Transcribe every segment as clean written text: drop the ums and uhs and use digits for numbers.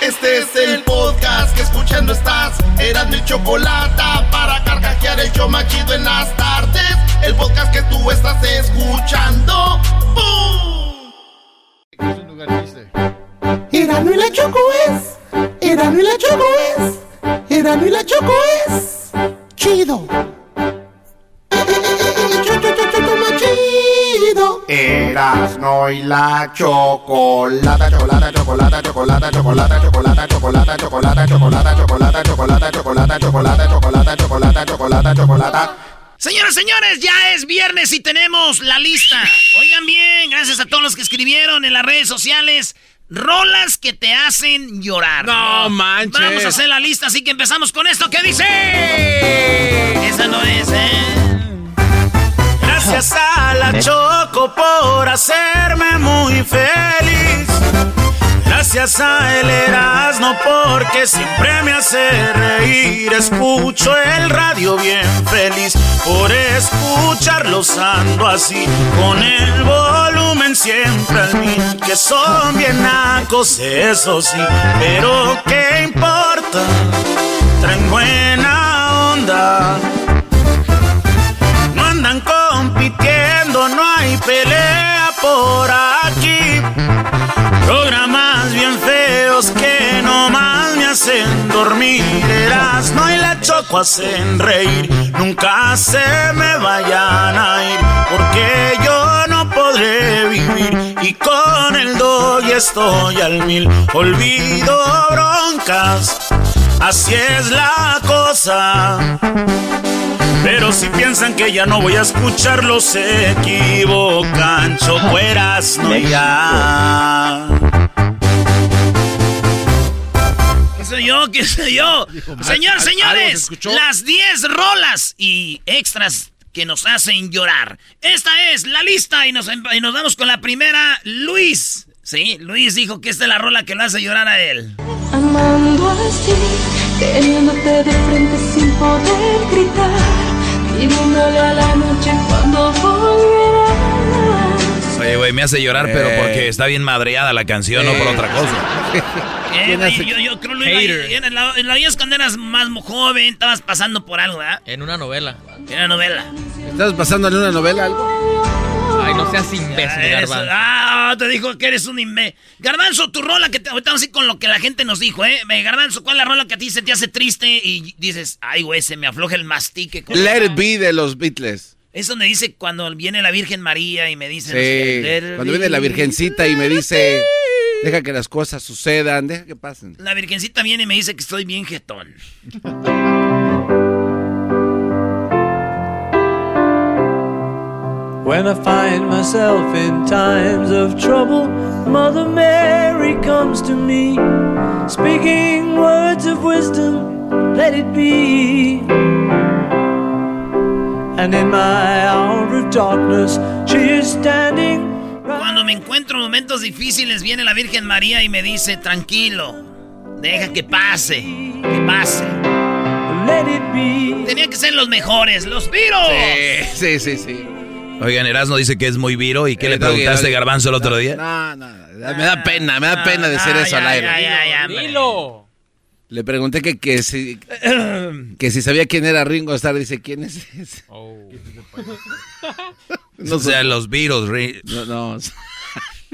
Este es el podcast que escuchando estás. Erazno y Chocolata, para carcajear el show más chido en las tardes. El podcast que tú estás escuchando. ¡Pum! Es un lugar triste. Erazno y la Choco es. Erazno y la Choco es. Erazno y la Choco es. Chido. Erazno y la Chocolata, Chocolata, Chocolata, Chocolata, Chocolata, Chocolata, Chocolata, Chocolata, Chocolata, Chocolata, Chocolata, Chocolata, Chocolata, Chocolata, Chocolata, Chocolata, Chocolata. Señoras, señores, ya es viernes y tenemos la lista. Oigan bien, gracias a todos los que escribieron en las redes sociales. Rolas que te hacen llorar. No manches. Vamos a hacer la lista, así que empezamos con esto que dice. Esa no es, Gracias a la Choco por hacerme muy feliz. Gracias a el Erazno porque siempre me hace reír. Escucho el radio bien feliz, por escucharlos ando así, con el volumen siempre al mil. Que son bien nacos, eso sí, pero qué importa, traen buena onda. No andan compitiendo, no hay pelea por aquí. Programas bien feos que nomás me hacen dormir. Erazno y la Choco hacen reír. Nunca se me vayan a ir, porque yo no podré vivir. Y con el Doggy estoy al mil. Olvido broncas, así es la cosa. Pero si piensan que ya no voy a escucharlos, se equivocan. Choco, Erazno ya. ¿Qué soy yo? ¿Qué soy yo? Señor, señores, las 10 rolas y extras que nos hacen llorar. Esta es la lista y nos vamos con la primera. Luis. Sí, Luis dijo que esta es la rola que lo hace llorar a él. Amando así, teniéndote de frente sin poder gritar. Pidiéndole a la noche cuando volverás. Oye, güey, me hace llorar, pero porque está bien madreada la canción, no por otra cosa. Yo creo, Luis, la oías cuando eras más joven, estabas pasando por algo, ¿verdad? En una novela. ¿Estabas pasando en una novela algo? Ay, no seas imbécil, Garbanzo. Te dijo que eres un imbécil. Garbanzo, tu rola que te... Ahorita vamos a ir con lo que la gente nos dijo, ¿eh? Garbanzo, ¿cuál es la rola que a ti se te hace triste y dices, ay, güey, se me afloja el mastique? Let it be de los Beatles. Es donde dice cuando viene la Virgen María y me dice... Sí, cuando viene la Virgencita y me dice, deja que las cosas sucedan, deja que pasen. La Virgencita viene y me dice que estoy bien jetón. When I find myself in times of trouble, Mother Mary comes to me, speaking words of wisdom, let it be. And in my hour of darkness, she is standing. Cuando me encuentro momentos difíciles, viene la Virgen María y me dice, tranquilo, deja que pase, que pase. Let it be. Tenía que ser los mejores, los Beatles. Sí. Oigan, Erazno dice que es muy viro. ¿Y qué le preguntaste, Garbanzo, el otro día? No, me da pena decir eso al aire. Dilo. Le pregunté que si sabía quién era Ringo Starr. Dice, ¿quién es ese? Oh. No, o sea, los viros. No.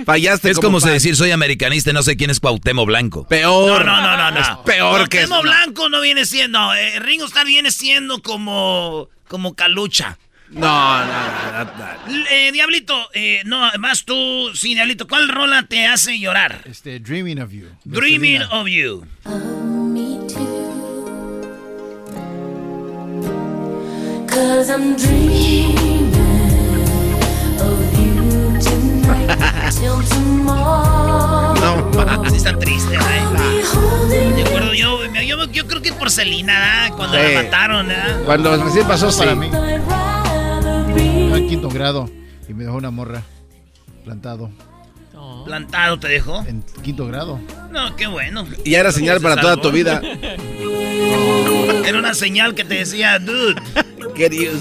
Fallaste. Es como decir, soy americanista y no sé quién es Cuauhtémoc Blanco. Peor. No. Es peor Cuauhtémoc que eso. Cuauhtémoc Blanco no viene siendo. Ringo Starr viene siendo como Calucha. No. Diablito, no, más tú, sí, Diablito, ¿cuál rola te hace llorar? Dreaming of You. Dreaming of You. Oh, me too. 'Cause I'm dreaming of you tonight till tomorrow. No, así está triste, ¿eh? De acuerdo, yo creo que por Selena, ¿eh? Cuando la mataron, ¿eh? Cuando recién pasó para mí. En quinto grado y me dejó una morra plantado. Oh. ¿Plantado te dejó? En quinto grado. No, qué bueno. Y era señal para toda tu vida. Era una señal que te decía, dude. Qué Dios.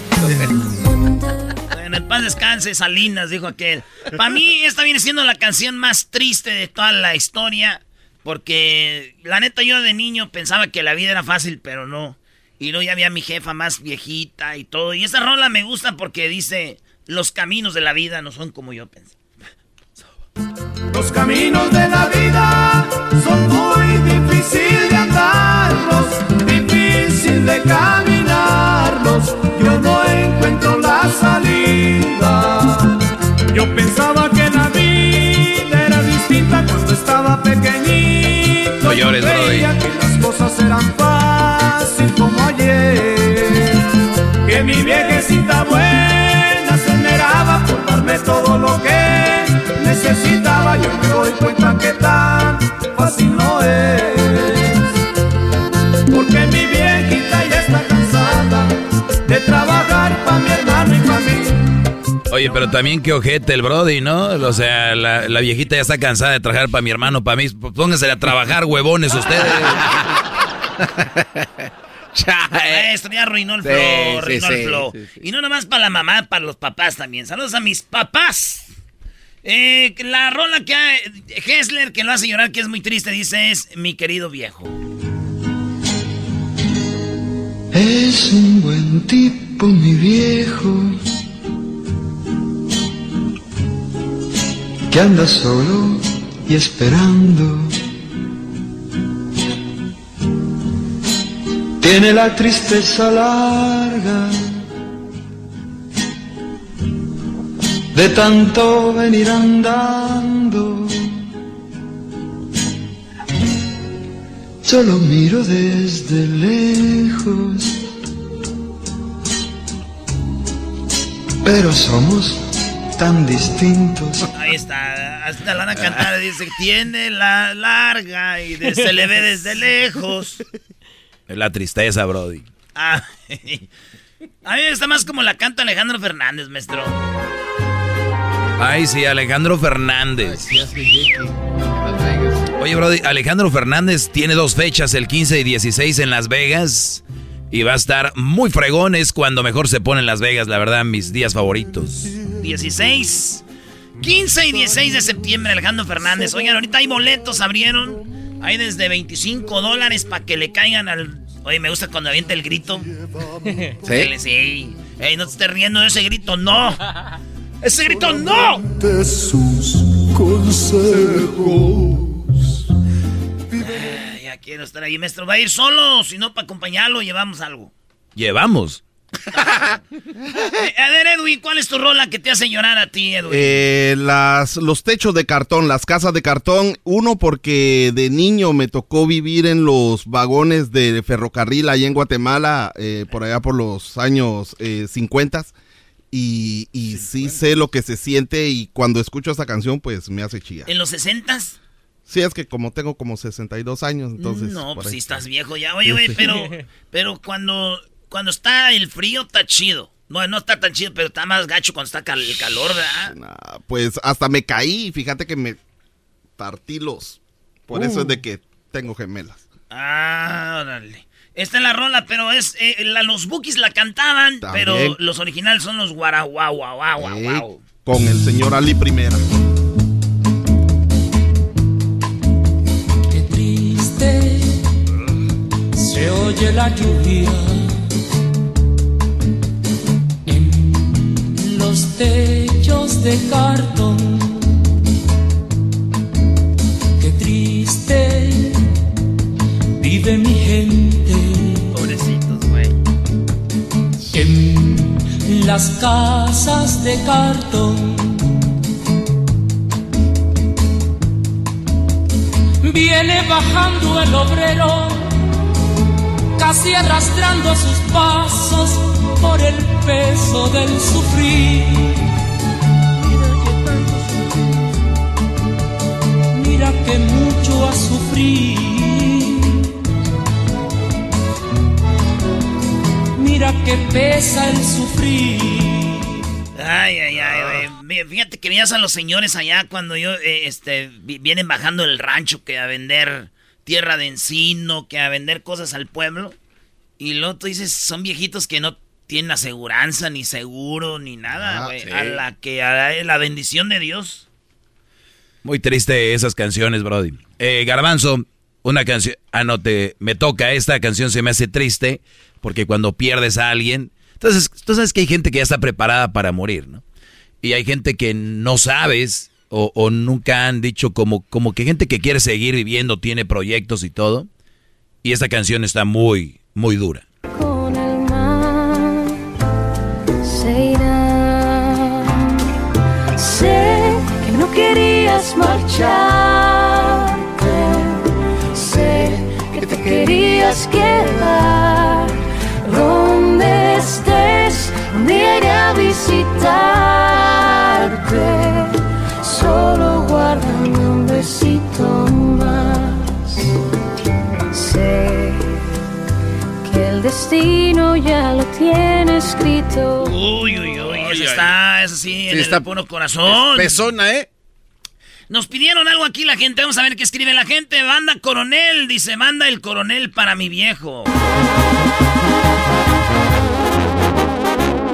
En el paz descanse, Salinas, dijo aquel. Para mí esta viene siendo la canción más triste de toda la historia, porque la neta yo de niño pensaba que la vida era fácil, pero no. Y luego ya había mi jefa más viejita y todo. Y esa rola me gusta porque dice, los caminos de la vida no son como yo pensé. Los caminos de la vida son muy difíciles de andarlos, difícil de caminarlos. Yo no encuentro la salida. Yo pensaba que la vida era distinta cuando estaba pequeñito. No llores, creía que las cosas eran fáciles como ayer, que mi viejecita buena se esmeraba por darme todo lo que necesitaba. Yo me doy cuenta que tan fácil no es, porque mi viejita ya está cansada de trabajar pa' mi hermano y pa' mí. Oye, pero también qué ojete el brody, ¿no? O sea, la viejita ya está cansada de trabajar pa' mi hermano, pa' mí. Pónganse a trabajar, huevones, ustedes. Maestro, ya arruinó el flow, sí. Y no nomás para la mamá, para los papás también. Saludos a mis papás. La rola que hay, Hessler, que lo hace llorar, que es muy triste, dice, es Mi Querido Viejo. Es un buen tipo, mi viejo, que anda solo y esperando. Tiene la tristeza larga de tanto venir andando. Yo lo miro desde lejos, pero somos tan distintos. Ahí está, hasta la van a cantar, dice, tiene la larga y se le ve desde lejos. La tristeza, brody. A mí está más como la canta Alejandro Fernández, maestro. Ay, sí, Alejandro Fernández. Oye, brody, Alejandro Fernández tiene 2 fechas, el 15 y 16 en Las Vegas. Y va a estar muy fregones cuando mejor se pone en Las Vegas, la verdad, mis días favoritos. 16, 15 y 16 de septiembre, Alejandro Fernández. Oigan, ahorita hay boletos, abrieron. Hay desde $25 para que le caigan al... Oye, me gusta cuando avienta el grito. ¿Sí? Sí. Ey, no te estés riendo de ese grito, no. ¡Ese grito, no! De sus consejos. Ya quiero estar ahí, maestro. ¿Va a ir solo? Si no, para acompañarlo, llevamos algo. ¿Llevamos? A ver, Edwin, ¿cuál es tu rola que te hace llorar a ti, Edwin? Los techos de cartón, las casas de cartón. Uno, porque de niño me tocó vivir en los vagones de ferrocarril allá en Guatemala, por allá por los años 50. Y 50. Sí sé lo que se siente, y cuando escucho esa canción, pues me hace chillar. ¿En los 60s? Sí, es que como tengo como 62 años, entonces... No, pues si estás viejo ya. Oye, güey, pero cuando está el frío está chido. No, no está tan chido, pero está más gacho cuando está el calor, ¿verdad? Nah, pues hasta me caí, fíjate que me partí los... Por eso es de que tengo gemelas. Ah, órale. Esta es la rola, pero es... los Bukis la cantaban, también, pero los originales son los guaraguau. Con el señor Ali Primera. Qué triste se oye la lluvia en los techos de cartón, vive mi gente. Pobrecitos, güey. En las casas de cartón viene bajando el obrero, casi arrastrando sus pasos por el peso del sufrir. Mira que mucho ha sufrido, mira que pesa el sufrir. Ay, ay, ay, güey. Fíjate que miras a los señores allá cuando yo, vienen bajando el rancho, que a vender tierra de encino, que a vender cosas al pueblo. Y luego tú dices, son viejitos que no tienen aseguranza, ni seguro, ni nada, güey. Sí. A la bendición de Dios. Muy triste esas canciones, brody. Garbanzo, una canción... Ah, no, me toca esta canción, se me hace triste, porque cuando pierdes a alguien... Entonces, tú sabes que hay gente que ya está preparada para morir, ¿no? Y hay gente que no sabes o nunca han dicho como que gente que quiere seguir viviendo, tiene proyectos y todo. Y esta canción está muy, muy dura. Con el mar se irán. Sé que no querías marcharte. Sé que te querías quedar. Donde estés, un día iré a visitarte. Solo guárdame un besito más. Sé que el destino ya lo tiene escrito. Uy, uy, uy, eso está, eso sí, en está el puro corazón. Persona, ¿eh? Nos pidieron algo aquí la gente, vamos a ver qué escribe la gente. Banda Coronel, dice, manda el coronel para mi viejo.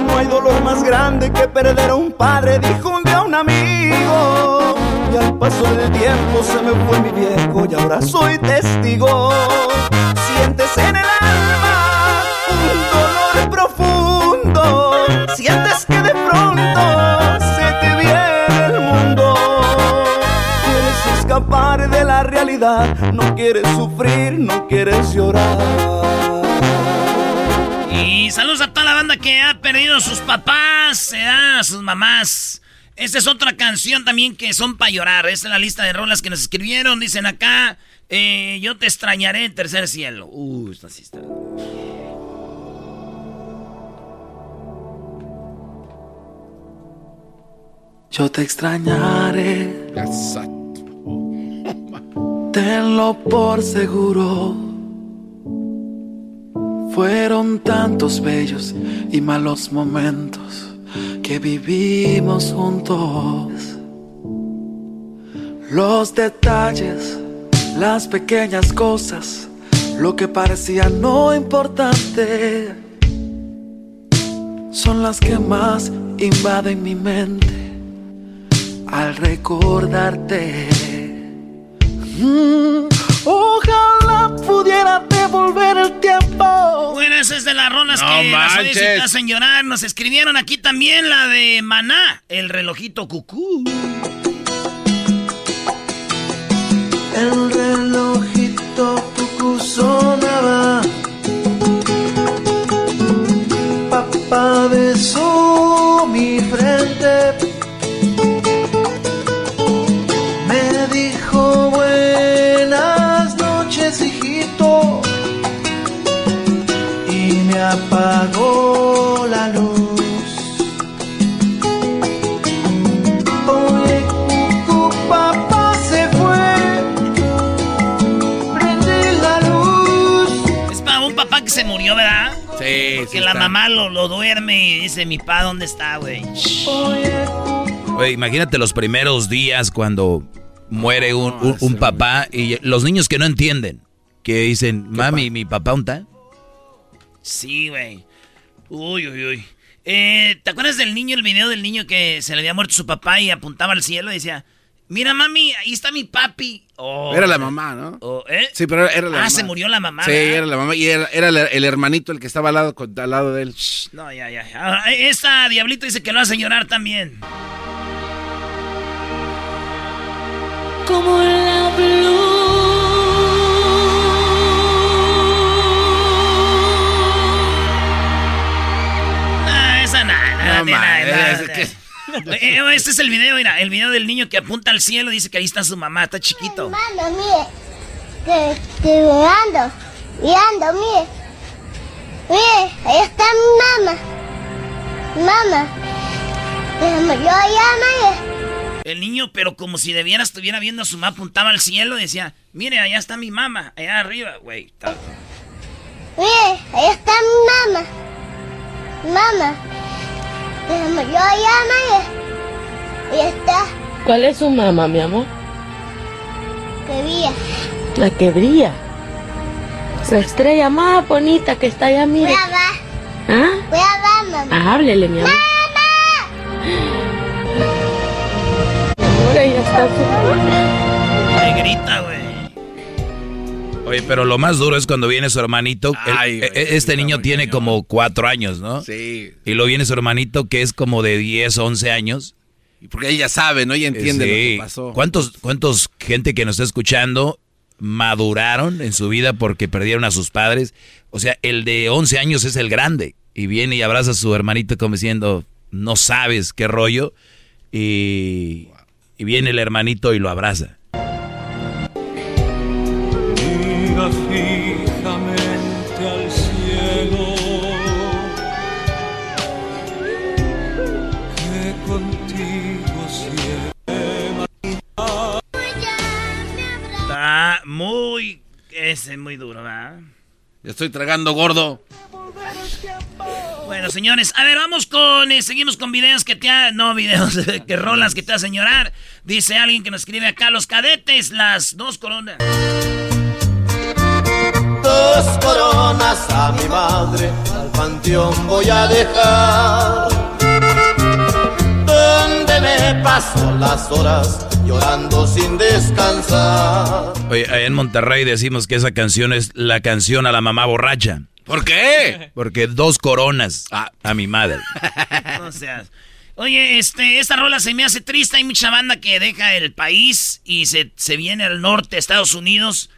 No hay dolor más grande que perder a un padre, dijo un día un amigo. Y al paso del tiempo se me fue mi viejo y ahora soy testigo. Sientes en el alma un dolor profundo, sientes que de pronto se te viene el mundo. Quieres escapar de la realidad, no quieres sufrir, no quieres llorar. Y saludos a toda la banda que ha perdido sus papás, sus mamás. Esta es otra canción también que son para llorar. Esta es la lista de rolas que nos escribieron. Dicen acá, yo te extrañaré, Tercer Cielo. Esta sí está. Yo te extrañaré. Exacto. Tenlo por seguro. Fueron tantos bellos y malos momentos que vivimos juntos. Los detalles, las pequeñas cosas, lo que parecía no importante, son las que más invaden mi mente al recordarte. Ojalá pudiera devolver el tiempo. Bueno, esa es de las rolas no que las oyes y te hacen llorar. Nos escribieron aquí también la de Maná, El Relojito Cucú. El relojito cucú sonaba, papá besó mi frente. Apagó la luz. Oye, tu papá se fue. Prende la luz. Es para un papá que se murió, ¿verdad? Sí. Porque sí la mamá lo duerme y dice, mi papá, ¿dónde está, güey? Oye, imagínate los primeros días cuando muere un papá y los niños que no entienden, que dicen, mami, mi papá, ¿dónde está? Sí, güey. Uy, uy, uy. ¿Te acuerdas del niño, el video del niño que se le había muerto su papá y apuntaba al cielo y decía, mira, mami, ahí está mi papi? Oh, era la mamá, ¿no? Oh, ¿eh? Sí, pero era la mamá. Ah, se murió la mamá. Sí, ¿verdad? Era la mamá y era el hermanito el que estaba al lado de él. Shh. No, ya. Ahora, esta Diablito dice que lo hace llorar también. Como la blue. Este es el video, mira, el video del niño que apunta al cielo, dice que ahí está su mamá, está chiquito. Mano, mire, que mirando, mire, mire, ahí está mi mamá, mamá, yo ya me... El niño, pero como si debiera estuviera viendo a su mamá, apuntaba al cielo y decía, mire, allá está mi mamá, allá arriba, güey. Mire, allá está mi mamá, mamá, yo allá, y está. ¿Cuál es su mamá, mi amor? Que brilla. La que brilla. La estrella más bonita que está allá, mire. Voy a ver. ¿Ah? Voy a ver, mamá. Ah, háblele, mi amor. ¡Mamá! Me grita, güey. Oye, pero lo más duro es cuando viene su hermanito. Ay, güey, este niño tiene niño. Como 4 años, ¿no? Sí. Y luego viene su hermanito que es como de 10, 11 años. Porque ella sabe, ¿no? Ella entiende sí. Lo que pasó. ¿Cuántos gente que nos está escuchando maduraron en su vida porque perdieron a sus padres? O sea, el de 11 años es el grande. Y viene y abraza a su hermanito como diciendo, no sabes qué rollo. Y viene el hermanito y lo abraza. Mira fijamente al cielo, que contigo siempre está muy... Ese es muy duro, ¿verdad? Estoy tragando gordo. Bueno, señores, a ver, vamos con... seguimos con videos que te ha... No, videos, que rolas que te hacen llorar. Dice alguien que nos escribe acá, los cadetes, las 2 coronas. 2 coronas a mi madre, al panteón voy a dejar. Donde me paso las horas, llorando sin descansar. Oye, en Monterrey decimos que esa canción es la canción a la mamá borracha. ¿Por qué? Porque 2 coronas a mi madre. O sea, oye, esta rola se me hace triste. Hay mucha banda que deja el país y se viene al norte de Estados Unidos.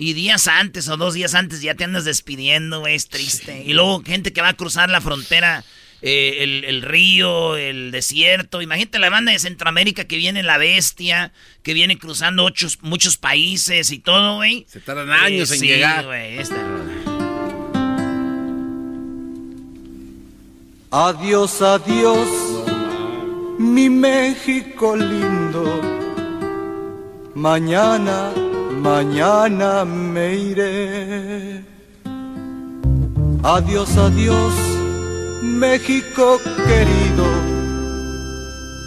Y días antes o 2 días antes ya te andas despidiendo, güey, es triste. Sí. Y luego gente que va a cruzar la frontera, el río, el desierto. Imagínate la banda de Centroamérica que viene la bestia, que viene cruzando muchos países y todo, güey. Se tardan años en llegar. Sí, güey, esta rola. Adiós, adiós, mi México lindo. Mañana, mañana me iré. Adiós, adiós, México querido.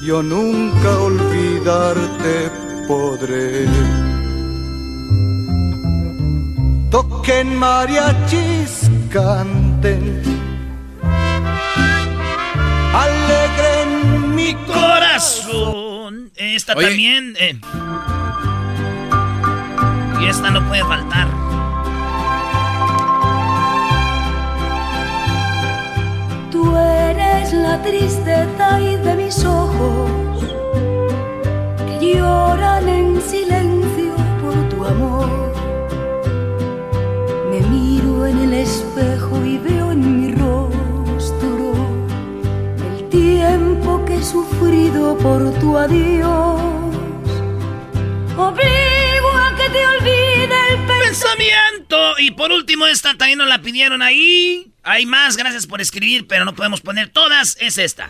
Yo nunca olvidarte podré. Toquen mariachis, canten. Alegre en mi corazón. Esta Oye. También. Y esta no puede faltar. Tú eres la tristeza de mis ojos, que lloran en silencio por tu amor. Me miro en el espejo y veo en mi rostro tiempo que he sufrido por tu adiós. Obligo a que te olvide el pensamiento. Y por último, esta también nos la pidieron ahí. Hay más, gracias por escribir, pero no podemos poner todas. Es esta.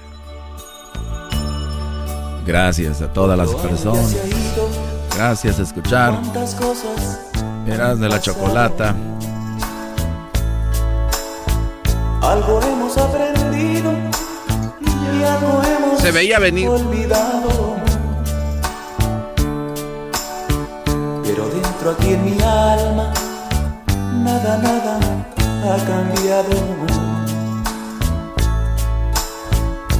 Gracias a todas las personas. Gracias a escuchar Erazno de la Chocolata. Algo hemos aprendido. Se veía venir. Olvidado. Pero dentro aquí en mi alma, nada, nada ha cambiado.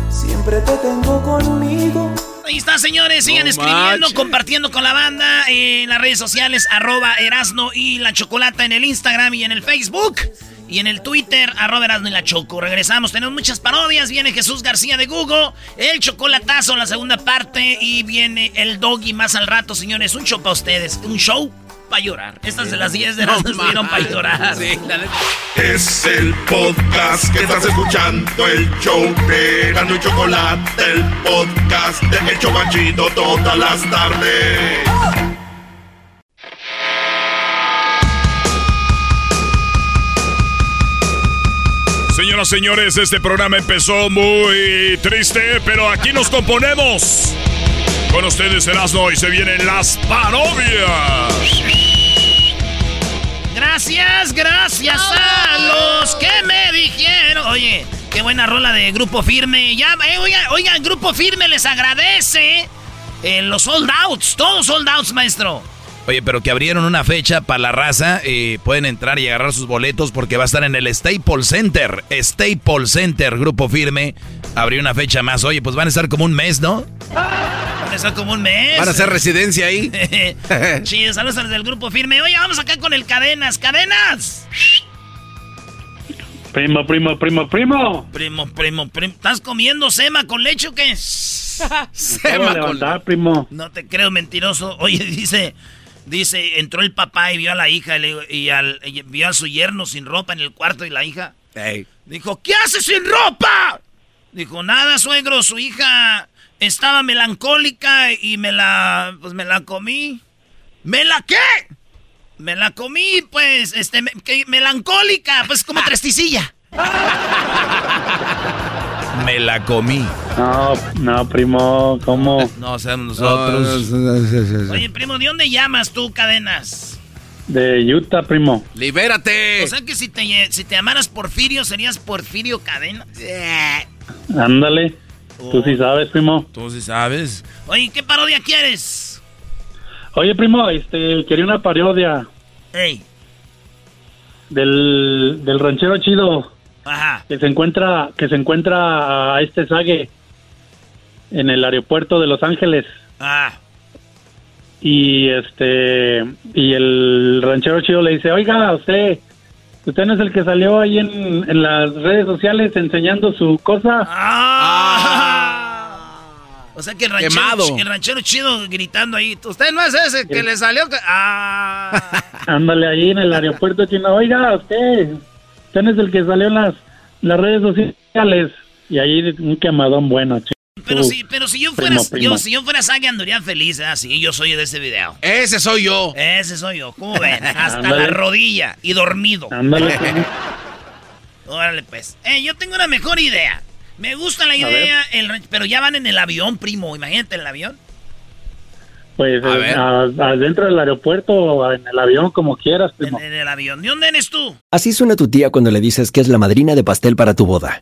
Siempre te tengo conmigo. Ahí está, señores. Sigan escribiendo, compartiendo con la banda en las redes sociales, @Erazno y la Chocolata en el Instagram y en el Facebook. Y en el Twitter, @Erazno y la Choco. Regresamos, tenemos muchas parodias. Viene Jesús García de Google, el chocolatazo, la segunda parte. Y viene el Doggy más al rato, señores. Un show para ustedes, un show para llorar. Estas de las 10 de las estuvieron para llorar. Sí, dale. Es el podcast que estás escuchando, el show de Erazno y Chocolata, el podcast de El Chobachito todas las tardes. Señoras y señores, este programa empezó muy triste, pero aquí nos componemos. Con ustedes, Erazno, y se vienen las parodias. Gracias, gracias a los que me dijeron. Oye, qué buena rola de Grupo Firme. Ya, oigan, Grupo Firme les agradece los sold outs, todos sold outs, maestro. Oye, pero que abrieron una fecha para la raza. Pueden entrar y agarrar sus boletos porque va a estar en el Staples Center. Staples Center, Grupo Firme. Abrió una fecha más. Oye, pues van a estar como un mes, ¿no? Van a estar como un mes. Van a hacer residencia ahí. Chido, saludos a los del Grupo Firme. Oye, vamos acá con el Cadenas. ¡Cadenas! Primo, primo, primo, primo. Primo, primo, primo. ¿Estás comiendo sema con leche o qué? Sema levantar, con... primo. No te creo, mentiroso. Oye, dice, entró el papá y vio a la hija y vio a su yerno sin ropa en el cuarto y la hija. Hey. Dijo, ¿qué haces sin ropa? Dijo, nada, suegro, su hija estaba melancólica y me la comí. ¿Me la qué? Me la comí, pues, melancólica, pues como tresticilla. Me la comí. No, primo, ¿cómo? No, sean nosotros. No. Oye, primo, ¿de dónde llamas tú, Cadenas? De Utah, primo. ¡Libérate! O sea que si te llamaras Porfirio, serías Porfirio Cadenas. Ándale. Oh. Tú sí sabes, primo. Tú sí sabes. Oye, ¿qué parodia quieres? Oye, primo, quería una parodia. Ey. Del ranchero chido. Ajá. Que se encuentra a Sage en el aeropuerto de Los Ángeles. Ah. Y el ranchero chido le dice, oiga, usted no es el que salió ahí en las redes sociales enseñando su cosa. Ah. O sea que el ranchero chido gritando ahí, usted no es ese que le salió. Ah. Ándale ahí en el aeropuerto chino, oiga, usted no es el que salió en las redes sociales. Y ahí un quemadón bueno, chico. Pero si yo fuera, si yo fuera Sage, andaría feliz, así yo soy de ese video. Ese soy yo, ¿cómo ven? Hasta Andale. La rodilla y dormido. Ándale. Órale, pues. Yo tengo una mejor idea. Me gusta la idea, pero ya van en el avión, primo, imagínate en el avión. Pues adentro del aeropuerto, en el avión, como quieras, primo. En el avión. ¿De dónde eres tú? Así suena tu tía cuando le dices que es la madrina de pastel para tu boda.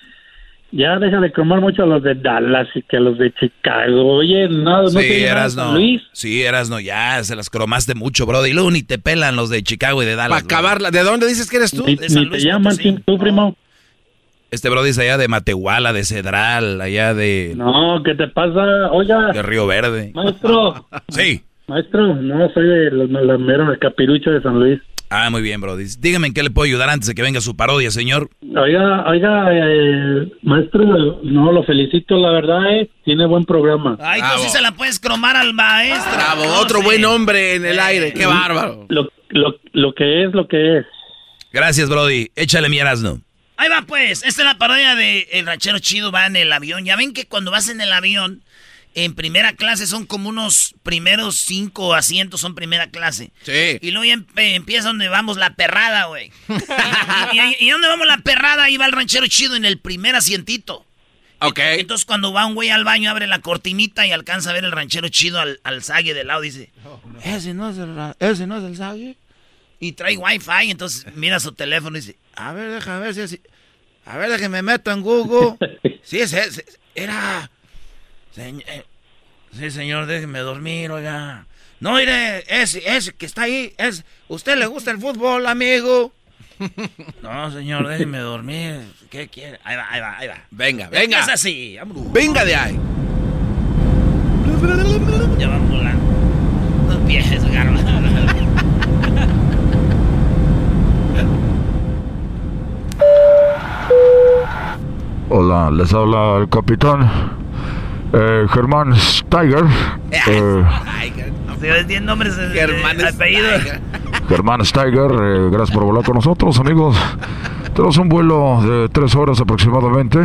Ya deja de cromar mucho a los de Dallas y que a los de Chicago. Oye, no, sí, Erazno. Luis. Sí, Erazno, ya se las cromaste mucho, bro. Y luego ni te pelan los de Chicago y de Dallas. Para acabarla, ¿de dónde dices que eres tú? De San Luis, te llaman tú, primo. Este bro dice allá de Matehuala, de Cedral, allá de... No, ¿qué te pasa? Oiga. De Río Verde. Maestro. Sí. Maestro, no, soy de los meros, el capirucho de San Luis. Ah, muy bien, Brody. Dígame en qué le puedo ayudar antes de que venga su parodia, señor. Oiga, maestro, no, lo felicito, la verdad, tiene buen programa. Ay, bravo. Tú sí se la puedes cromar al maestro. Bravo, no, otro buen hombre en el aire, qué bárbaro. Lo que es. Gracias, Brody. Échale mi Erazno. Ahí va, pues. Esta es la parodia de El Ranchero Chido. Va en el avión. Ya ven que cuando vas en el avión... En primera clase son como unos primeros 5 asientos son primera clase. Sí. Y luego ya empieza donde vamos la perrada, güey. y donde vamos la perrada, ahí va el ranchero chido en el primer asientito. Ok. Entonces cuando va un güey al baño, abre la cortinita y alcanza a ver el ranchero chido al zague de lado. Dice, oh, no. Ese no es el zague. Y trae wifi, entonces mira su teléfono y dice, a ver, déjame ver si es... A ver, déjame meto en Google. Sí, ese era... Sí, señor, déjeme dormir, oiga. No, mire, ese que está ahí, ¿usted le gusta el fútbol, amigo? No, señor, déjeme dormir. ¿Qué quiere? Ahí va. Venga. Es así. Vámonos. Venga de ahí. Ya va volando. Los pies, garbanzo. Hola, les habla el capitán. Germán Steiger. Germán Steiger, gracias por volar con nosotros, amigos. Tenemos un vuelo de 3 horas aproximadamente.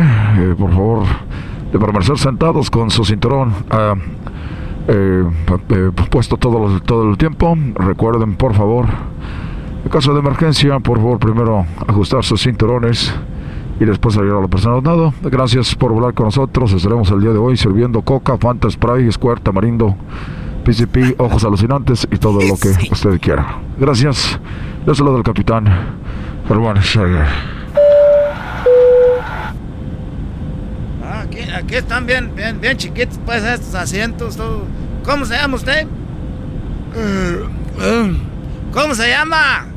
Por favor, de permanecer sentados con su cinturón puesto todo el tiempo. Recuerden, por favor, en caso de emergencia, por favor, primero ajustar sus cinturones y después salir a la persona donada. Gracias por volar con nosotros. Estaremos el día de hoy sirviendo coca, Fanta, Sprite, Squirt, tamarindo, PCP, ojos alucinantes y todo lo que usted quiera. Gracias. Yo soy el capitán Germán Steiger. Aquí están bien chiquitos, pues, estos asientos, todo. ¿Cómo se llama usted? ¿Cómo se llama?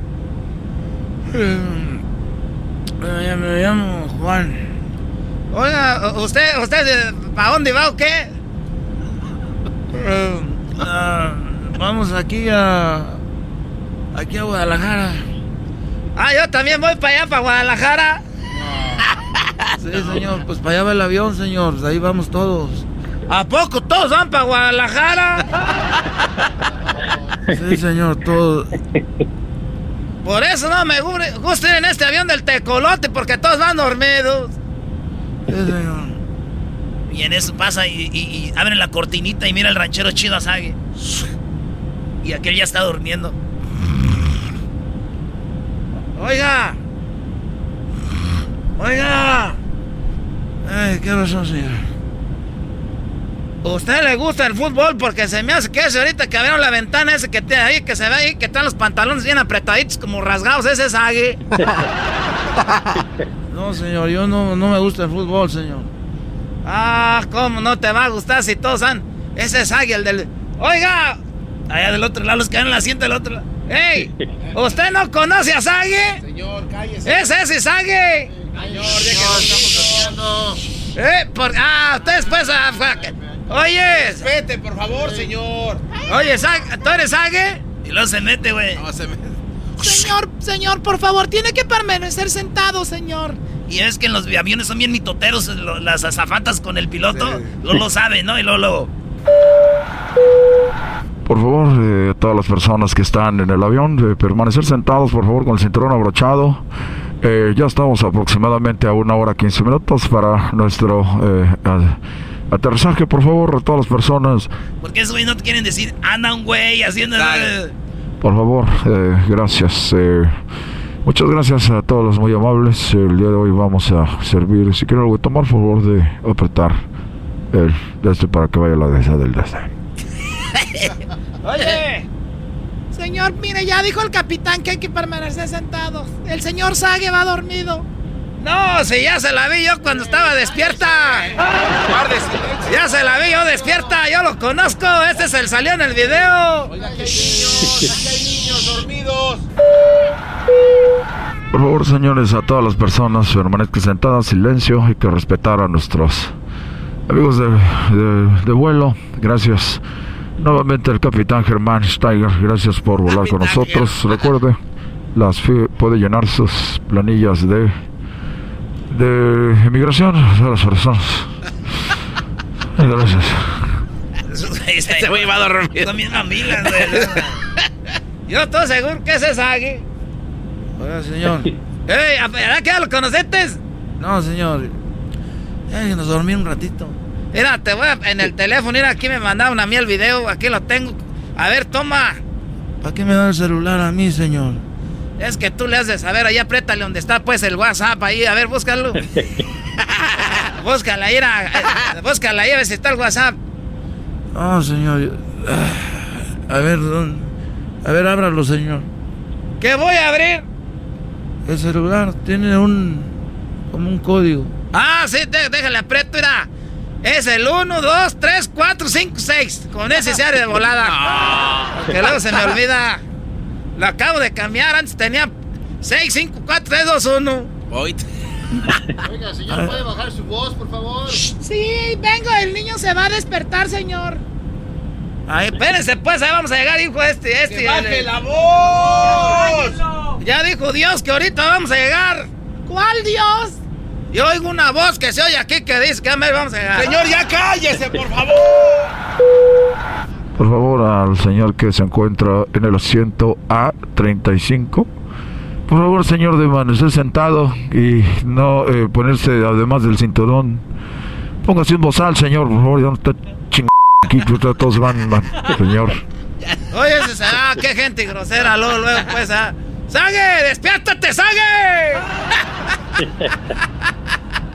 Me llamo Juan. Oiga, ¿usted para dónde va o qué? Vamos aquí a Guadalajara. Ah, yo también voy para allá, para Guadalajara. No. Sí, señor, pues para allá va el avión, señor, ahí vamos todos. ¿A poco todos van para Guadalajara? Sí, señor, todos. Por eso no me gusta ir en este avión del tecolote, porque todos van dormidos. Sí, señor. Y en eso pasa y abren la cortinita y mira el ranchero chido a zague. Y aquel ya está durmiendo. Oiga. Ay, qué razón, señor. ¿Usted le gusta el fútbol? Porque se me hace que ese ahorita que abrieron la ventana ese que tiene ahí, que se ve ahí, que están los pantalones bien apretaditos, como rasgados, ese es zague. No, señor, yo no me gusta el fútbol, señor. Ah, ¿cómo no te va a gustar si todos han... Ese es zague, el del... Oiga, allá del otro lado, los que van en el asiento del otro lado. ¡Ey! ¿Usted no conoce a zague? Señor, cállese. ¡Ese zague! Señor, ya que nos estamos cambiando. Ustedes pues... Oye, vete, por favor, señor. Oye, ¿tú eres zague? Y luego se mete, güey. No, se mete. Señor, por favor, tiene que permanecer sentado, señor. Y es que en los aviones son bien mitoteros las azafatas con el piloto. Sí. Lo sabe, ¿no? Y Lolo. Por favor, todas las personas que están en el avión, permanecer sentados, por favor, con el cinturón abrochado. Ya estamos aproximadamente a 1 hora 15 minutos para nuestro... aterrizaje, por favor, a todas las personas. Porque esos güeyes no te quieren decir, anda un güey haciendo... Por favor, gracias. Muchas gracias a todos los muy amables. El día de hoy vamos a servir. Si quieren algo de tomar, por favor, de apretar el desde para que vaya la deza del desde. Oye. Señor, mire, ya dijo el capitán que hay que permanecer sentados. El señor zague va dormido. No, si ya se la vi yo cuando estaba despierta. Ya se la vi yo despierta, yo lo conozco. Este es el salió en el video. Oiga, aquí hay niños dormidos. Por favor, señores, a todas las personas, permanezcan sentadas, silencio, y que respetar a nuestros amigos de vuelo. Gracias. Nuevamente el capitán Germán Steiger, gracias por volar con nosotros. Recuerde, puede llenar sus planillas de inmigración de las personas. Gracias. Este güey va a dormir. Son mis mamilas, güey. Yo estoy seguro que ese es Agui. Oiga, señor. ¡Ey! ¿A qué lo conociste? No, señor. Nos dormí un ratito. Mira, te voy a, en el teléfono. Mira, aquí me mandaron a mí el video. Aquí lo tengo. A ver, toma. ¿Para qué me da el celular a mí, señor? Es que tú le has de saber. Ahí apriétale donde está, pues, el WhatsApp. Ahí, a ver, búscalo. Búscala, búscala ahí, a ver si está el WhatsApp. No, señor. A ver, a ver, ábralo, señor. ¿Qué voy a abrir? El celular tiene como un código. Ah, sí, déjale aprieto, mira. Es el 1, 2, 3, 4, 5, 6. Con ese se abre de volada. No. Que luego se me olvida. Lo acabo de cambiar, antes tenía 6, 5, 4, 3, 2, 1. Oiga, señor, ¿puede bajar su voz, por favor? Sí, vengo, el niño se va a despertar, señor. Ay, espérense, pues, ahí vamos a llegar, hijo, ¡Que baje la voz! Ya dijo Dios que ahorita vamos a llegar. ¿Cuál Dios? Yo oigo una voz que se oye aquí que dice que vamos a llegar. Señor, ya cállese, por favor. Por favor, al señor que se encuentra en el asiento A35. Por favor, señor, de amanecer sentado y no ponerse además del cinturón. Póngase un bozal, señor, por favor, ya no está chingando aquí, todos van, señor. Oye, ese será, qué gente grosera, luego, pues, ah. ¡Sague! ¡Despiértate, Sague!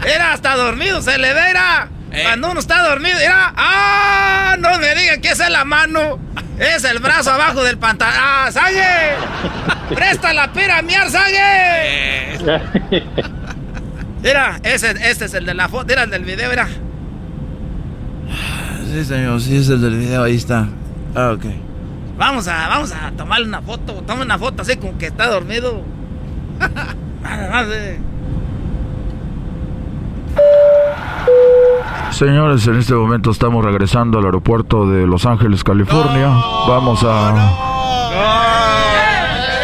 Era hasta dormido, se le ve, era. Cuando uno está dormido, era. ¡Ah! No me digan que esa es la mano. Es el brazo abajo del pantalón. ¡Ah, Sague! ¡Presta la pira, miar, Sague! Mira, este es el de la foto. Mira, el del video, mira. Sí, señor, sí es el del video, ahí está. Ah, ok. Vamos a tomarle una foto. Toma una foto así como que está dormido. Nada más. Señores, en este momento estamos regresando al aeropuerto de Los Ángeles, California. No, vamos a... No.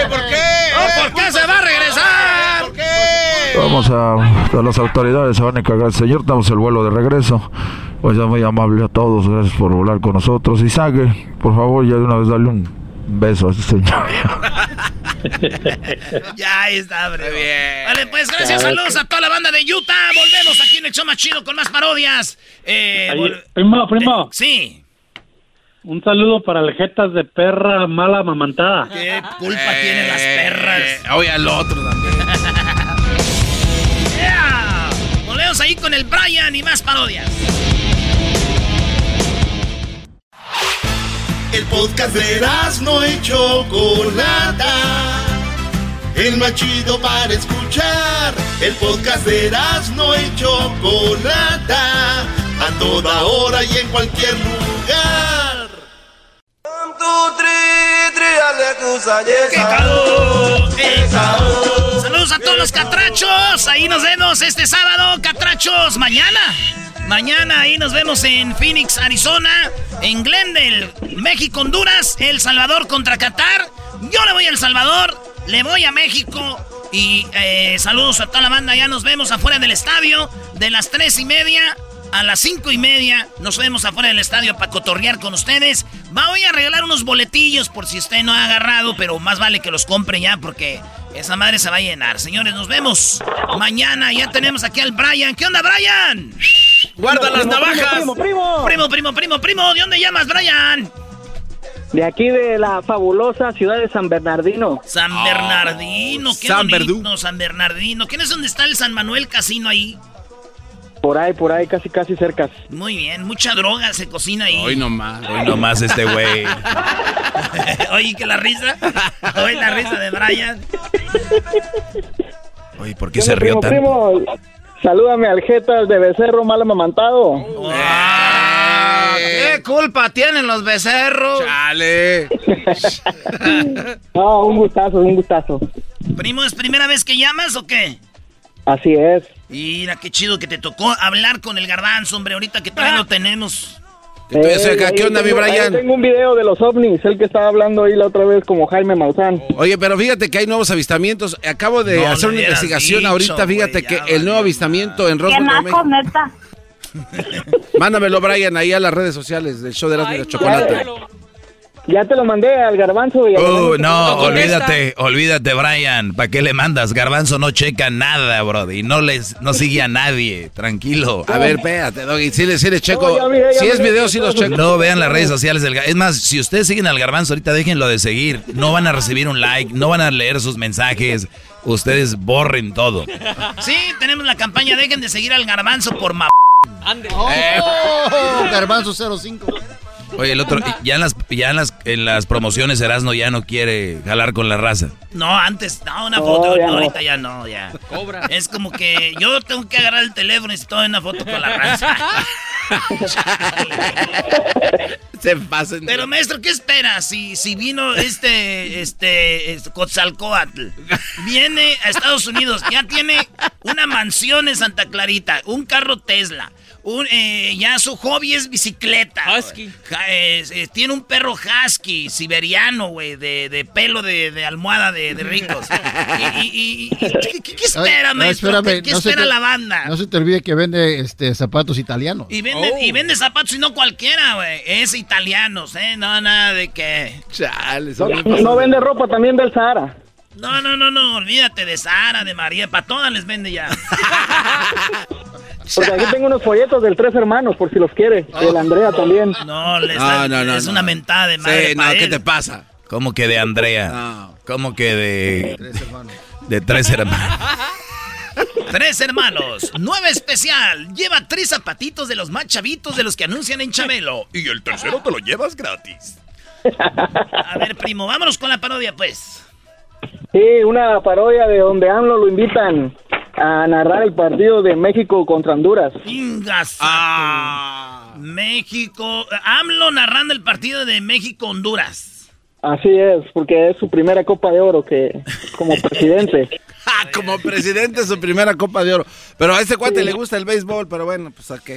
¿Por qué? No, ¿por qué se va a regresar? ¿Por qué? Vamos a las autoridades se van a encargar. Señor, damos el vuelo de regreso. Pues ya muy amable a todos, gracias por volar con nosotros. Y Sague, por favor, ya de una vez dale un beso a este señor. Ya está, muy bien. Vale, pues gracias, saludos a toda la banda de Utah. Volvemos aquí en el show más chido con más parodias. Primo. Sí. Un saludo para las jetas de perra mala amamantada. ¿Qué culpa tienen las perras? Oye, al otro también. Yeah. Volvemos ahí con el Brian y más parodias. El podcast de Erazno y Chocolata, el más chido para escuchar. El podcast de Erazno y Chocolata, a toda hora y en cualquier lugar. Saludos a todos los catrachos. Ahí nos vemos este sábado, catrachos. Mañana ahí nos vemos en Phoenix, Arizona, en Glendale, México, Honduras, El Salvador contra Qatar. Yo le voy a El Salvador, le voy a México y saludos a toda la banda. Ya nos vemos afuera del estadio de las 3:30 a las 5:30. Nos vemos afuera del estadio para cotorrear con ustedes. Voy a regalar unos boletillos por si usted no ha agarrado, pero más vale que los compre ya porque esa madre se va a llenar. Señores, nos vemos mañana. Ya tenemos aquí al Brian. ¿Qué onda, Brian? ¡Guarda las navajas! ¡Primo! ¿De dónde llamas, Brian? De aquí, de la fabulosa ciudad de San Bernardino. ¡Qué bonito, San Bernardino! ¿Quién es donde está el San Manuel Casino ahí? Por ahí, casi cerca. Muy bien, mucha droga se cocina ahí. Hoy nomás este güey. Oye, ¿que la risa? Oye, la risa de Brian. Oye, ¿por qué se rió tanto? Primo. Salúdame al jetas de becerro mal amamantado. ¿Qué culpa tienen los becerros? ¡Chale! No, un gustazo. Primo, ¿es primera vez que llamas o qué? Así es. Mira, qué chido que te tocó hablar con el Garbanzo, hombre, ahorita que todavía no tenemos. Estoy cerca. ¿Qué onda, mi Brian? Tengo un video de los ovnis, el que estaba hablando ahí la otra vez como Jaime Maussan. Oye, pero fíjate que hay nuevos avistamientos. Acabo de hacer una investigación ahorita, fíjate wey, que el nuevo avistamiento en Roswell. Mándamelo, Brian, ahí a las redes sociales del show de Erazno y la Chocolata. Ya te lo mandé al Garbanzo. Y no, olvídate, Brian. ¿Para qué le mandas? Garbanzo no checa nada, brody. Y no sigue a nadie. Tranquilo. A ver, espérate, Doggy. Sí les checo. Si es video, sí los checo. No vean las redes sociales del Garbanzo. Es más, si ustedes siguen al Garbanzo ahorita, déjenlo de seguir. No van a recibir un like, no van a leer sus mensajes. Ustedes borren todo. Sí, tenemos la campaña. Dejen de seguir al Garbanzo por ma... Garbanzo 05. Oye, el otro, ya en las promociones Erazno ya no quiere jalar con la raza. No, antes, no, una foto, ahorita ya no, ya. Cobra. Es como que yo tengo que agarrar el teléfono y estoy en una foto con la raza. Se pasen. Pero maestro, ¿qué esperas? Si vino Coatzacoalcóatl, viene a Estados Unidos, ya tiene una mansión en Santa Clarita, un carro Tesla. Ya su hobby es bicicleta. Husky. Tiene un perro husky siberiano, güey, de pelo de almohada de ricos. ¿Qué espera, maestro? ¿Qué espera la banda? No se te olvide que vende zapatos italianos. Y vende zapatos y no cualquiera, güey. Es italianos, no, nada de que... Chale, no vende ropa, también del Sahara. No, olvídate de Sahara, de María, para todas les vende ya. Porque aquí tengo unos folletos del 3 Hermanos, por si los quiere. Del Andrea también. No, una mentada de madre. Sí, ¿qué te pasa? ¿Cómo que de Andrea? No. ¿Cómo que de 3 Hermanos? De 3 Hermanos. 3 Hermanos, nueva especial. Lleva 3 zapatitos de los más chavitos de los que anuncian en Chabelo. Y el tercero te lo llevas gratis. A ver, primo, vámonos con la parodia, pues. Sí, una parodia de donde AMLO lo invitan a narrar el partido de México contra Honduras. México, AMLO narrando el partido de México-Honduras. Así es, porque es su primera Copa de Oro que como presidente. Como presidente, su primera Copa de Oro. Pero a este cuate le gusta el béisbol, pero bueno, pues ok.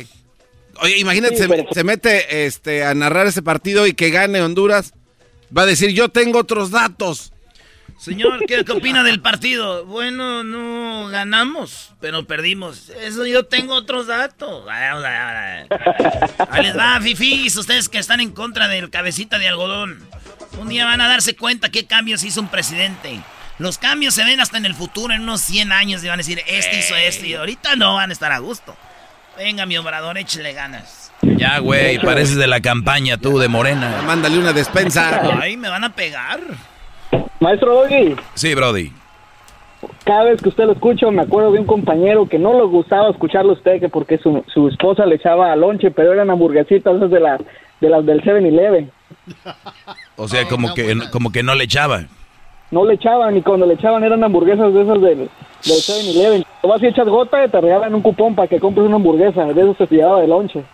Oye, imagínate, se mete a narrar ese partido y que gane Honduras. Va a decir, yo tengo otros datos. Señor, ¿qué opina del partido? Bueno, no ganamos, pero perdimos. Eso yo tengo otros datos. Ahí les va, fifís, ustedes que están en contra del cabecita de algodón. Un día van a darse cuenta qué cambios hizo un presidente. Los cambios se ven hasta en el futuro, en unos 100 años, y van a decir, hizo esto, y ahorita no van a estar a gusto. Venga, mi Obrador, échale ganas. Ya, güey, pareces de la campaña tú, de Morena. Mándale una despensa. Ay, me van a pegar. Maestro Doggy. Sí, Brody. Cada vez que usted lo escucha, me acuerdo de un compañero que no le gustaba escucharlo a usted, que porque su esposa le echaba a lonche, pero eran hamburguesitas esas de las del 7-Eleven. O sea, como que no le echaban. No le echaban, y cuando le echaban eran hamburguesas de esas del 7-Eleven. Tú vas y echas gota y te regalan un cupón para que compres una hamburguesa. De eso se tiraba de lonche.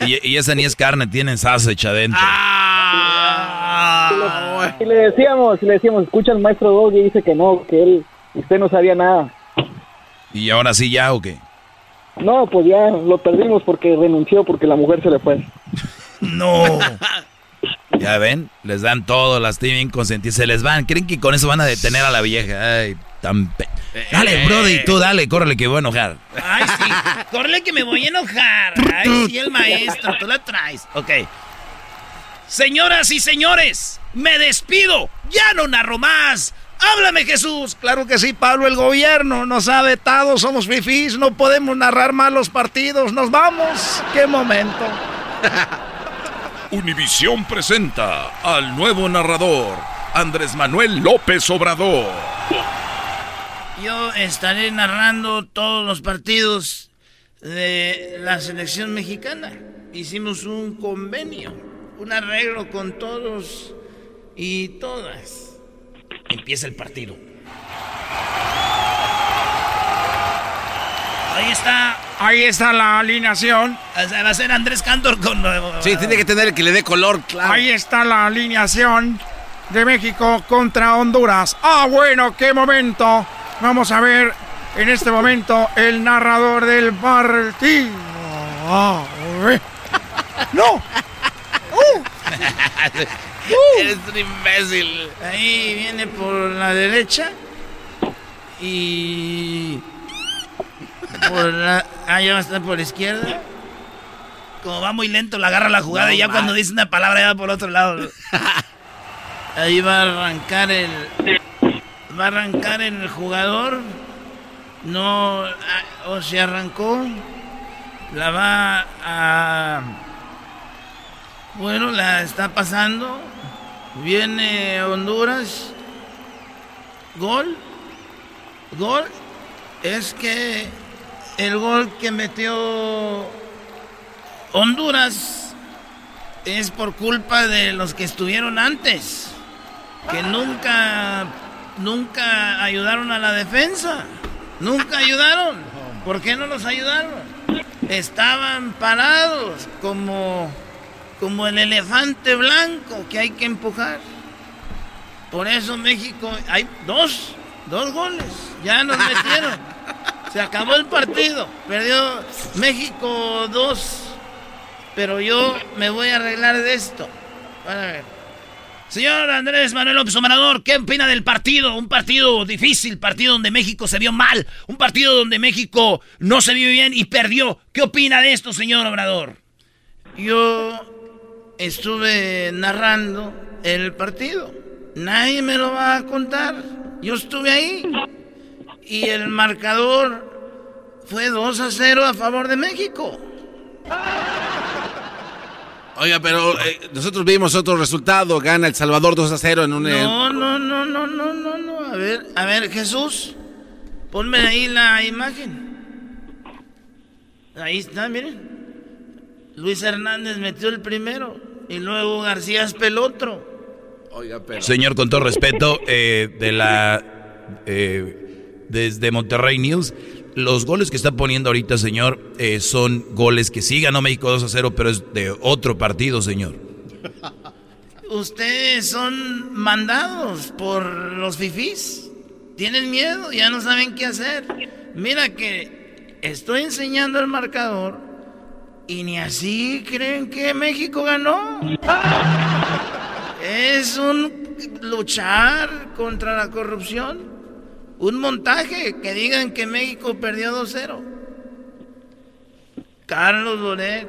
y esa ni es carne, tienen salsa hecha adentro. Y le decíamos, escucha al maestro Doggy, y dice que no, que usted no sabía nada. ¿Y ahora sí ya o qué? No, pues ya lo perdimos porque renunció, porque la mujer se le fue. No. Ya ven, les dan todo, las tienen consentidas, se les van. ¿Creen que con eso van a detener a la vieja? Ay, dale, Brody, tú dale, córrele que voy a enojar. Ay, sí, córrele que me voy a enojar. Ay, sí, el maestro, tú la traes. Ok. Señoras y señores, me despido, ya no narro más. ¡Háblame, Jesús! Claro que sí, Pablo, el gobierno nos ha vetado, somos fifís, no podemos narrar más los partidos. ¡Nos vamos! ¡Qué momento! Univisión presenta al nuevo narrador, Andrés Manuel López Obrador. Yo estaré narrando todos los partidos de la selección mexicana. Hicimos un convenio. Un arreglo con todos y todas. Empieza el partido. Ahí está la alineación. O sea, va a ser Andrés Cantor con... Sí, tiene que tener el que le dé color, claro. Ahí está la alineación de México contra Honduras. Ah, bueno, qué momento. Vamos a ver en este momento el narrador del partido. ¡No! Eres un imbécil. Ahí viene por la derecha. Y... por la... ah, ya va a estar por la izquierda. Como va muy lento, la agarra la jugada, no, y ya va. Cuando dice una palabra ya va por otro lado. Ahí va a arrancar el... va a arrancar el jugador. No... o se arrancó. La va a... bueno, la está pasando. Viene Honduras. Gol. Gol. Es que el gol que metió Honduras es por culpa de los que estuvieron antes, que nunca ayudaron a la defensa. Nunca ayudaron. ¿Por qué no los ayudaron? Estaban parados como el elefante blanco que hay que empujar. Por eso México, hay dos goles, ya nos metieron. Se acabó el partido, perdió México 2, pero yo me voy a arreglar de esto. Van a ver. Señor Andrés Manuel López Obrador, ¿qué opina del partido? Un partido difícil, partido donde México se vio mal, un partido donde México no se vio bien y perdió. ¿Qué opina de esto, señor Obrador? Yo estuve narrando el partido. Nadie me lo va a contar. Yo estuve ahí. Y el marcador fue 2-0 a favor de México. Oiga, pero nosotros vimos otro resultado, gana El Salvador 2-0 en un... No. A ver, Jesús, ponme ahí la imagen. Ahí está, miren. Luis Hernández metió el primero y luego García peló otro. Oiga, pero... Señor, con todo respeto, desde Monterrey News... los goles que está poniendo ahorita, señor, son goles que sí ganó México 2-0, pero es de otro partido, señor. Ustedes son mandados por los fifís. Tienen miedo, ya no saben qué hacer. Mira que estoy enseñando el marcador y ni así creen que México ganó. Es un luchar contra la corrupción. Un montaje que digan que México perdió 2-0. Carlos Bonet,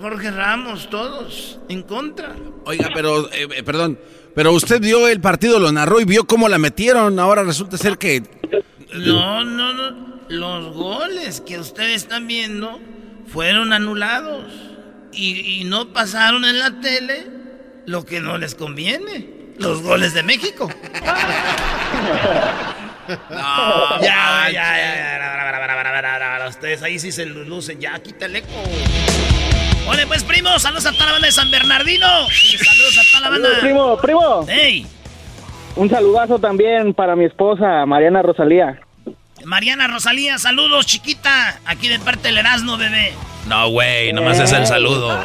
Jorge Ramos, todos en contra. Oiga, pero, perdón, pero usted vio el partido, lo narró y vio cómo la metieron. Ahora resulta ser que... No. Los goles que ustedes están viendo fueron anulados. Y no pasaron en la tele lo que no les conviene. Los goles de México. No, ya. Ustedes ahí sí se lucen. Ya, quítale. Ole, pues, primo, saludos a toda la banda de San Bernardino. Saludos a toda la banda. Primo. Hey. Un saludazo también para mi esposa, Mariana Rosalía. Mariana Rosalía, saludos, chiquita. Aquí de parte del Erazno, bebé. No, güey, nomás es el saludo.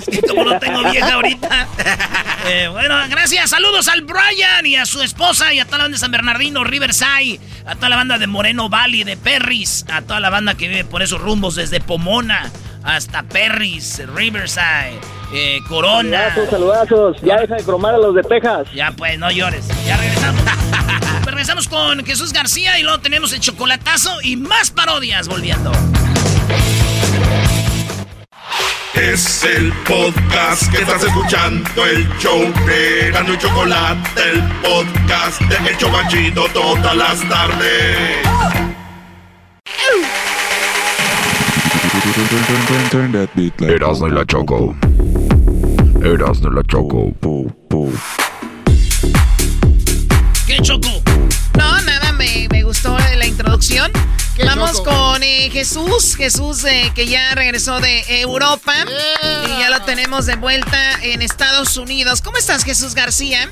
Es que como no tengo vieja ahorita. Bueno, gracias. Saludos al Brian y a su esposa y a toda la banda de San Bernardino, Riverside, a toda la banda de Moreno Valley, de Perris, a toda la banda que vive por esos rumbos desde Pomona hasta Perris, Riverside, Corona. Saludazos. Ya deja de cromar a los de Texas. Ya, pues, no llores. Ya regresamos. Regresamos con Jesús García y luego tenemos el chocolatazo y más parodias volviendo. Es el podcast que estás escuchando, el show de Erazno y Chocolata, el podcast de El Chocachito todas las tardes. Erazno y la Choco. Erazno y la Choco. ¿Qué, Choco? No, nada, me gustó la introducción. Vamos con Jesús, que ya regresó de Europa y ya lo tenemos de vuelta en Estados Unidos. ¿Cómo estás, Jesús García?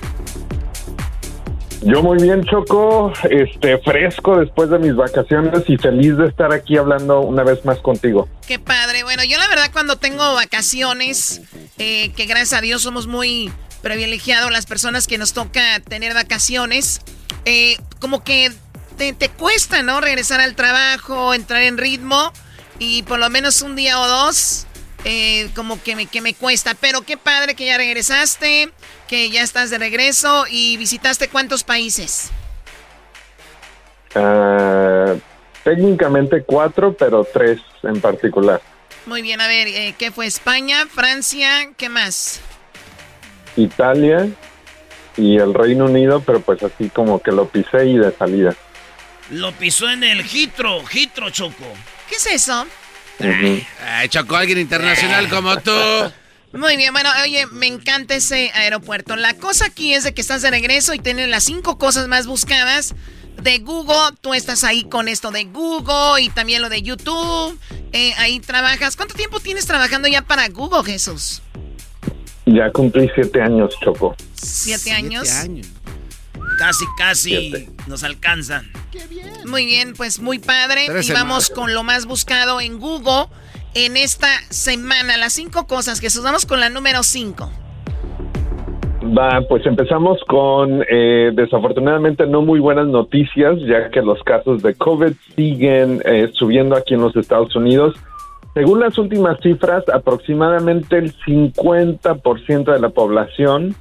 Yo muy bien, Choco, fresco después de mis vacaciones y feliz de estar aquí hablando una vez más contigo. Qué padre. Bueno, yo la verdad cuando tengo vacaciones, que gracias a Dios somos muy privilegiados las personas que nos toca tener vacaciones, como que... Te cuesta, ¿no? Regresar al trabajo, entrar en ritmo. Y por lo menos un día o dos, como que me cuesta. Pero qué padre que ya regresaste, que ya estás de regreso. ¿Y visitaste cuántos países? Técnicamente 4, pero 3 en particular. Muy bien, a ver, ¿qué fue? España, Francia, ¿qué más? Italia y el Reino Unido, pero pues así como que lo pisé y de salida. Lo pisó en el Jitro, Choco. ¿Qué es eso? Ay, Choco, alguien internacional como tú. Muy bien, bueno, oye, me encanta ese aeropuerto. La cosa aquí es de que estás de regreso y tienes las 5 cosas más buscadas de Google. Tú estás ahí con esto de Google y también lo de YouTube. Ahí trabajas. ¿Cuánto tiempo tienes trabajando ya para Google, Jesús? Ya cumplí 7 años, Choco. ¿7 años? Casi 7. Nos alcanzan. ¡Qué bien! Muy bien, pues muy padre. Y vamos con lo más buscado en Google en esta semana. Las 5 cosas, Jesús. Vamos con la número 5. Va, pues empezamos con desafortunadamente no muy buenas noticias, ya que los casos de COVID siguen subiendo aquí en los Estados Unidos. Según las últimas cifras, aproximadamente el 50% de la población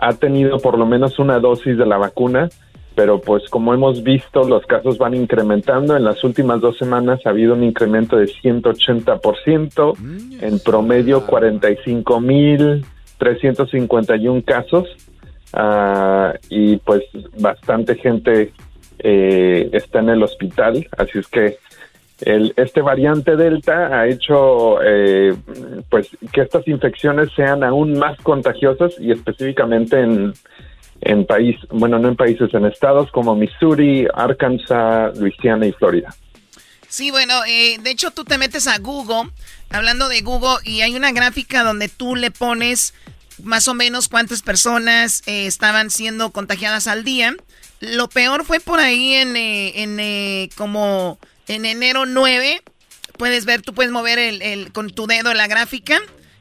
ha tenido por lo menos una dosis de la vacuna, pero pues como hemos visto, los casos van incrementando. En las últimas 2 semanas ha habido un incremento de 180%, en promedio 45,351 casos, y pues bastante gente está en el hospital, así es que este variante Delta ha hecho pues que estas infecciones sean aún más contagiosas, y específicamente en estados como Missouri, Arkansas, Luisiana y Florida. Sí, bueno, de hecho tú te metes a Google, hablando de Google, y hay una gráfica donde tú le pones más o menos cuántas personas estaban siendo contagiadas al día. Lo peor fue por ahí como en enero 9, puedes ver, tú puedes mover con tu dedo la gráfica,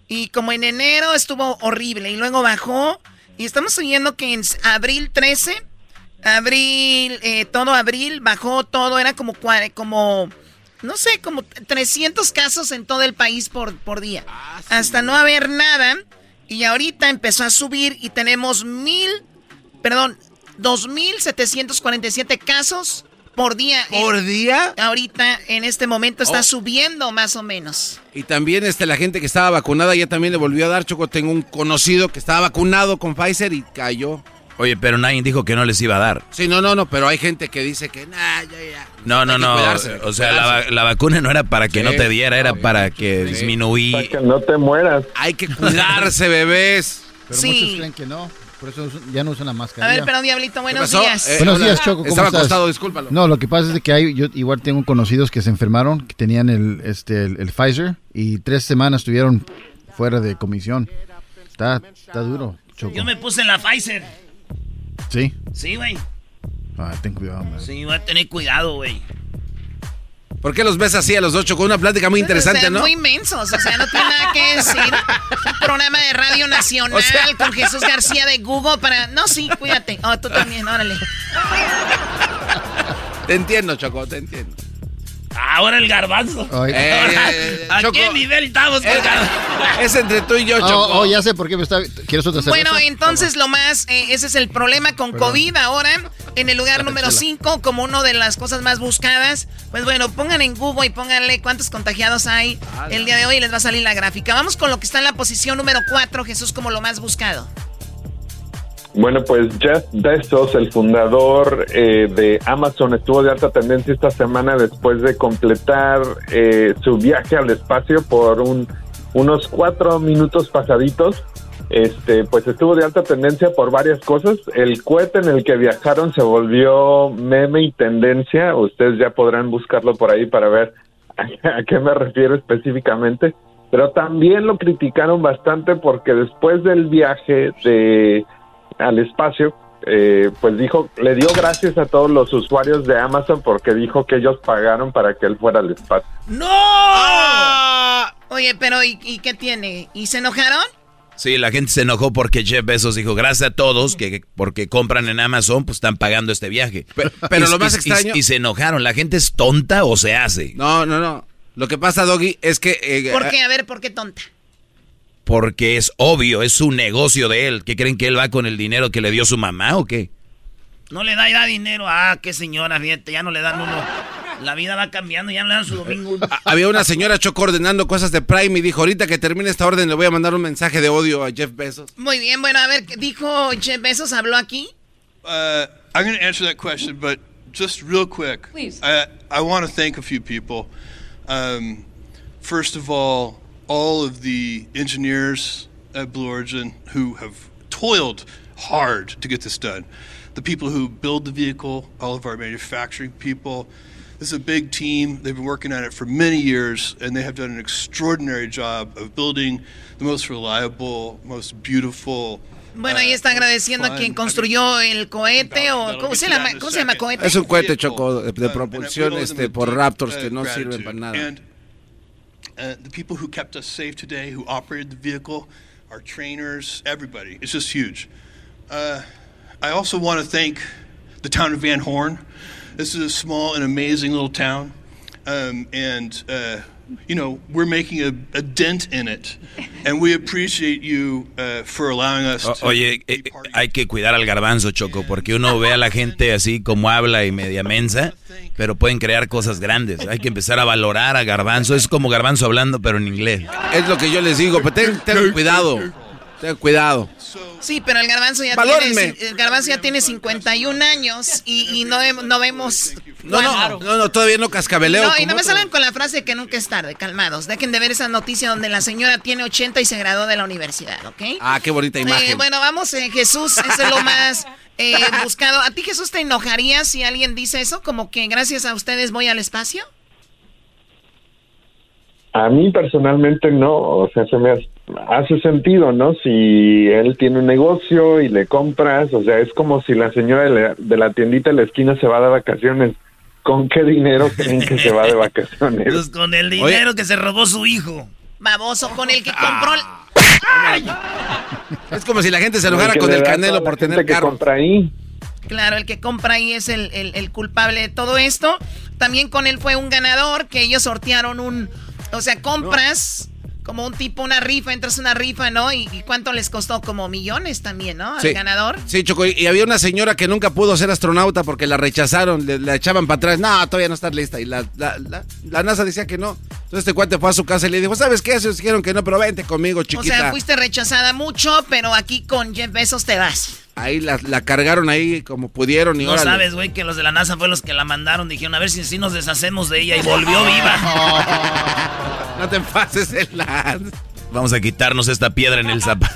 y como en enero estuvo horrible, y luego bajó, y estamos oyendo que en abril 13... todo abril bajó todo, era como 300 casos en todo el país por día. Ah, sí. Hasta no haber nada, y ahorita empezó a subir y tenemos 2,747 casos por día. ¿Por día? Ahorita, en este momento, está subiendo más o menos. Y también la gente que estaba vacunada ya también le volvió a dar, Choco. Tengo un conocido que estaba vacunado con Pfizer y cayó. Oye, pero nadie dijo que no les iba a dar. Sí, no, pero hay gente que dice que ya. No. O sea, la vacuna no era para que no te diera, era para que disminuir. Para que no te mueras. Hay que cuidarse, bebés. Pero muchos creen que no. Por eso ya no usan la máscara. A ver, perdón, Diablito, buenos días. Buenos días, Choco, ¿cómo estás? Estaba acostado, discúlpalo. No, lo que pasa es que yo igual tengo conocidos que se enfermaron, que tenían el Pfizer, y 3 semanas estuvieron fuera de comisión. Está duro, Choco. Yo me puse en la Pfizer. ¿Sí? Sí, güey. Ten cuidado, man. Sí, voy a tener cuidado, güey. ¿Por qué los ves así a los 8 con una plática muy interesante, no? Muy inmensos, o sea, no tiene nada que decir. Un programa de Radio Nacional con Jesús García de Google para... No, sí, cuídate. Oh, tú también, órale. Te entiendo, Choco, te entiendo. Ahora el garbanzo. ¿A Choco, qué nivel estamos? Es entre tú y yo, Choco. Oh, ya sé por qué me está... ¿Quieres otra cerveza? Bueno, entonces lo más... ese es el problema con COVID ahora. En el lugar número 5, como una de las cosas más buscadas. Pues bueno, pongan en Google y pónganle cuántos contagiados hay el día de hoy y les va a salir la gráfica. Vamos con lo que está en la posición número 4, Jesús, como lo más buscado. Bueno, pues Jeff Bezos, el fundador de Amazon, estuvo de alta tendencia esta semana después de completar su viaje al espacio por unos 4 minutos pasaditos. Pues estuvo de alta tendencia por varias cosas. El cohete en el que viajaron se volvió meme y tendencia. Ustedes ya podrán buscarlo por ahí para ver a qué me refiero específicamente. Pero también lo criticaron bastante porque después del viaje al espacio, pues le dio gracias a todos los usuarios de Amazon porque dijo que ellos pagaron para que él fuera al espacio. ¡No! Oye, pero ¿y qué tiene? ¿Y se enojaron? Sí, la gente se enojó porque Jeff Bezos dijo, gracias a todos, que porque compran en Amazon, pues están pagando este viaje. Pero lo más extraño... Y se enojaron, ¿la gente es tonta o se hace? No. Lo que pasa, Doggy, es que... ¿Por qué? A ver, ¿por qué tonta? Porque es obvio, es un negocio de él. ¿Qué creen, que él va con el dinero que le dio su mamá o qué? No le da, dinero. Ah, qué señora, fíjate, ya no le dan uno. La vida va cambiando, ya no le dan su domingo. Había una señora, Choco, ordenando cosas de Prime y dijo, ahorita que termine esta orden le voy a mandar un mensaje de odio a Jeff Bezos. Muy bien, bueno, a ver, dijo Jeff Bezos, ¿habló aquí? I'm going to answer that question, but just real quick. Please. I want to thank a few people. First of all of the engineers at Blue Origin who have toiled hard to get this done. The people who build the vehicle, all of our manufacturing people. This is a big team. They've been working on it for many years, and they have done an extraordinary job of building the most reliable, most beautiful. Bueno, ahí está agradeciendo a quien construyó el cohete, o ¿cómo se llama cohete? Es un cohete, Choco, de propulsión por Raptors que no sirven para nada. The people who kept us safe today, who operated the vehicle, our trainers, everybody. It's just huge. I also want to thank the town of Van Horn. This is a small and amazing little town, you know, we're making a dent in it, and we appreciate you for allowing us to... Oye, hay que cuidar al garbanzo, Choco, porque uno ve a la gente así como habla y media mensa, pero pueden crear cosas grandes. Hay que empezar a valorar a garbanzo. Es como garbanzo hablando, pero en inglés. Es lo que yo les digo, pero ten cuidado. Ten cuidado. Sí, pero el garbanzo ya tiene 51 años y no vemos... No, todavía no cascabeleo. No, y no me salgan con la frase que nunca es tarde, calmados. Dejen de ver esa noticia donde la señora tiene 80 y se graduó de la universidad, ¿ok? Ah, qué bonita imagen. Bueno, vamos, Jesús, eso es lo más buscado. ¿A ti, Jesús, te enojaría si alguien dice eso? Como que gracias a ustedes voy al espacio. A mí personalmente no, o sea, se me hace sentido, ¿no? Si él tiene un negocio y le compras, o sea, es como si la señora de la tiendita de la esquina se va de vacaciones. ¿Con qué dinero creen que se va de vacaciones? Pues con el dinero que se robó su hijo. Baboso, con el que compró el... ¡Ay! Es como si la gente se enojara con el Canelo por tener carro. Compra ahí. Claro, el que compra ahí es el culpable de todo esto. También con él fue un ganador que ellos sortearon un... O sea, compras como un tipo, una rifa, entras a una rifa, ¿no? ¿Y cuánto les costó? Como millones también, ¿no? Al ganador. Sí, Choco, y había una señora que nunca pudo ser astronauta porque la rechazaron, la echaban para atrás. No, todavía no está lista. Y la NASA decía que no. Entonces este cuate fue a su casa y le dijo, ¿sabes qué? Ellos dijeron que no, pero vente conmigo, chiquita. O sea, fuiste rechazada mucho, pero aquí con Jeff Bezos te vas. Ahí la cargaron ahí como pudieron y no órale. Sabes, güey, que los de la NASA fue los que la mandaron. Dijeron, a ver si nos deshacemos de ella. Y volvió viva. No te pases el lance. Vamos a quitarnos esta piedra en el zapato.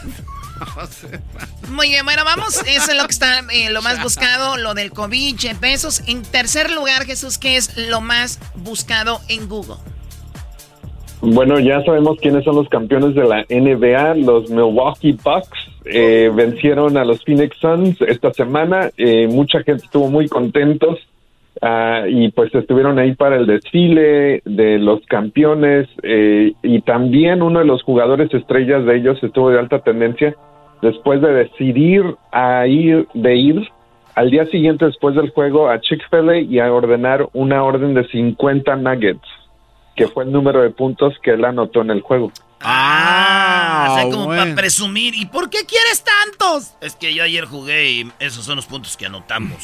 Muy bien, bueno, vamos. Eso es lo que está lo más buscado, lo del COVID, Jeff Bezos. En tercer lugar, Jesús, ¿qué es lo más buscado en Google? Bueno, ya sabemos quiénes son los campeones de la NBA, los Milwaukee Bucks. Vencieron a los Phoenix Suns esta semana, mucha gente estuvo muy contentos y pues estuvieron ahí para el desfile de los campeones y también uno de los jugadores estrellas de ellos estuvo de alta tendencia después de decidir ir al día siguiente después del juego a Chick-fil-A y a ordenar una orden de 50 nuggets, que fue el número de puntos que él anotó en el juego. O sea, como bueno, para presumir. ¿Y por qué quieres tantos? Es que yo ayer jugué y esos son los puntos que anotamos.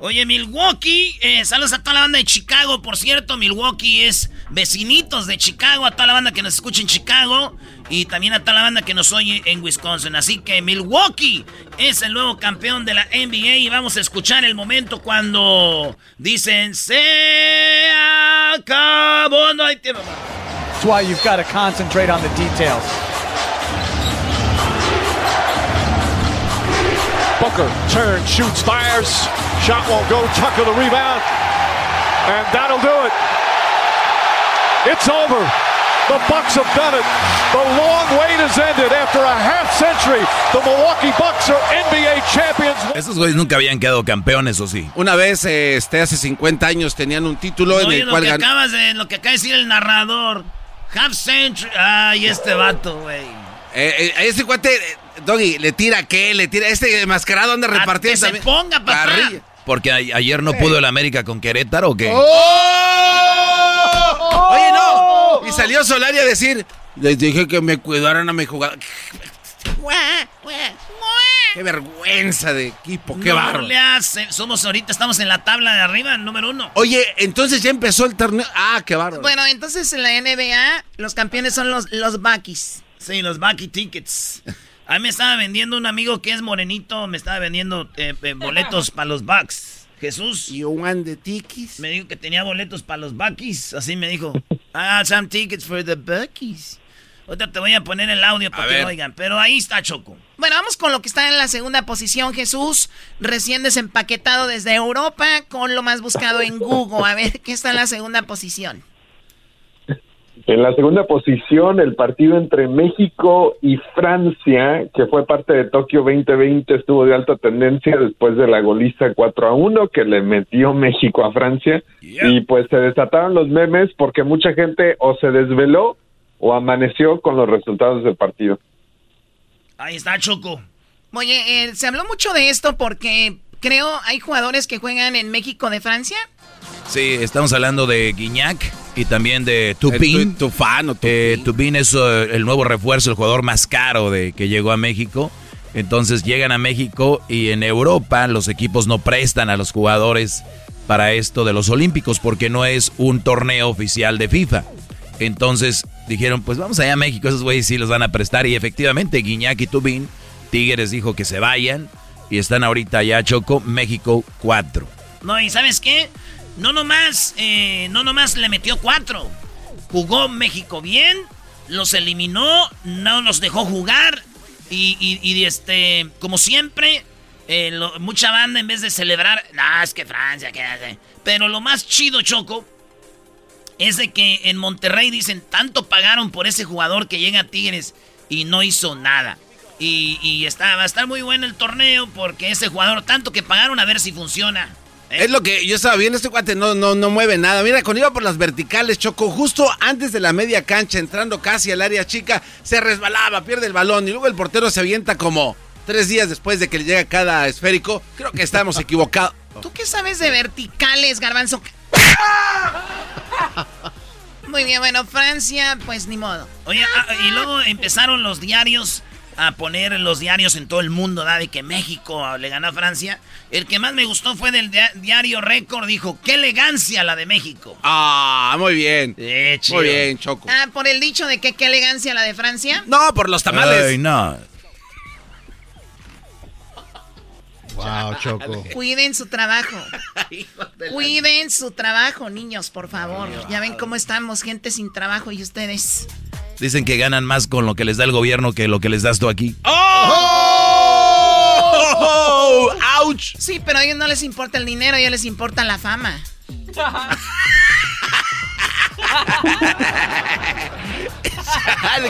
Oye, Milwaukee, saludos a toda la banda de Chicago. Por cierto, Milwaukee es vecinitos de Chicago. A toda la banda que nos escucha en Chicago y también a toda la banda que nos oye en Wisconsin. Así que Milwaukee es el nuevo campeón de la NBA. Y vamos a escuchar el momento cuando dicen se acabó, no hay tiempo más. That's why you've got to concentrate on the details. Booker turns, shoots, fires. Shot won't go. Tucker the rebound. And that'll do it. It's over. The Bucks have done it. The long wait has ended. After a half century, the Milwaukee Bucks are NBA champions. Esos güeyes nunca habían quedado campeones, ¿o sí? Una vez, hace 50 años tenían un título en el cual ganó. Lo que acaba de decir el narrador. Half century. Ay, este vato, güey. Este cuate, Doggy, le tira. Este mascarado anda repartiendo. Que también se ponga, papá. Porque ayer no pudo el América con Querétaro, ¿o qué? ¡Oh! salió Solari a decir, les dije que me cuidaran a mi jugador. Qué vergüenza de equipo, qué bárbaro. Somos ahorita, estamos en la tabla de arriba, número 1. Oye, entonces ya empezó el torneo. Ah, qué bárbaro. Bueno, entonces en la NBA los campeones son los Buckies. Sí, los Bucky Tickets. A mí me estaba vendiendo un amigo que es morenito, me estaba vendiendo boletos para los Bucks. Jesús. ¿Y one de tickets? Me dijo que tenía boletos para los Buckies, así me dijo. Ah, some tickets for the Buckies. Ahorita te voy a poner el audio para que lo oigan, pero ahí está Choco. Bueno, vamos con lo que está en la segunda posición, Jesús, recién desempaquetado desde Europa con lo más buscado en Google. A ver, ¿qué está en la segunda posición? En la segunda posición, el partido entre México y Francia, que fue parte de Tokio 2020, estuvo de alta tendencia después de la goliza 4-1 que le metió México a Francia. Yeah. Y pues se desataron los memes porque mucha gente o se desveló o amaneció con los resultados del partido. Ahí está, Choco. Oye, se habló mucho de esto porque creo hay jugadores que juegan en México de Francia. Sí, estamos hablando de Guiñac y también de Tupin. Tupin es el nuevo refuerzo, el jugador más caro que llegó a México. Entonces llegan a México y en Europa los equipos no prestan a los jugadores para esto de los Olímpicos porque no es un torneo oficial de FIFA. Entonces dijeron, pues vamos allá a México, esos güeyes sí los van a prestar. Y efectivamente, Guiñac y Tubín, Tigres dijo que se vayan. Y están ahorita allá, Choco, México 4. No, y ¿sabes qué? No nomás le metió 4. Jugó México bien, los eliminó, no los dejó jugar. Y como siempre, mucha banda en vez de celebrar, no, es que Francia, ¿qué hace? Pero lo más chido, Choco, es de que en Monterrey dicen, tanto pagaron por ese jugador que llega a Tigres y no hizo nada. Y va a estar muy bueno el torneo porque ese jugador, tanto que pagaron, a ver si funciona. Es lo que yo estaba viendo, este cuate no mueve nada. Mira, cuando iba por las verticales, Chocó, justo antes de la media cancha, entrando casi al área chica, se resbalaba, pierde el balón y luego el portero se avienta como 3 días después de que le llega cada esférico. Creo que estamos equivocados. ¿Tú qué sabes de verticales, Garbanzo? Muy bien, bueno, Francia, pues ni modo. Oye, y luego empezaron los diarios a poner los diarios en todo el mundo, ¿da? De que México le ganó a Francia. El que más me gustó fue del diario Récord, dijo, ¡qué elegancia la de México! Ah, muy bien. Chido. Muy bien, Choco. Ah, por el dicho de que qué elegancia la de Francia. No, por los tamales. Ay, no. Wow, Choco. Cuiden su trabajo. Cuiden su trabajo, niños, por favor. Ya ven cómo estamos, gente sin trabajo y ustedes. Dicen que ganan más con lo que les da el gobierno que lo que les das tú aquí. ¡Oh! ¡Auch! Sí, pero a ellos no les importa el dinero, a ellos les importa la fama.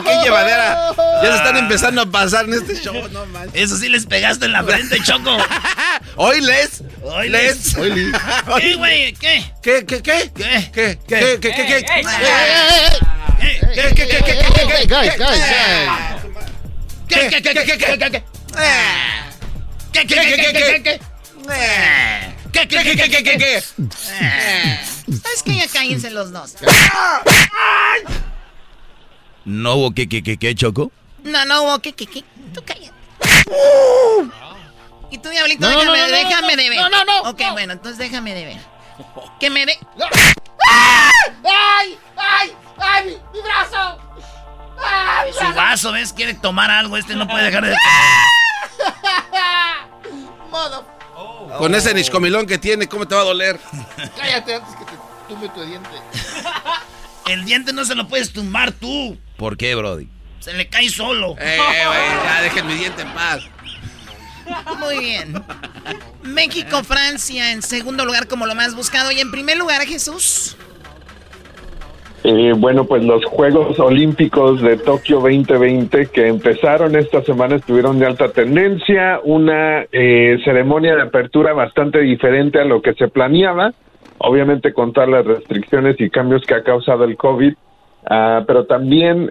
¡Qué llevadera! Ya se están empezando a pasar en este show, no manches. Eso sí les pegaste en la frente, Choco. ¡Oiles! ¿Qué, güey? ¿Qué? ¿Qué? ¿Sabes qué? Ya cállense los dos. ¿No hubo qué, Choco? No hubo qué. Tú cállate. Y tú, diablito, déjame de ver. No. Ok, bueno, entonces déjame de ver. Que me de... ¡Ay! ¡Mi brazo! ¡Ay, mi brazo! Su vaso, ¿ves? Quiere tomar algo. Este no puede dejar de... Modo. Con ese niscomilón que tiene, ¿cómo te va a doler? Cállate antes que te tumbe tu diente. El diente no se lo puedes tumbar tú. ¿Por qué, Brody? Se le cae solo. Ya dejen mi diente en paz. Muy bien. México, Francia en segundo lugar como lo más buscado. Y en primer lugar, Jesús. Bueno, pues los Juegos Olímpicos de Tokio 2020 que empezaron esta semana estuvieron de alta tendencia. Una ceremonia de apertura bastante diferente a lo que se planeaba. Obviamente con todas las restricciones y cambios que ha causado el COVID, pero también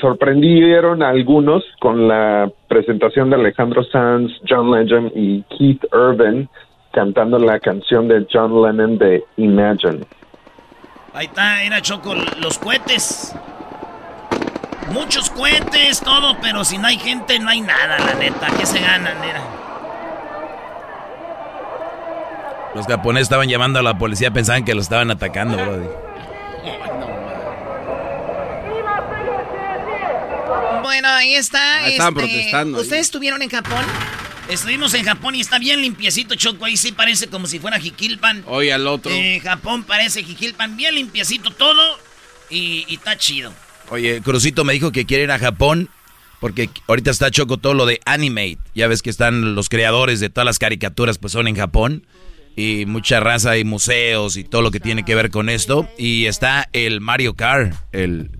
sorprendieron a algunos con la presentación de Alejandro Sanz, John Legend y Keith Urban cantando la canción de John Lennon de Imagine. Ahí está, era Choco, los cohetes. Muchos cohetes, todo, pero si no hay gente, no hay nada, la neta. ¿Qué se ganan, nena? Los japoneses estaban llamando a la policía, pensaban que lo estaban atacando, brody. Bueno, ahí está. Están protestando. ¿Ustedes estuvieron en Japón? Estuvimos en Japón y está bien limpiecito, Choco. Ahí sí parece como si fuera Jiquilpan. Oye, al otro. Japón parece Jiquilpan, bien limpiecito todo y está chido. Oye, Crucito me dijo que quiere ir a Japón porque ahorita está, Choco, todo lo de Animate. Ya ves que están los creadores de todas las caricaturas, pues son en Japón. Y mucha raza y museos y todo lo que tiene que ver con esto. Y está el Mario Kart,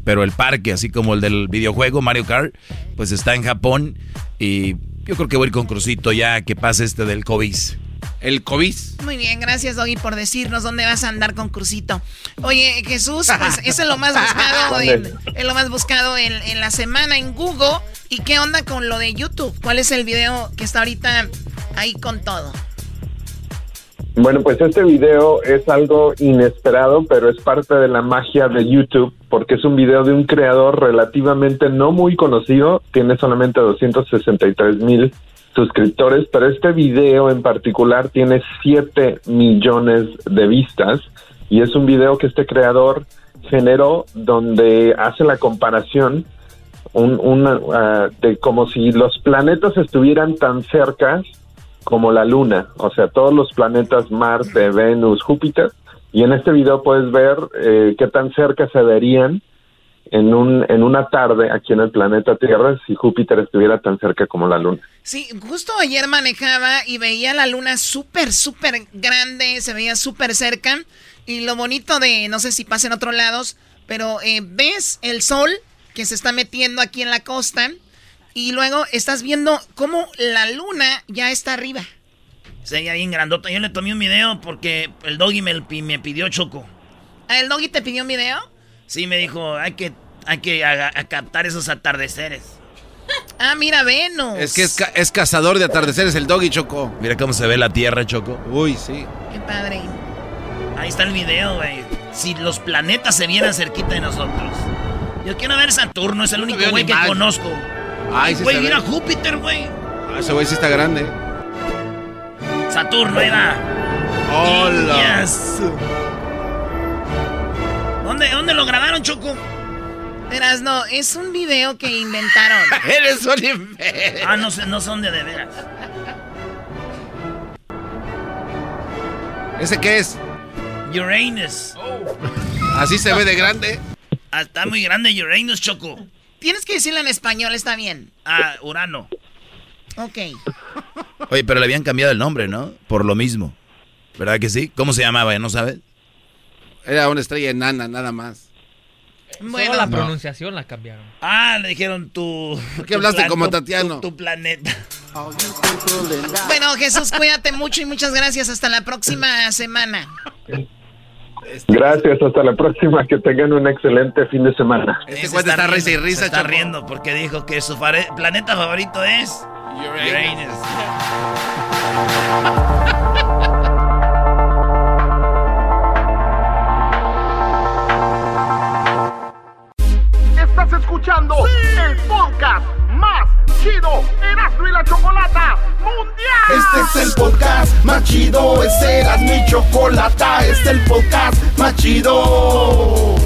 pero el parque, así como el del videojuego Mario Kart, pues está en Japón. Y yo creo que voy a ir con Crucito ya que pase este del COVID. El COVID. Muy bien, gracias, Doggy, por decirnos dónde vas a andar con Crucito. Oye, Jesús, pues eso es lo más buscado, es lo más buscado en la semana en Google. ¿Y qué onda con lo de YouTube? ¿Cuál es el video que está ahorita ahí con todo? Bueno, pues este video es algo inesperado, pero es parte de la magia de YouTube, porque es un video de un creador relativamente no muy conocido, tiene solamente 263,000 suscriptores, pero este video en particular tiene 7 millones de vistas, y es un video que este creador generó donde hace la comparación de como si los planetas estuvieran tan cerca como la Luna, o sea, todos los planetas Marte, Venus, Júpiter, y en este video puedes ver qué tan cerca se verían en una tarde aquí en el planeta Tierra si Júpiter estuviera tan cerca como la Luna. Sí, justo ayer manejaba y veía la Luna súper, súper grande, se veía súper cerca, y lo bonito de, no sé si pasa en otros lados, pero ves el Sol que se está metiendo aquí en la costa, y luego estás viendo cómo la Luna ya está arriba. Sería bien grandota. Yo le tomé un video porque el Doggy me pidió, Choco. ¿El Doggy te pidió un video? Sí, me dijo, hay que captar esos atardeceres. Ah, mira, Venus. Es que es cazador de atardeceres el Doggy, Choco. Mira cómo se ve la Tierra, Choco. Uy, sí. Qué padre. Ahí está el video, güey. Si los planetas se vieran cerquita de nosotros. Yo quiero ver Saturno, es el único güey que conozco. Ay, güey, sí, mira Júpiter, güey. Ese güey sí está grande. Saturno, ahí va. Hola. Yes. ¿Dónde lo grabaron, Choco? Verás, no, es un video que inventaron. Eres un imbécil. Ah, no sé, no son de veras. ¿Ese qué es? Uranus. Oh. Así se ve de grande. Ah, está muy grande Uranus, Choco. Tienes que decirlo en español, está bien. Ah, Urano. Ok. Oye, pero le habían cambiado el nombre, ¿no? Por lo mismo. ¿Verdad que sí? ¿Cómo se llamaba? ¿No sabes? Era una estrella enana, nada más. Bueno, solo la pronunciación la cambiaron. Ah, le dijeron tu... ¿Por qué hablaste como Tatiano? Tu planeta. Bueno, Jesús, cuídate mucho y muchas gracias. Hasta la próxima semana. Gracias, hasta la próxima, que tengan un excelente fin de semana. Este cuate está risa y risa, está riendo porque dijo que su planeta favorito es Uranus. Estás escuchando el podcast más chido, Erazno y la Chocolata Mundial. Este es el podcast más chido, es Erazno y Chocolata. Este es el podcast más chido.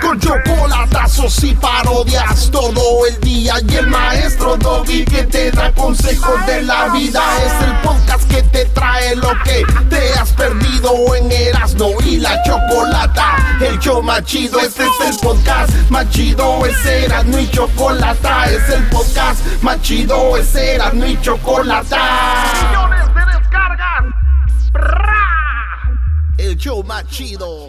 Con chocolatazos y parodias todo el día. Y el maestro Doggy que te da consejos de la vida. Es el podcast que te trae lo que te has perdido en Erazno y la Chocolata. El show más chido, este es el podcast más chido, es Erazno y Chocolata. Es el podcast más chido, es Erazno y Chocolata. Millones de descargas. El show más chido.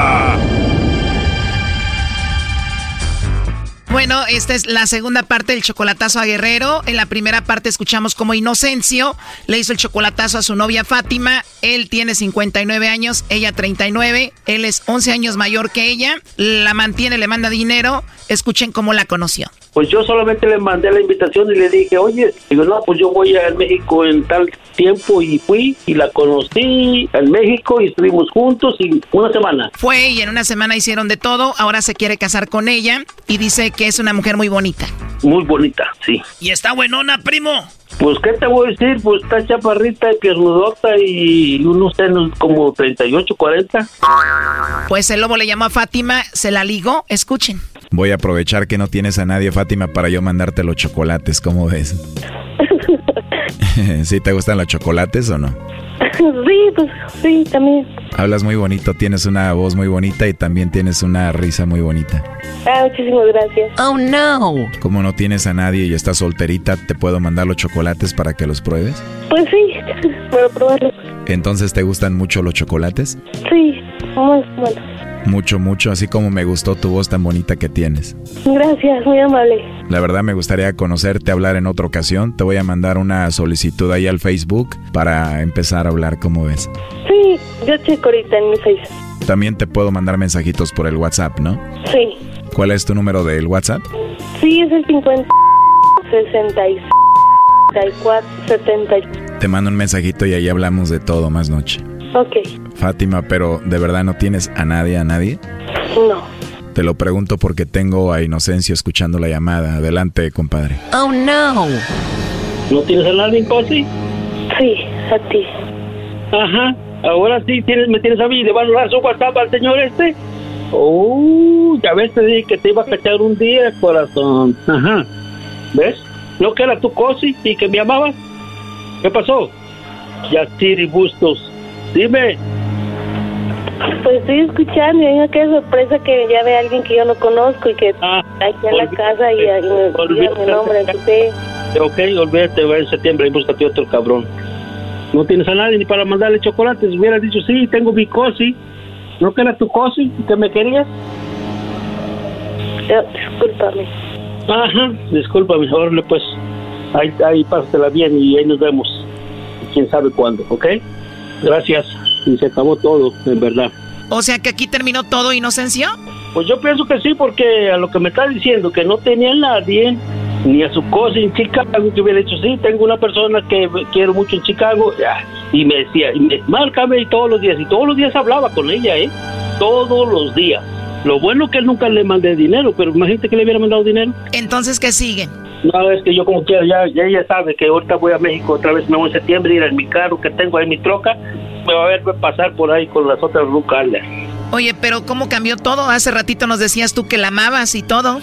Bueno, Bueno, esta es la segunda parte del chocolatazo a Guerrero. En la primera parte escuchamos cómo Inocencio le hizo el chocolatazo a su novia Fátima. Él tiene 59 años, ella 39. Él es 11 años mayor que ella. La mantiene, le manda dinero. Escuchen cómo la conoció. Pues yo solamente le mandé la invitación y le dije, oye, digo, no, pues yo voy a México en tal tiempo, y fui y la conocí en México y estuvimos juntos y una semana. Fue y en una semana hicieron de todo, ahora se quiere casar con ella y dice que es una mujer muy bonita. Muy bonita, sí. ¿Y está buenona, primo? Pues, ¿qué te voy a decir? Pues está chaparrita y piernudota y unos senos como 38, 40. Pues el lobo le llamó a Fátima, se la ligó, escuchen. Voy a aprovechar que no tienes a nadie, Fátima, para yo mandarte los chocolates, ¿cómo ves? ¿Sí te gustan los chocolates o no? Sí, pues sí, también. Hablas muy bonito, tienes una voz muy bonita y también tienes una risa muy bonita. Ah, muchísimas gracias. Oh, no. Como no tienes a nadie y estás solterita, ¿te puedo mandar los chocolates para que los pruebes? Pues sí, para probarlos. ¿Entonces te gustan mucho los chocolates? Sí, muy bueno. Mucho, mucho, así como me gustó tu voz tan bonita que tienes. Gracias, muy amable. La verdad me gustaría conocerte, hablar en otra ocasión. Te voy a mandar una solicitud ahí al Facebook para empezar a hablar, ¿cómo ves? Sí, yo checo ahorita en mi Facebook. También te puedo mandar mensajitos por el WhatsApp, ¿no? Sí. ¿Cuál es tu número del WhatsApp? Sí, es el 50... 66... 64... 70... Te mando un mensajito y ahí hablamos de todo más noche. Ok. Fátima, pero ¿de verdad no tienes a nadie, a nadie? No. Te lo pregunto porque tengo a Inocencio escuchando la llamada. Adelante, compadre. Oh, no. ¿No tienes a nadie, Cosi? Sí, a ti. Ajá. Ahora sí me tienes a mí. ¿Le va a anular su WhatsApp al señor este? Oh, ya ves, te dije que te iba a cachar un día, corazón. Ajá. ¿Ves? ¿No que era tu Cosi y que me amabas? ¿Qué pasó? Yaciri Bustos. Dime. Pues estoy escuchando, y qué sorpresa que ya ve a alguien que yo no conozco y que aquí en la casa y me diga mi nombre. Entonces... Ok, olvídate, va en septiembre y búscate otro cabrón. No tienes a nadie ni para mandarle chocolates. Hubieras dicho, sí, tengo mi Cosi. ¿No que era tu Cosi que me querías? Discúlpame. Ajá, discúlpame, órale pues. Ahí pásatela bien y ahí nos vemos. Quién sabe cuándo, ¿ok? Gracias, y se acabó todo, en verdad. O sea que aquí terminó todo, Inocencio. Pues yo pienso que sí, porque a lo que me estás diciendo, que no tenía nadie, ni a su cosa en Chicago, que hubiera dicho, sí, tengo una persona que quiero mucho en Chicago, y me decía, márcame y todos los días hablaba con ella, todos los días. Lo bueno que nunca le mandé dinero, pero imagínate que le hubiera mandado dinero. Entonces, ¿qué sigue? No, es que yo como quiera, ya ella sabe que ahorita voy a México otra vez, me voy en septiembre, ir en mi carro que tengo ahí, mi troca, me va a ver pasar por ahí con las otras rucales. Oye, pero ¿cómo cambió todo? Hace ratito nos decías tú que la amabas y todo.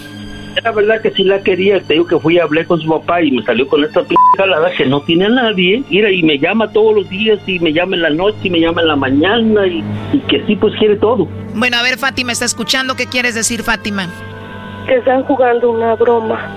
La verdad que sí la quería, te digo que fui y hablé con su papá y me salió con esta p*** jalada que no tiene a nadie, mira, y me llama todos los días, y me llama en la noche, y me llama en la mañana, y que sí, pues quiere todo. Bueno, a ver, Fátima, ¿está escuchando? ¿Qué quieres decir, Fátima? Que están jugando una broma.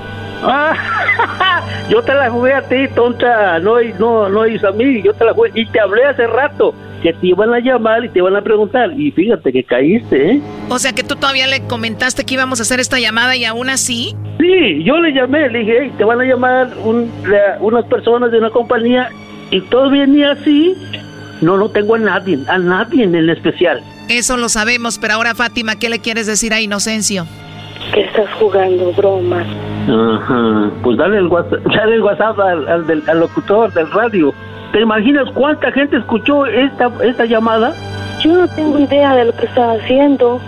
Yo te la jugué a ti, tonta, no hizo a mí, yo te la jugué y te hablé hace rato que te iban a llamar y te iban a preguntar y fíjate que caíste, O sea que tú todavía le comentaste que íbamos a hacer esta llamada y aún así... Sí, yo le llamé, le dije, hey, te van a llamar unas personas de una compañía y todo venía así, no tengo a nadie en especial. Eso lo sabemos, pero ahora Fátima, ¿qué le quieres decir a Inocencio? Que estás jugando bromas. Ajá, pues dale el WhatsApp al locutor del radio. ¿Te imaginas cuánta gente escuchó esta llamada? Yo no tengo idea de lo que estaba haciendo.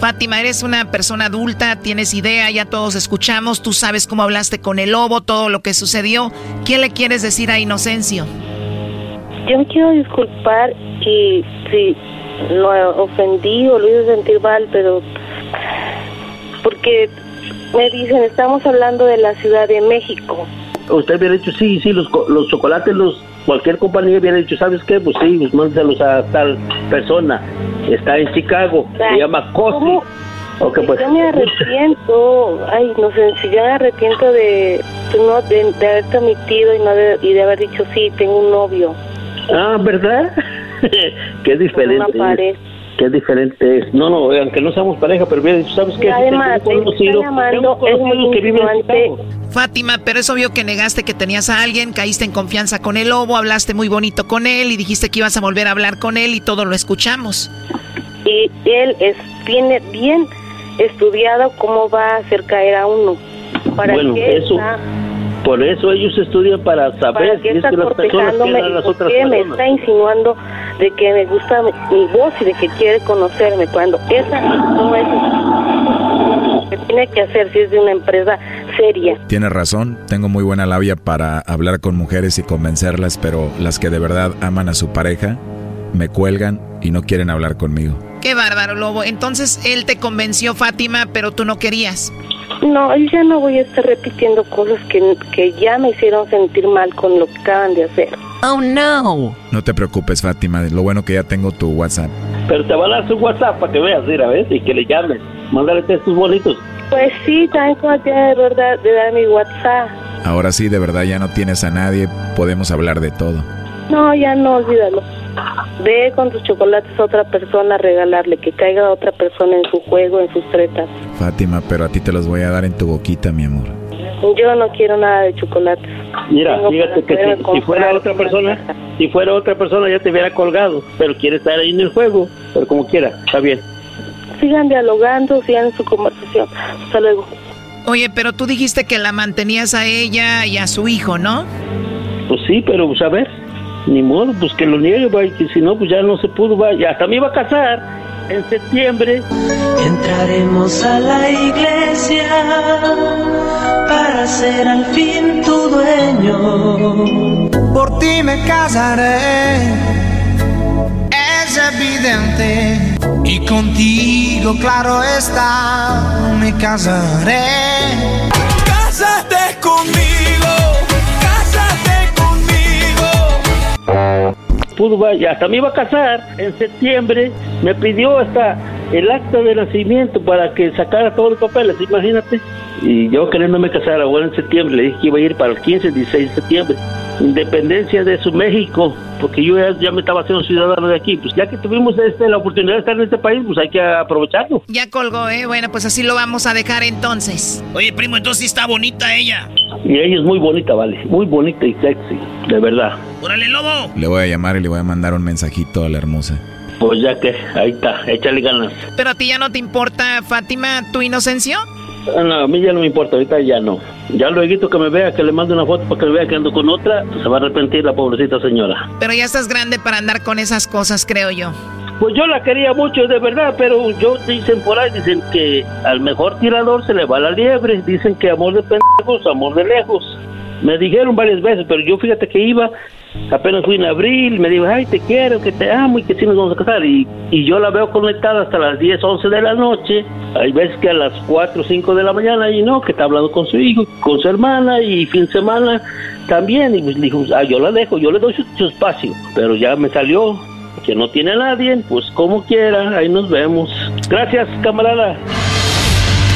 Fátima, eres una persona adulta, tienes idea, ya todos escuchamos, tú sabes cómo hablaste con el lobo, todo lo que sucedió. ¿Qué le quieres decir a Inocencio? Yo me quiero disculpar y si lo ofendí o lo hice sentir mal, pero porque... Me dicen, estamos hablando de la Ciudad de México. Usted hubiera dicho, sí, los chocolates, cualquier compañía hubiera dicho, ¿sabes qué? Pues sí, pues mándalos a tal persona. Está en Chicago, se llama Cosi. Okay, pues. Yo me arrepiento, yo me arrepiento de haber cometido y de haber dicho, sí, tengo un novio. Ah, ¿verdad? Qué diferente. qué diferente es. No, no, aunque no seamos pareja, pero bien, ¿sabes qué? Además, Fátima, pero es obvio que negaste que tenías a alguien, caíste en confianza con el lobo, hablaste muy bonito con él y dijiste que ibas a volver a hablar con él y todo lo escuchamos. Y él tiene bien estudiado cómo va a hacer caer a uno. ¿Para bueno, qué eso... Está? Por eso ellos estudian, para saber si es que las personas quieren a las otras personas. Me está insinuando de que me gusta mi voz y de que quiere conocerme, cuando esa no es lo que tiene que hacer si es de una empresa seria. Tienes razón, tengo muy buena labia para hablar con mujeres y convencerlas, pero las que de verdad aman a su pareja me cuelgan y no quieren hablar conmigo. Qué bárbaro, Lobo. Entonces él te convenció, Fátima, pero tú no querías. No, yo ya no voy a estar repitiendo cosas que ya me hicieron sentir mal con lo que acaban de hacer. Oh, no. No te preocupes, Fátima. Lo bueno que ya tengo tu WhatsApp. Pero te va a dar su WhatsApp para que veas, mira, ¿ves? Y que le llames. Mándale textos bonitos. Pues sí, también cuando ya de verdad de dar mi WhatsApp. Ahora sí, de verdad ya no tienes a nadie. Podemos hablar de todo. No, ya no, olvídalo. Ve con tus chocolates a otra persona a regalarle, que caiga a otra persona en su juego, en sus tretas. Fátima, pero a ti te los voy a dar en tu boquita, mi amor. Yo no quiero nada de chocolates. Mira, fíjate que si fuera otra persona, ya te hubiera colgado, pero quiere estar ahí en el juego, pero como quiera, está bien. Sigan dialogando, sigan en su conversación. Hasta luego. Oye, pero tú dijiste que la mantenías a ella y a su hijo, ¿no? Pues sí, pero pues a ver, ni modo, pues que lo niegue, que si no, pues ya no se pudo, ya hasta me iba a casar en septiembre. Entraremos a la iglesia para ser al fin tu dueño. Por ti me casaré, es evidente, y contigo claro está, me casaré. Cásate conmigo. Hasta me iba a casar en septiembre, me pidió hasta el acta de nacimiento para que sacara todos los papeles, imagínate. Y yo queriéndome casar ahora en septiembre, le dije que iba a ir para el 15, 16 de septiembre, independencia de su México, porque yo ya me estaba haciendo ciudadano de aquí. Pues ya que tuvimos la oportunidad de estar en este país, pues hay que aprovecharlo. Ya colgó, bueno, pues así lo vamos a dejar entonces. Oye, primo, entonces sí está bonita ella. Y ella es muy bonita, vale, muy bonita y sexy, de verdad. ¡Órale, Lobo! Le voy a llamar y le voy a mandar un mensajito a la hermosa. Pues ya que, ahí está, échale ganas. ¿Pero a ti ya no te importa, Fátima, tu inocencia? No, a mí ya no me importa, ahorita ya no. Ya luego que me vea, que le mando una foto para que me vea que ando con otra, pues se va a arrepentir la pobrecita señora. Pero ya estás grande para andar con esas cosas, creo yo. Pues yo la quería mucho, de verdad, pero yo dicen por ahí, dicen que al mejor tirador se le va la liebre. Dicen que amor de pendejos, amor de lejos. Me dijeron varias veces, pero yo fíjate que iba, apenas fui en abril, me dijo, ay, te quiero, que te amo y que sí nos vamos a casar. Y yo la veo conectada hasta las 10, 11 de la noche. Hay veces que a las 4, 5 de la mañana, y no, que está hablando con su hijo, con su hermana, y fin de semana también. Y pues dijo, ah, yo la dejo, yo le doy su espacio. Pero ya me salió que no tiene a nadie, pues como quiera, ahí nos vemos. Gracias, camarada.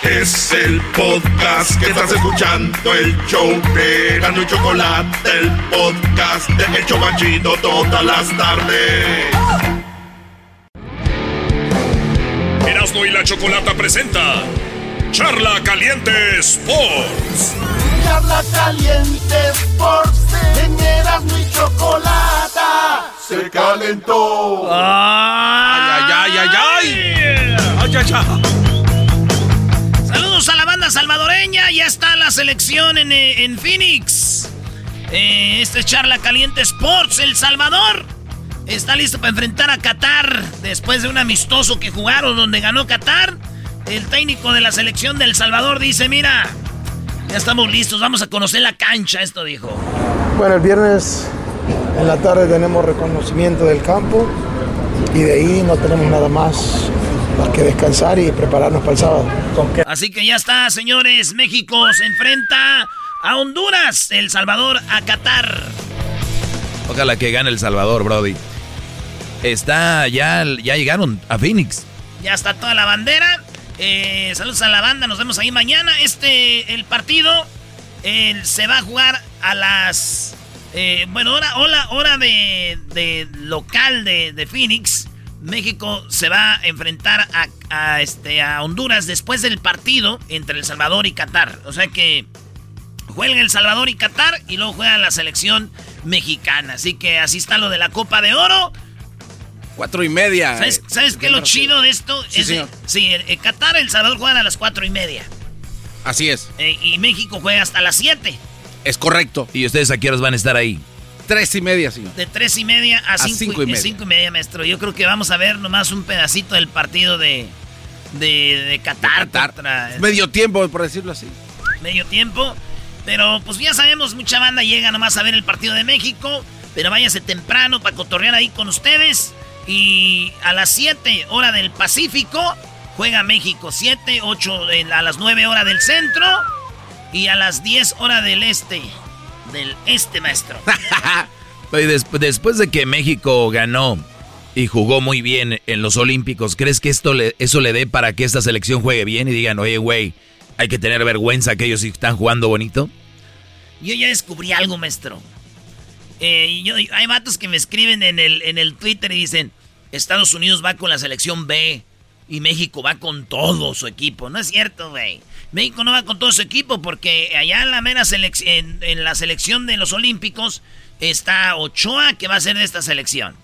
Es el podcast que estás escuchando, el show de Erazno y Chocolata, el podcast de El Chobachito todas las tardes. Erazno y la Chocolata presenta Charla Caliente Sports. Charla Caliente Sports, en Erazno y Chocolata se calentó. Ay. A la banda salvadoreña, ya está la selección en Phoenix. Este es Charla Caliente Sports. El Salvador está listo para enfrentar a Qatar después de un amistoso que jugaron donde ganó Qatar. El técnico de la selección de El Salvador dice, mira, ya estamos listos, vamos a conocer la cancha, esto dijo. Bueno, el viernes en la tarde tenemos reconocimiento del campo y de ahí no tenemos nada más. que descansar y prepararnos para el sábado. Así que ya está, señores. México se enfrenta a Honduras, El Salvador a Qatar. Ojalá que gane El Salvador, Brody. Ya llegaron a Phoenix. Ya está toda la bandera. Saludos a la banda, nos vemos ahí mañana. El partido se va a jugar a las... hora de local de Phoenix. México se va a enfrentar a Honduras después del partido entre El Salvador y Qatar. O sea que juegan El Salvador y Qatar y luego juega la selección mexicana. Así que así está lo de la Copa de Oro. 4:30. ¿Sabes qué es lo chido de esto? Sí, Qatar, El Salvador juegan a las 4:30. Así es. Y México juega hasta las 7. Es correcto. ¿Y ustedes a qué horas van a estar ahí? 3:30, señor. De 3:30 a 5:30. 5:30, maestro. Yo creo que vamos a ver nomás un pedacito del partido de Qatar. Medio tiempo, por decirlo así. Medio tiempo. Pero pues ya sabemos, mucha banda llega nomás a ver el partido de México. Pero váyase temprano para cotorrear ahí con ustedes. Y a las 7, hora del Pacífico, juega México. 7, 8, a las 9, hora del centro. Y a las 10, hora del este. Del este, maestro. Después de que México ganó y jugó muy bien en los Olímpicos, ¿crees que eso le dé para que esta selección juegue bien y digan, oye, güey, hay que tener vergüenza que ellos están jugando bonito? Yo ya descubrí algo, maestro. Hay vatos que me escriben en el Twitter y dicen, Estados Unidos va con la selección B y México va con todo su equipo. No es cierto, güey. México no va con todo su equipo porque allá en la selección de los Olímpicos está Ochoa, que va a ser de esta selección.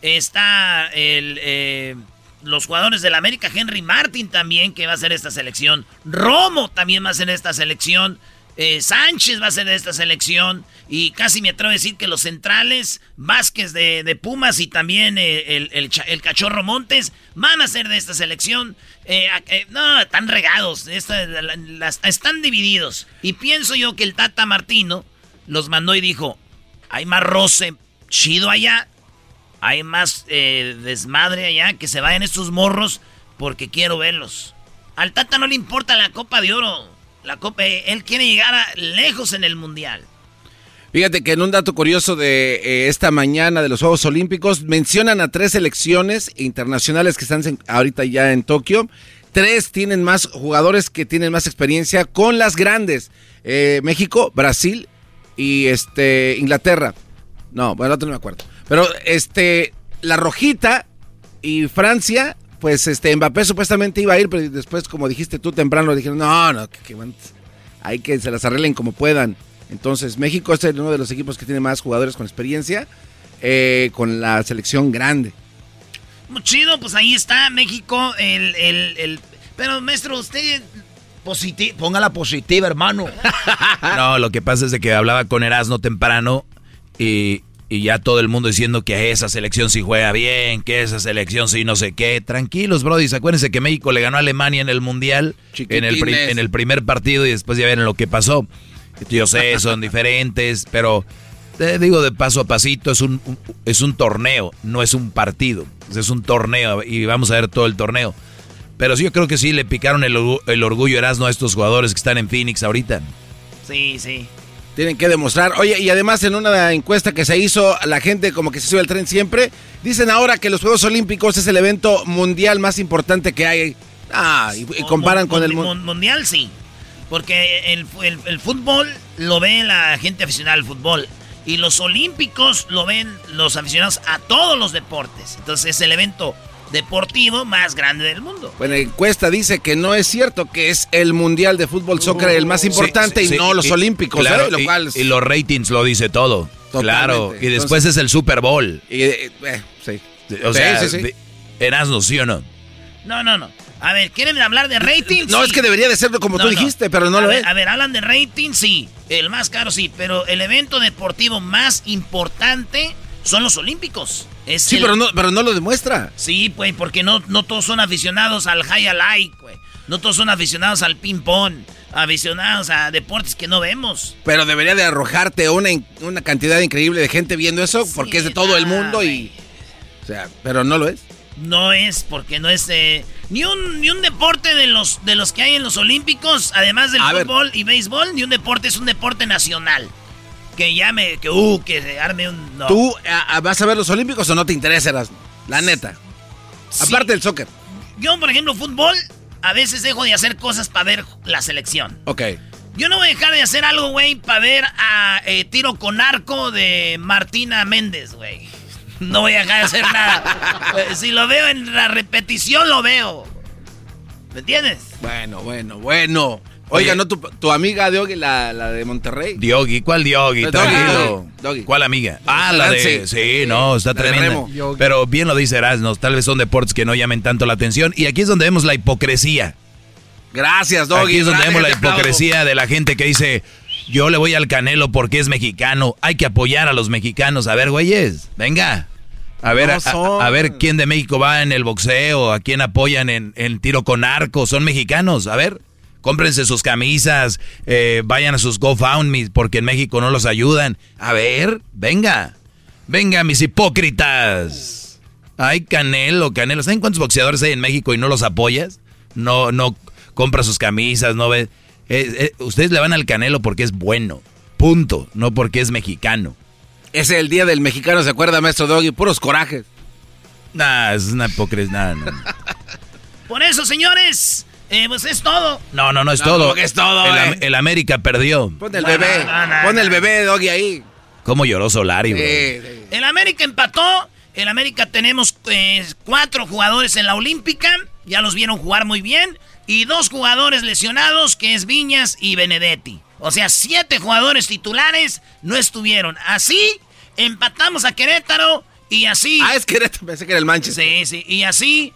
Está los jugadores de la América, Henry Martin también, que va a ser de esta selección. Romo también va a ser de esta selección. Sánchez va a ser de esta selección. Y casi me atrevo a decir que los centrales, Vázquez de Pumas y también el Cachorro Montes, van a ser de esta selección. Están regados, están divididos. Y pienso yo que el Tata Martino los mandó y dijo, hay más roce chido allá, hay más desmadre allá, que se vayan estos morros porque quiero verlos. Al Tata no le importa la Copa de Oro. Él quiere llegar lejos en el Mundial. Fíjate que en un dato curioso de esta mañana de los Juegos Olímpicos, mencionan a 3 selecciones internacionales que están ahorita ya en Tokio. 3 tienen más jugadores que tienen más experiencia con las grandes. México, Brasil y Inglaterra. No, bueno, el otro no me acuerdo. Pero la rojita y Francia, pues Mbappé supuestamente iba a ir, pero después, como dijiste tú temprano, dijeron, no, que hay que se las arreglen como puedan. Entonces, México es uno de los equipos que tiene más jugadores con experiencia con la selección grande. Muy chido, pues ahí está México. Pero, maestro, usted... Póngala positiva, hermano. No, lo que pasa es de que hablaba con Erazno temprano y ya todo el mundo diciendo que esa selección sí juega bien, que esa selección sí no sé qué. Tranquilos, brodis, acuérdense que México le ganó a Alemania en el Mundial, en el primer partido, y después ya vieron lo que pasó. Yo sé, son diferentes, pero te digo, de paso a pasito, es un torneo, no es un partido, es un torneo y vamos a ver todo el torneo. Pero sí, yo creo que sí le picaron el orgullo, Erazno, a estos jugadores que están en Phoenix ahorita. Sí, sí. Tienen que demostrar. Oye, y además en una encuesta que se hizo, la gente como que se sube al tren siempre, dicen ahora que los Juegos Olímpicos es el evento mundial más importante que hay. Y comparan con el mundial, sí. Porque el fútbol lo ve la gente aficionada al fútbol. Y los olímpicos lo ven los aficionados a todos los deportes. Entonces es el evento deportivo más grande del mundo. Bueno, la encuesta dice que no es cierto, que es el mundial de fútbol, soccer, el más importante, sí, no los olímpicos. Claro, lo cual es... y los ratings lo dice todo. Totalmente. Claro, y después entonces, es el Super Bowl. Sí. O sea, sí. Erazno, ¿sí o no? No. A ver, ¿quieren hablar de ratings? No, sí. Es que debería de serlo como tú dijiste, pero no lo es. A ver, hablan de ratings, sí. El más caro, sí. Pero el evento deportivo más importante son los olímpicos. Pero no lo demuestra. Sí, pues, porque no todos son aficionados al high alike, güey. No todos son aficionados al ping-pong. Aficionados a deportes que no vemos. Pero debería de arrojarte una cantidad increíble de gente viendo eso, sí, porque es de todo el mundo y... O sea, pero no lo es. No es, porque no es... Ni un deporte de los que hay en los Olímpicos, además del fútbol y béisbol, ni un deporte es un deporte nacional. Que llame, que se arme un... No. ¿Tú vas a ver los Olímpicos o no te interesa, Erazno? La neta. Sí. Aparte del soccer. Yo, por ejemplo, fútbol, a veces dejo de hacer cosas para ver la selección. Ok. Yo no voy a dejar de hacer algo, güey, para ver a tiro con arco de Martina Méndez, güey. No voy a dejar de hacer nada. Si lo veo en la repetición, lo veo. ¿Me entiendes? Bueno. Oiga, ¿no? Tu amiga Doggy, la de Monterrey. Doggy, ¿cuál Doggy? Tranquilo. Doggy. ¿Cuál amiga? La de... Sí, no, está tremendo. Pero bien lo dice Erazno, tal vez son deportes que no llamen tanto la atención. Y aquí es donde vemos la hipocresía. Gracias, Doggy. Aquí es donde vemos la hipocresía de la gente que dice, yo le voy al Canelo porque es mexicano, hay que apoyar a los mexicanos. A ver, güeyes, venga. A ver quién de México va en el boxeo, a quién apoyan en tiro con arco. Son mexicanos, a ver. Cómprense sus camisas, vayan a sus GoFundMe porque en México no los ayudan. A ver, venga. Venga, mis hipócritas. Ay, Canelo. ¿Saben cuántos boxeadores hay en México y no los apoyas? No compra sus camisas, no ves. Ustedes le van al Canelo porque es bueno, punto, no porque es mexicano. Ese es el día del mexicano, ¿se acuerda, maestro Doggy? Puros corajes. Nah, es una hipocresía. No. Por eso, señores, pues es todo. No es todo. ¿Cómo que es todo? El América perdió. Pon el bebé, Doggy, ahí. ¿Cómo lloró Solari, güey? Sí. El América empató. El América tenemos 4 jugadores en la Olímpica. Ya los vieron jugar muy bien. Y 2 jugadores lesionados, que es Viñas y Benedetti. O sea, 7 jugadores titulares no estuvieron. Así empatamos a Querétaro y así... Ah, es Querétaro, pensé que era el Manchester. Sí, y así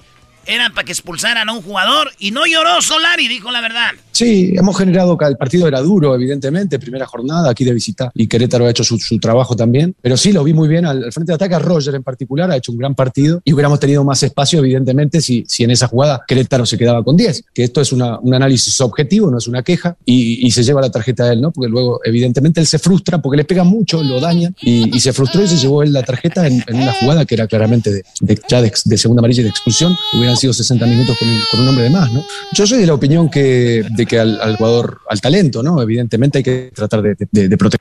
era para que expulsaran a un jugador y no lloró Solari, dijo la verdad. Sí, hemos generado, el partido era duro, evidentemente, primera jornada aquí de visita y Querétaro ha hecho su trabajo también, pero sí, lo vi muy bien al frente de ataque, Roger en particular ha hecho un gran partido y hubiéramos tenido más espacio, evidentemente, si en esa jugada Querétaro se quedaba con 10, que esto es un análisis objetivo, no es una queja, y se lleva la tarjeta de él, ¿no? Porque luego, evidentemente, él se frustra porque le pegan mucho, lo dañan y se frustró y se llevó él la tarjeta en una jugada que era claramente de segunda amarilla y de expulsión, hubieran sido 60 minutos con un hombre de más, ¿no? Yo soy de la opinión que al jugador, al talento, ¿no? Evidentemente hay que tratar de proteger.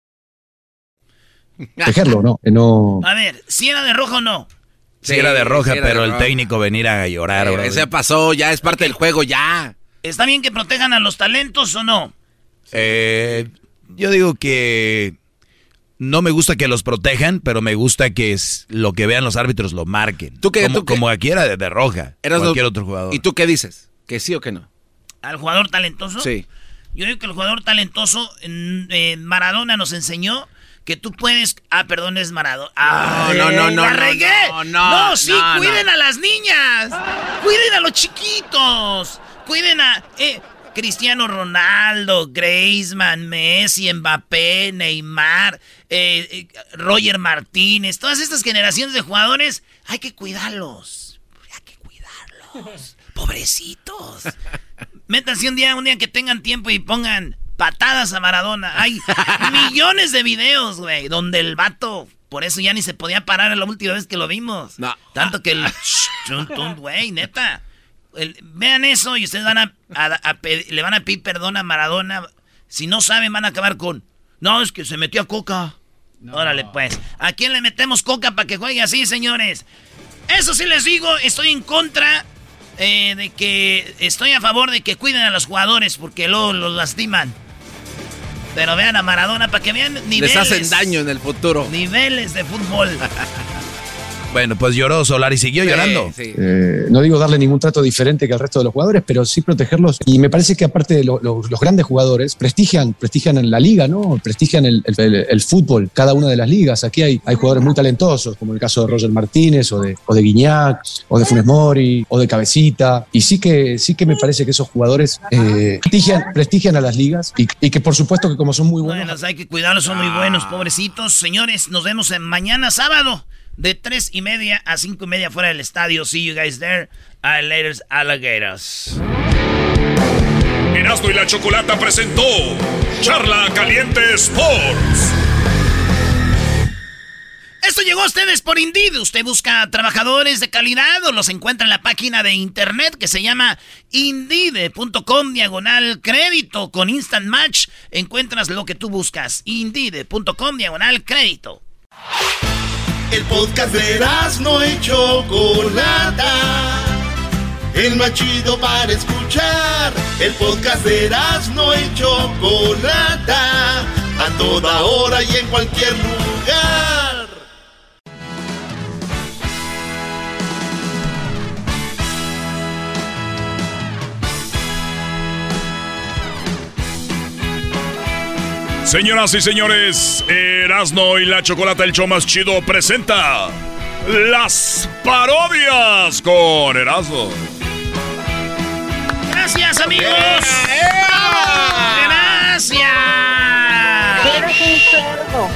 Dejarlo, no. A ver, si era de roja o no. Sí, era de roja, pero el técnico venir a llorar. Ese pasó, ya es parte del juego, ya. ¿Está bien que protejan a los talentos o no? Yo digo que no me gusta que los protejan, pero me gusta que lo que vean los árbitros lo marquen. Como aquí era de roja, cualquier otro jugador. ¿Y tú qué dices? ¿Que sí o que no? ¿Al jugador talentoso? Sí. Yo digo que el jugador talentoso, Maradona nos enseñó que tú puedes... Ah, perdón, es Maradona. Ah, no. ¡La regué! No, sí, no, cuiden a las niñas. Cuiden a los chiquitos. Cuiden a... Cristiano Ronaldo, Griezmann, Messi, Mbappé, Neymar, Roger Martínez, todas estas generaciones de jugadores, hay que cuidarlos. Pobrecitos. Métanse un día que tengan tiempo y pongan patadas a Maradona. Hay millones de videos, güey, donde el vato... Por eso ya ni se podía parar la última vez que lo vimos. No. Tanto que el... Güey, neta. Vean eso y ustedes van le van a pedir perdón a Maradona. Si no saben, van a acabar con... No, es que se metió a coca. No. Órale, pues. ¿A quién le metemos coca para que juegue así, señores? Eso sí les digo, estoy en contra de que estoy a favor de que cuiden a los jugadores porque luego los lastiman. Pero vean a Maradona para que vean niveles. Les hacen daño en el futuro. Niveles de fútbol. Bueno, pues lloró Solari y siguió llorando. Sí. No digo darle ningún trato diferente que al resto de los jugadores, pero sí protegerlos. Y me parece que aparte de los grandes jugadores, prestigian en la liga, ¿no? Prestigian el fútbol, cada una de las ligas. Aquí hay jugadores muy talentosos, como el caso de Roger Martínez, o de Guiñac, o de Funes Mori, o de Cabecita. Y sí que me parece que esos jugadores prestigian a las ligas y que por supuesto que como son muy buenos... Bueno, hay que cuidarlos, son muy buenos, pobrecitos. Señores, nos vemos mañana sábado. De 3:30 a 5:30 fuera del estadio. See you guys there. I later, alligators. Erazno y la Chocolata presentó Charla Caliente Sports. Esto llegó a ustedes por Indeed. Usted busca trabajadores de calidad o los encuentra en la página de internet que se llama Indeed.com/crédito. Con Instant Match encuentras lo que tú buscas. Indeed.com/crédito. El podcast de Erazno y Chocolata, el más chido para escuchar. El podcast de Erazno y Chocolata, a toda hora y en cualquier lugar. Señoras y señores, Erazno y la Chocolata, el show más chido, presenta las parodias con Erazno. Gracias, amigos. Gracias.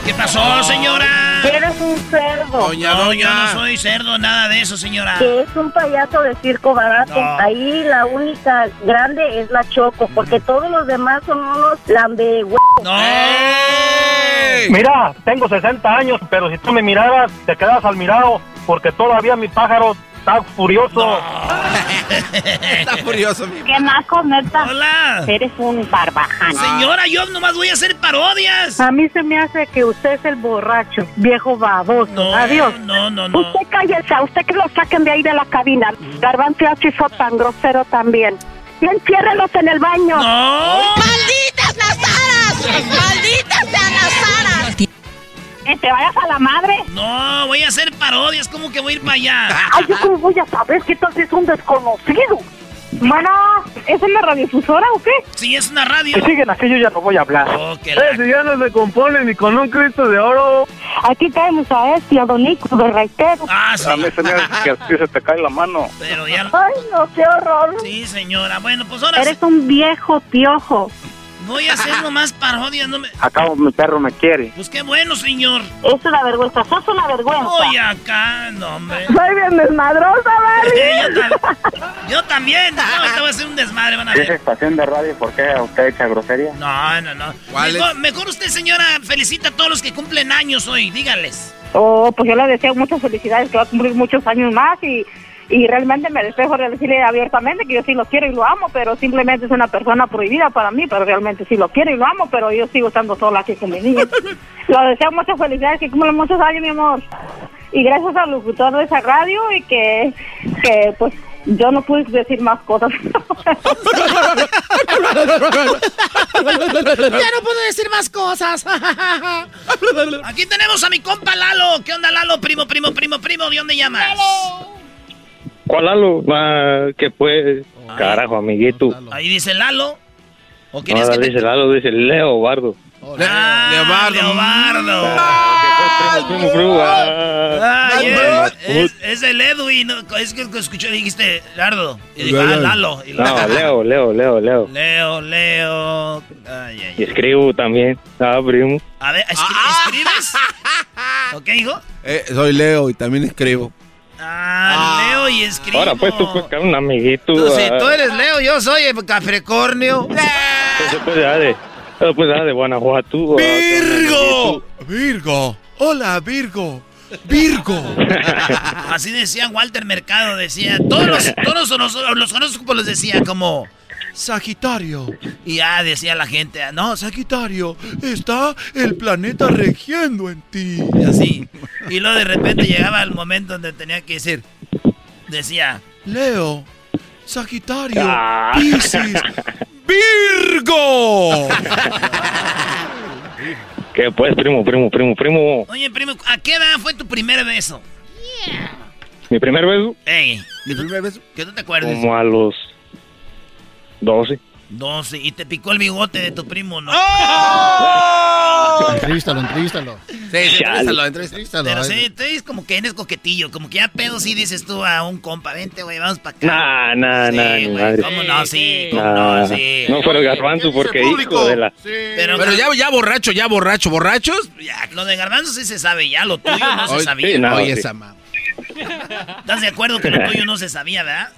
¿Qué pasó, señora? Eres un cerdo. No, yo no soy cerdo, nada de eso, señora. Que es un payaso de circo barato. No. Ahí la única grande es la Choco, porque todos los demás son unos lambehuevos. ¡No! ¡Hey! Mira, tengo 60 años, pero si tú me miraras, te quedas al mirado, porque todavía mi pájaro está furioso. No. Está furioso, mi ¿Qué más, neta? Hola. Eres un barbaján. Señora, yo nomás voy a hacer parodias. A mí se me hace que usted es el borracho, viejo baboso. No, adiós. No. Usted cállese, a usted que lo saquen de ahí de la cabina. Garbanzo hizo tan grosero también. Y entiérrelos en el baño. ¡No! ¡Malditas las aras! ¡Malditas sean las aras! ¿Que te vayas a la madre? No, voy a hacer parodias, ¿cómo que voy a ir para allá? Ay, yo cómo voy a saber que tal es un desconocido. Mana, ¿es una radiodifusora o qué? Sí, es una radio. Siguen así, yo ya no voy a hablar. Si ya no se compone ni con un Cristo de oro. Aquí tenemos a este, a Don Nico, de Reitero. Ah, sí. A mí se me hace que así se te cae la mano. Pero ya... Ay, no, qué horror. Sí, señora, bueno, pues ahora... Eres un viejo piojo. Voy a hacer nomás parodias, no me... Acá mi perro me quiere. Pues qué bueno, señor. Es una vergüenza, sos una vergüenza. Voy acá, no, hombre. Soy bien desmadrosa, ¿vale? Yo también, no, te voy a hacer un desmadre, van a ver. ¿Es estación de radio? ¿Por qué usted echa grosería? No. Mejor usted, señora, felicita a todos los que cumplen años hoy, díganles. Oh, pues yo le deseo muchas felicidades, que va a cumplir muchos años más y realmente me despejo de decirle abiertamente que yo sí lo quiero y lo amo, pero simplemente es una persona prohibida para mí, pero realmente sí lo quiero y lo amo, pero yo sigo estando sola aquí con mi niña. Lo deseo muchas felicidades, que cumplan muchos años, mi amor. Y gracias al locutor de esa radio y que pues yo no pude decir más cosas. Ya no puedo decir más cosas. Aquí tenemos a mi compa Lalo. ¿Qué onda, Lalo? Primo, ¿de dónde llamas? Lalo. ¿Cuál Lalo? Que pues, carajo, amiguito. No, ahí dice Lalo. ¿O quién es que dice Lalo? Dice Leobardo. Oh, Leobardo. Es el Edwin. Es que escuché, dijiste Lardo. Y dijo, Lalo. No, Leo. Leo. Ay. Y escribo también. Ah, primo. A ver, ¿escribes? ¿Ok, hijo? Soy Leo y también escribo. Leo y escribo. Ahora pues tú puedes un amiguito. Si tú eres Leo, yo soy el Capricornio. Pues de Guanajuato. Virgo. Hola, Virgo. Así decía Walter Mercado, decía, todos los horóscopos los decía como Sagitario. Y decía la gente, no, Sagitario, está el planeta regiendo en ti. Y así. Y luego de repente llegaba el momento donde tenía que decir, decía, Leo, Sagitario, Piscis, Virgo. ¿Qué pues, primo? Oye, primo, ¿a qué edad fue tu primer beso? ¿Mi primer beso? Ey, ¿mi primer beso? ¿Qué no te acuerdas? Como a los 12. 12, y te picó el bigote de tu primo, ¿no? ¡Oh! Entrévistalo. Sí, entrévistalo. Pero sí, tú eres como que eres coquetillo, como que ya pedo sí dices tú a un compa, vente, güey, vamos para acá. No, ¿cómo no? Sí, ¿cómo no? Sí. No fueron Garbanzo porque hijo de la... Sí. Pero ya borrachos. Ya. Lo de Garbanzo sí se sabe ya, lo tuyo no se sabía. Sí, no, oye, esa mamá. ¿Estás de acuerdo que lo tuyo no se sabía, verdad?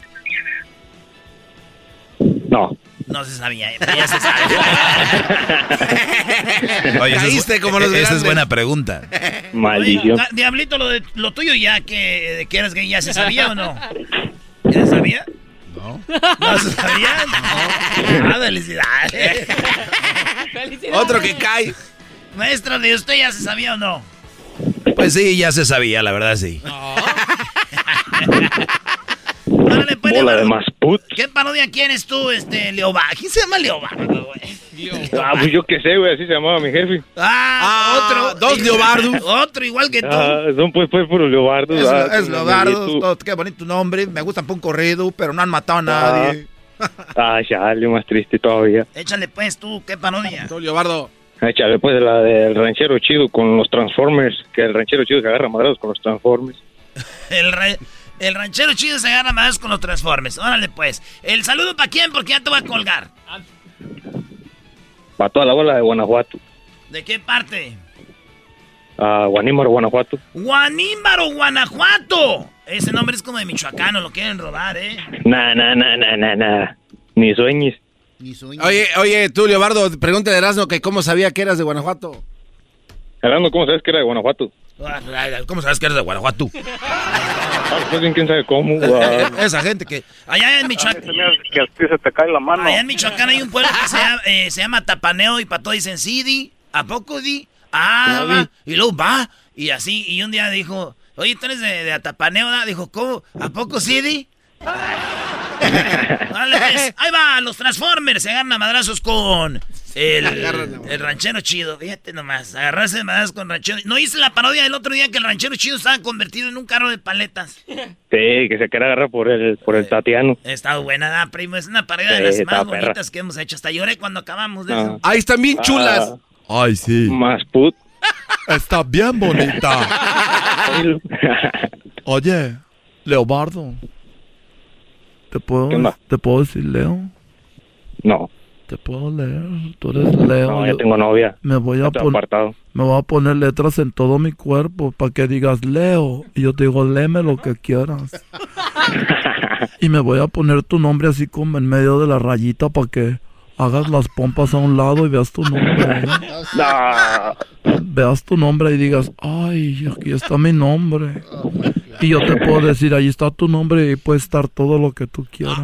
No. No se sabía, ya se sabe. Oye, caíste como los grandes. Esa es buena pregunta. Maldición. Diablito, lo tuyo ya que eres gay, ¿ya se sabía o no? ¿Ya se sabía? No. ¿No se sabía? No. Ah, felicidades. Otro que cae. Maestro, ¿de usted ya se sabía o no? Pues sí, ya se sabía, la verdad sí. No. Bola de masput. ¿Qué parodia quieres tú, Leobardo? ¿Quién se llama Leobardo, güey? Ah, pues yo qué sé, güey, así se llamaba mi jefe. Otro. Dos Leobardos. Otro igual que tú. Son pues puros Leobardos. Es Leobardos, qué bonito nombre. Me gustan por un corrido, pero no han matado a nadie. Ya, lo más triste todavía. Échale pues tú, ¿qué parodia? Todo Leobardo. Échale pues la del ranchero chido con los Transformers. Que el ranchero chido se agarra madrados con los Transformers. El ranchero chido se gana más con los Transformers. Órale, pues. ¿El saludo para quién? Porque ya te voy a colgar. Para toda la bola de Guanajuato. ¿De qué parte? Guanímaro, Guanajuato. ¡Guanímaro, Guanajuato! Ese nombre es como de michoacano, lo quieren robar, ¿eh? Nah. Ni sueñes. Oye, tú, Leobardo, pregúntale a Erazno que cómo sabía que eras de Guanajuato. Erazno, ¿cómo sabes que era de Guanajuato? ¿Cómo sabes que eres de Guanajuato? ¿Quién sabe cómo? Esa gente que... Allá en Michoacán... Que a ti se te cae la mano. Allá en Michoacán hay un pueblo que se llama Tapaneo y para todo dicen Sidi, ¿a poco di? Ah, va, y luego va, y así. Y un día dijo, oye, tú eres de Tapaneo, ¿da? Dijo, ¿cómo? ¿A poco Sidi? Vale, pues, ahí va, los Transformers se agarran a madrazos con el ranchero chido. Fíjate nomás, agarrarse de madrazos con ranchero. ¿No hice la parodia del otro día que el ranchero chido estaba convertido en un carro de paletas? Sí, que se quería agarrar por el Tatiano. Está buena, primo, es una parodia de las más bonitas que hemos hecho. Hasta lloré cuando acabamos de eso. Ahí están bien chulas. Ay, sí. Más put. Está bien bonita. Oye, Leobardo. ¿Te puedo decir Leo? No. ¿Te puedo leer? Tú eres Leo. No, yo tengo novia. Me voy a poner letras en todo mi cuerpo para que digas Leo. Y yo te digo, léeme lo que quieras. Y me voy a poner tu nombre así como en medio de la rayita para que hagas las pompas a un lado y veas tu nombre. No. Veas tu nombre y digas, ay, aquí está mi nombre. Y yo te puedo decir, ahí está tu nombre y puede estar todo lo que tú quieras.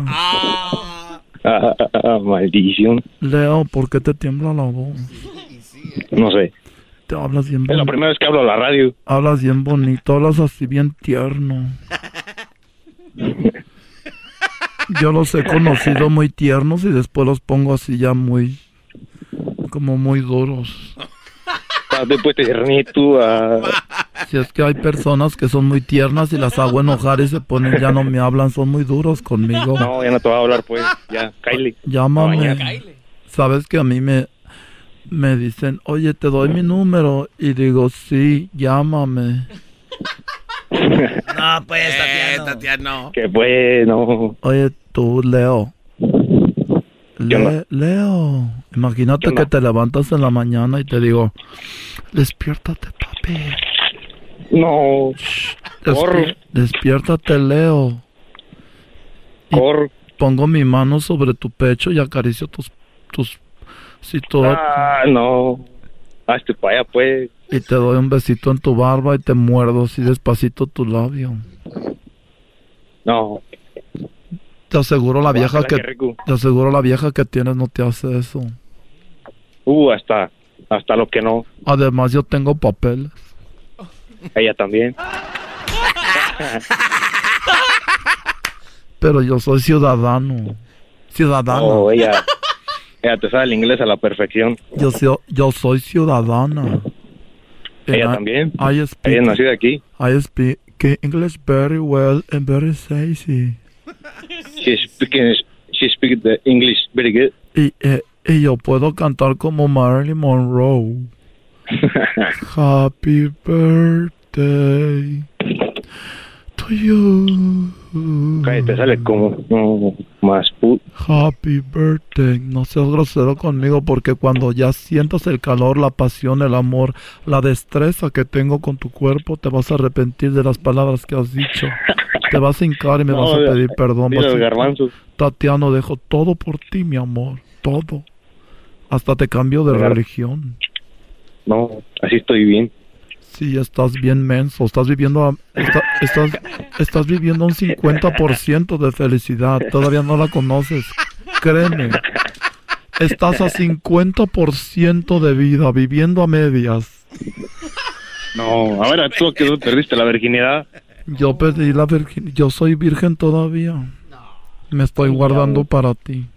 Maldición. Leo, ¿por qué te tiembla la voz? Sí. No sé. Te hablas bien bonito. Es la primera vez que hablo a la radio. Hablas bien bonito, hablas así bien tierno. Yo los he conocido muy tiernos y después los pongo así ya muy... como muy duros. Después te cerné tú a... Si es que hay personas que son muy tiernas y las hago enojar y se ponen, ya no me hablan, son muy duros conmigo. No, ya no te voy a hablar pues, ya, Kylie. Llámame. Sabes que a mí me dicen, oye, te doy mi número. Y digo, sí, llámame. No, pues, Tatiana. Qué bueno. Oye, tú, Leo. Leo, imagínate que te levantas en la mañana y te digo, despiértate, papi. No. Corre. Despiértate, Leo. Corre. Pongo mi mano sobre tu pecho y acaricio tus si todo. No. Hazte para allá, pues. Y te doy un besito en tu barba y te muerdo así despacito tu labio. No. Te aseguro la vieja que tienes no te hace eso. Hasta lo que no. Además yo tengo papeles. Ella también. pero yo soy ciudadano. Ciudadana. Oh, ella te sabe el inglés a la perfección. Yo soy ciudadana. Ella también. Ella es nacida aquí. I speak English very well and very sexy. She speaks the English very good. Y yo puedo cantar como Marilyn Monroe. Happy birthday to you. Te sale como más Happy birthday. No seas grosero conmigo, porque cuando ya sientas el calor, la pasión, el amor, la destreza que tengo con tu cuerpo, te vas a arrepentir de las palabras que has dicho. Te vas a hincar y me vas a pedir perdón. Tatiano, dejo todo por ti, mi amor. Todo. Hasta te cambio de religión. No, así estoy bien. Sí, estás bien menso, estás viviendo un 50% de felicidad, todavía no la conoces, créeme, estás a 50% de vida, viviendo a medias. No, ahora tú que perdiste la virginidad. Yo perdí la virginidad, yo soy virgen todavía, me estoy guardando para ti.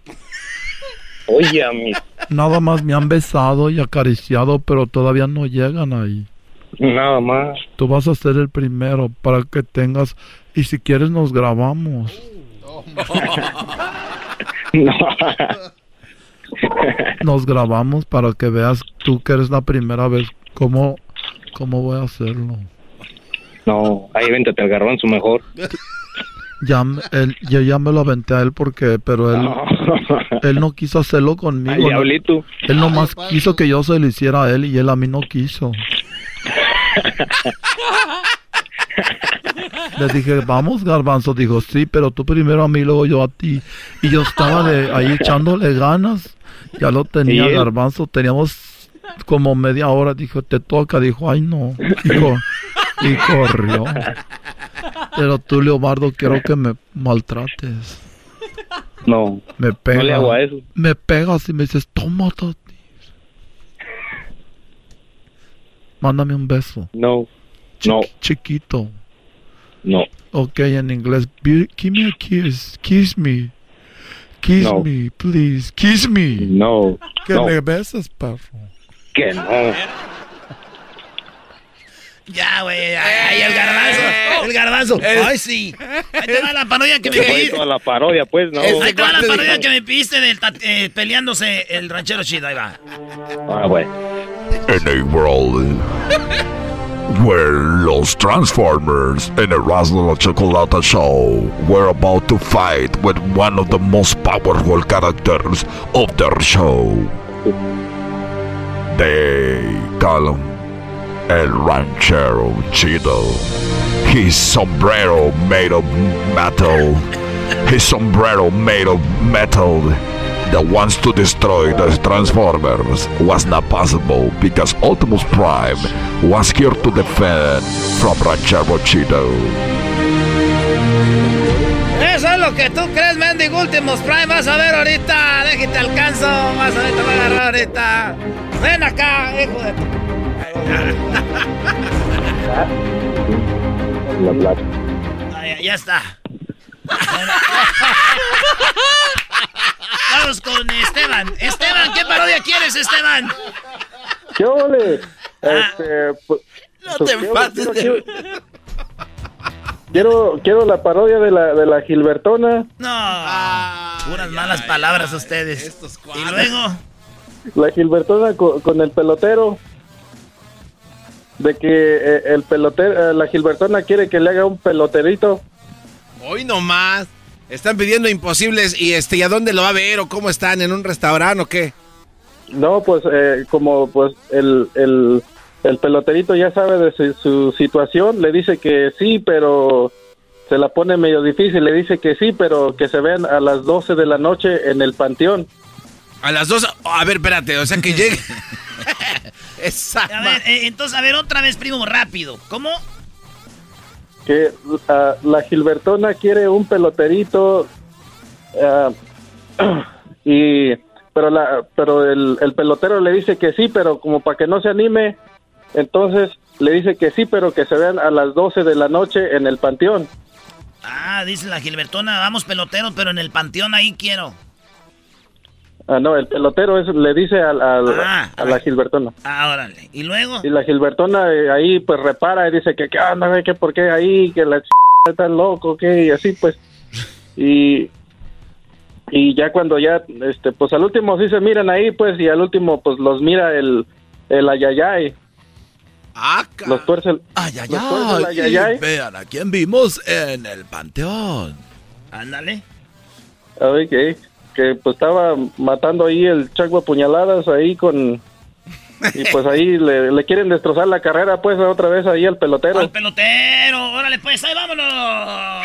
Oye, a mí. Nada más me han besado y acariciado, pero todavía no llegan ahí. Nada más. Tú vas a ser el primero para que tengas. Y si quieres nos grabamos. No. Nos grabamos para que veas tú que eres la primera vez. ¿Cómo voy a hacerlo? No, ahí véntate al garbanzo mejor. Yo ya me lo aventé a él pero él no. Él no quiso hacerlo conmigo. Ay, diablito. Él nomás quiso que yo se lo hiciera a él y él a mí no quiso. Le dije, vamos garbanzo, dijo, sí, pero tú primero a mí, luego yo a ti. Y yo estaba ahí echándole ganas. Ya lo tenía garbanzo, teníamos como media hora, dijo, te toca, dijo, ay no. Y corrió. Pero tú, Leobardo, quiero que me maltrates. No, me pegas, no le hago a eso. Me pegas y me dices, toma, mándame un beso. No. No. Chiquito. No. Ok, en inglés. Give me a kiss. Kiss me. Kiss no. me, please. Kiss me. No. Que no. me beses, perro. Que no. Ya, güey. Ay, el garbanzo. El garbanzo. Ay, sí. Ahí te va la parodia que me pediste. Toda la parodia, pues, no. Ahí te va la parodia que me pediste del peleándose el ranchero chido. Ahí va. Ah, güey. En el world where los Transformers and Erazno and Chocolata show were about to fight with one of the most powerful characters of their show. They call him El Ranchero Chido. His sombrero made of metal. The ones to destroy the Transformers was not possible because Optimus Prime was here to defend from Ranchero Chido. Eso es lo que tú crees, mendig Optimus Prime. Vas a ver ahorita, déjate alcanzo. Vas a ver, te voy a agarrar ahorita. Ven acá, hijo de tu. Ya está. Vamos con Esteban. Esteban, ¿qué parodia quieres, Esteban? ¿Qué ole? No te enfades. Quiero la parodia de la Gilbertona. No. Puras malas palabras ustedes. Y luego la Gilbertona con el pelotero. De que el pelotero, la Gilbertona quiere que le haga un peloterito. Hoy nomás. Están pidiendo imposibles y ¿y a dónde lo va a ver o cómo están? ¿En un restaurante o qué? No, pues como pues el peloterito ya sabe de su situación, le dice que sí, pero se la pone medio difícil, le dice que sí, pero que se ven a las 12 de la noche en el panteón. ¿A las 12? Oh, a ver, espérate, o sea que llegue. Exacto. A ver, entonces, a ver, otra vez, primo, rápido. ¿Cómo? Que la Gilbertona quiere un peloterito pero el pelotero le dice que sí, pero como para que no se anime, entonces le dice que sí, pero que se vean a las 12 de la noche en el panteón. Ah, dice la Gilbertona, vamos peloteros, pero en el panteón ahí quiero. Ah, no, el pelotero es, le dice a la Gilbertona. Ah, órale. ¿Y luego? Y la Gilbertona ahí pues repara y dice que anda, que por qué ahí, que la ch... está loco, que y así pues. Y ya cuando ya, pues al último sí se miran ahí pues, y al último pues los mira el ayayay. Acá. Los tuerce el ayayay. Vean a quién vimos en el panteón. Ándale. Ok. Que pues estaba matando ahí el chaco a puñaladas ahí con... Y pues ahí le quieren destrozar la carrera pues otra vez ahí al pelotero. ¡Al pelotero! ¡Órale pues! ¡Ahí vámonos!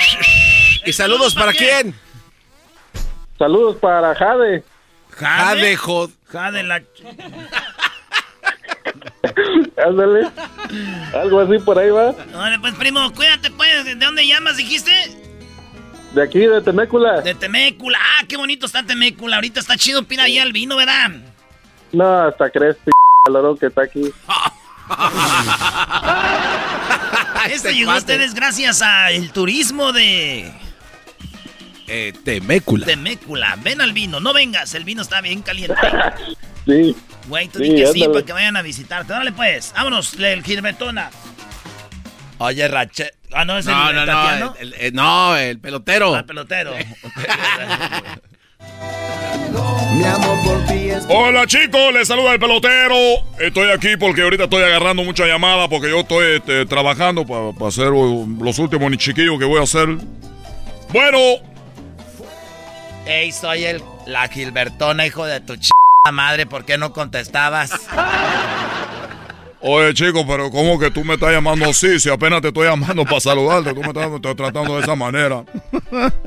¿Y saludos para quién? Saludos para Jade. Jade, Jade la... Ándale. Algo así por ahí va. Órale pues, primo, cuídate pues. ¿De dónde llamas dijiste? De aquí, de Temécula. De Temécula. Ah, qué bonito está Temécula. Ahorita está chido, pira ahí al vino, ¿verdad? No, hasta crees, p***, calorón que está aquí. Esto llegó a ustedes gracias al turismo de... Temécula. Temécula. Ven al vino, no vengas, el vino está bien caliente. Sí. Güey, tú di que sí, para que vayan a visitarte. Órale pues, vámonos, el Gilbertona. Oye, Rachel... Ah, no, es el Tatiano. No, no, el pelotero. El pelotero. Mi amor por ti es... Hola, chicos, les saluda el pelotero. Estoy aquí porque ahorita estoy agarrando mucha llamada porque yo estoy trabajando para hacer los últimos ni chiquillos que voy a hacer. Bueno. Ey, soy la Gilbertona, hijo de tu madre, ¿por qué no contestabas? Oye, chico, pero ¿cómo que tú me estás llamando así? Si apenas te estoy llamando para saludarte, tú me estás tratando de esa manera.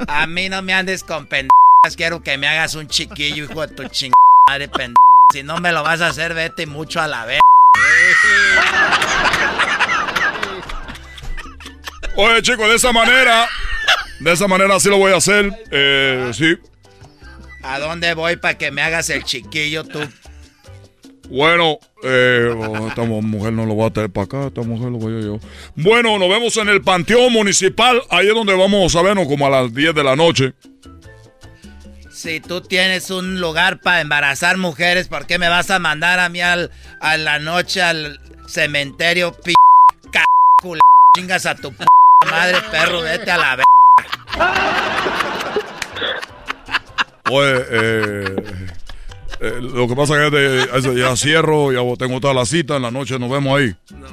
A mí no me andes con pendejas, quiero que me hagas un chiquillo, hijo de tu chingada madre, pendeja. Si no me lo vas a hacer, vete mucho a la verga. Oye, chico, de esa manera sí lo voy a hacer, sí. ¿A dónde voy para que me hagas el chiquillo, tú? Bueno, esta mujer no lo va a traer para acá, esta mujer lo voy a llevar. Bueno, nos vemos en el Panteón Municipal, ahí es donde vamos a vernos como a las 10 de la noche. Si tú tienes un lugar para embarazar mujeres, ¿por qué me vas a mandar a mí a la noche al cementerio, p***, c***, chingas a tu p*** madre, perro, vete a la b***. Oye, lo que pasa es que ya cierro, ya tengo toda la cita, en la noche nos vemos ahí. No,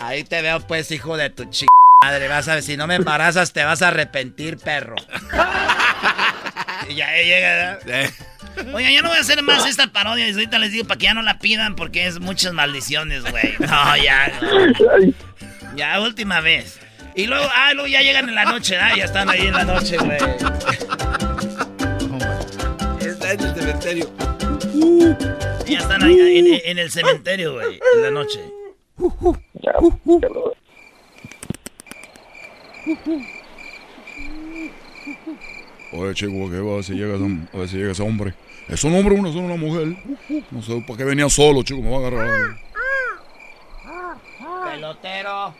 ahí te veo pues, hijo de tu chingada madre, vas a ver, si no me embarazas te vas a arrepentir, perro. Y ya llega, ¿eh? Oiga, ya no voy a hacer más esta parodia, ahorita les digo para que ya no la pidan porque es muchas maldiciones, güey. No, ya, güey. Ya, última vez. Y luego, luego ya llegan en la noche, ya están ahí en la noche, güey. Está en el cementerio. Ya están ahí en el cementerio, güey, en la noche. Oye, chico, ¿qué va? A ver si llega ese hombre. Es un hombre, una sola, una mujer. No sé para qué venía solo, chico, me va a agarrar. Pelotero,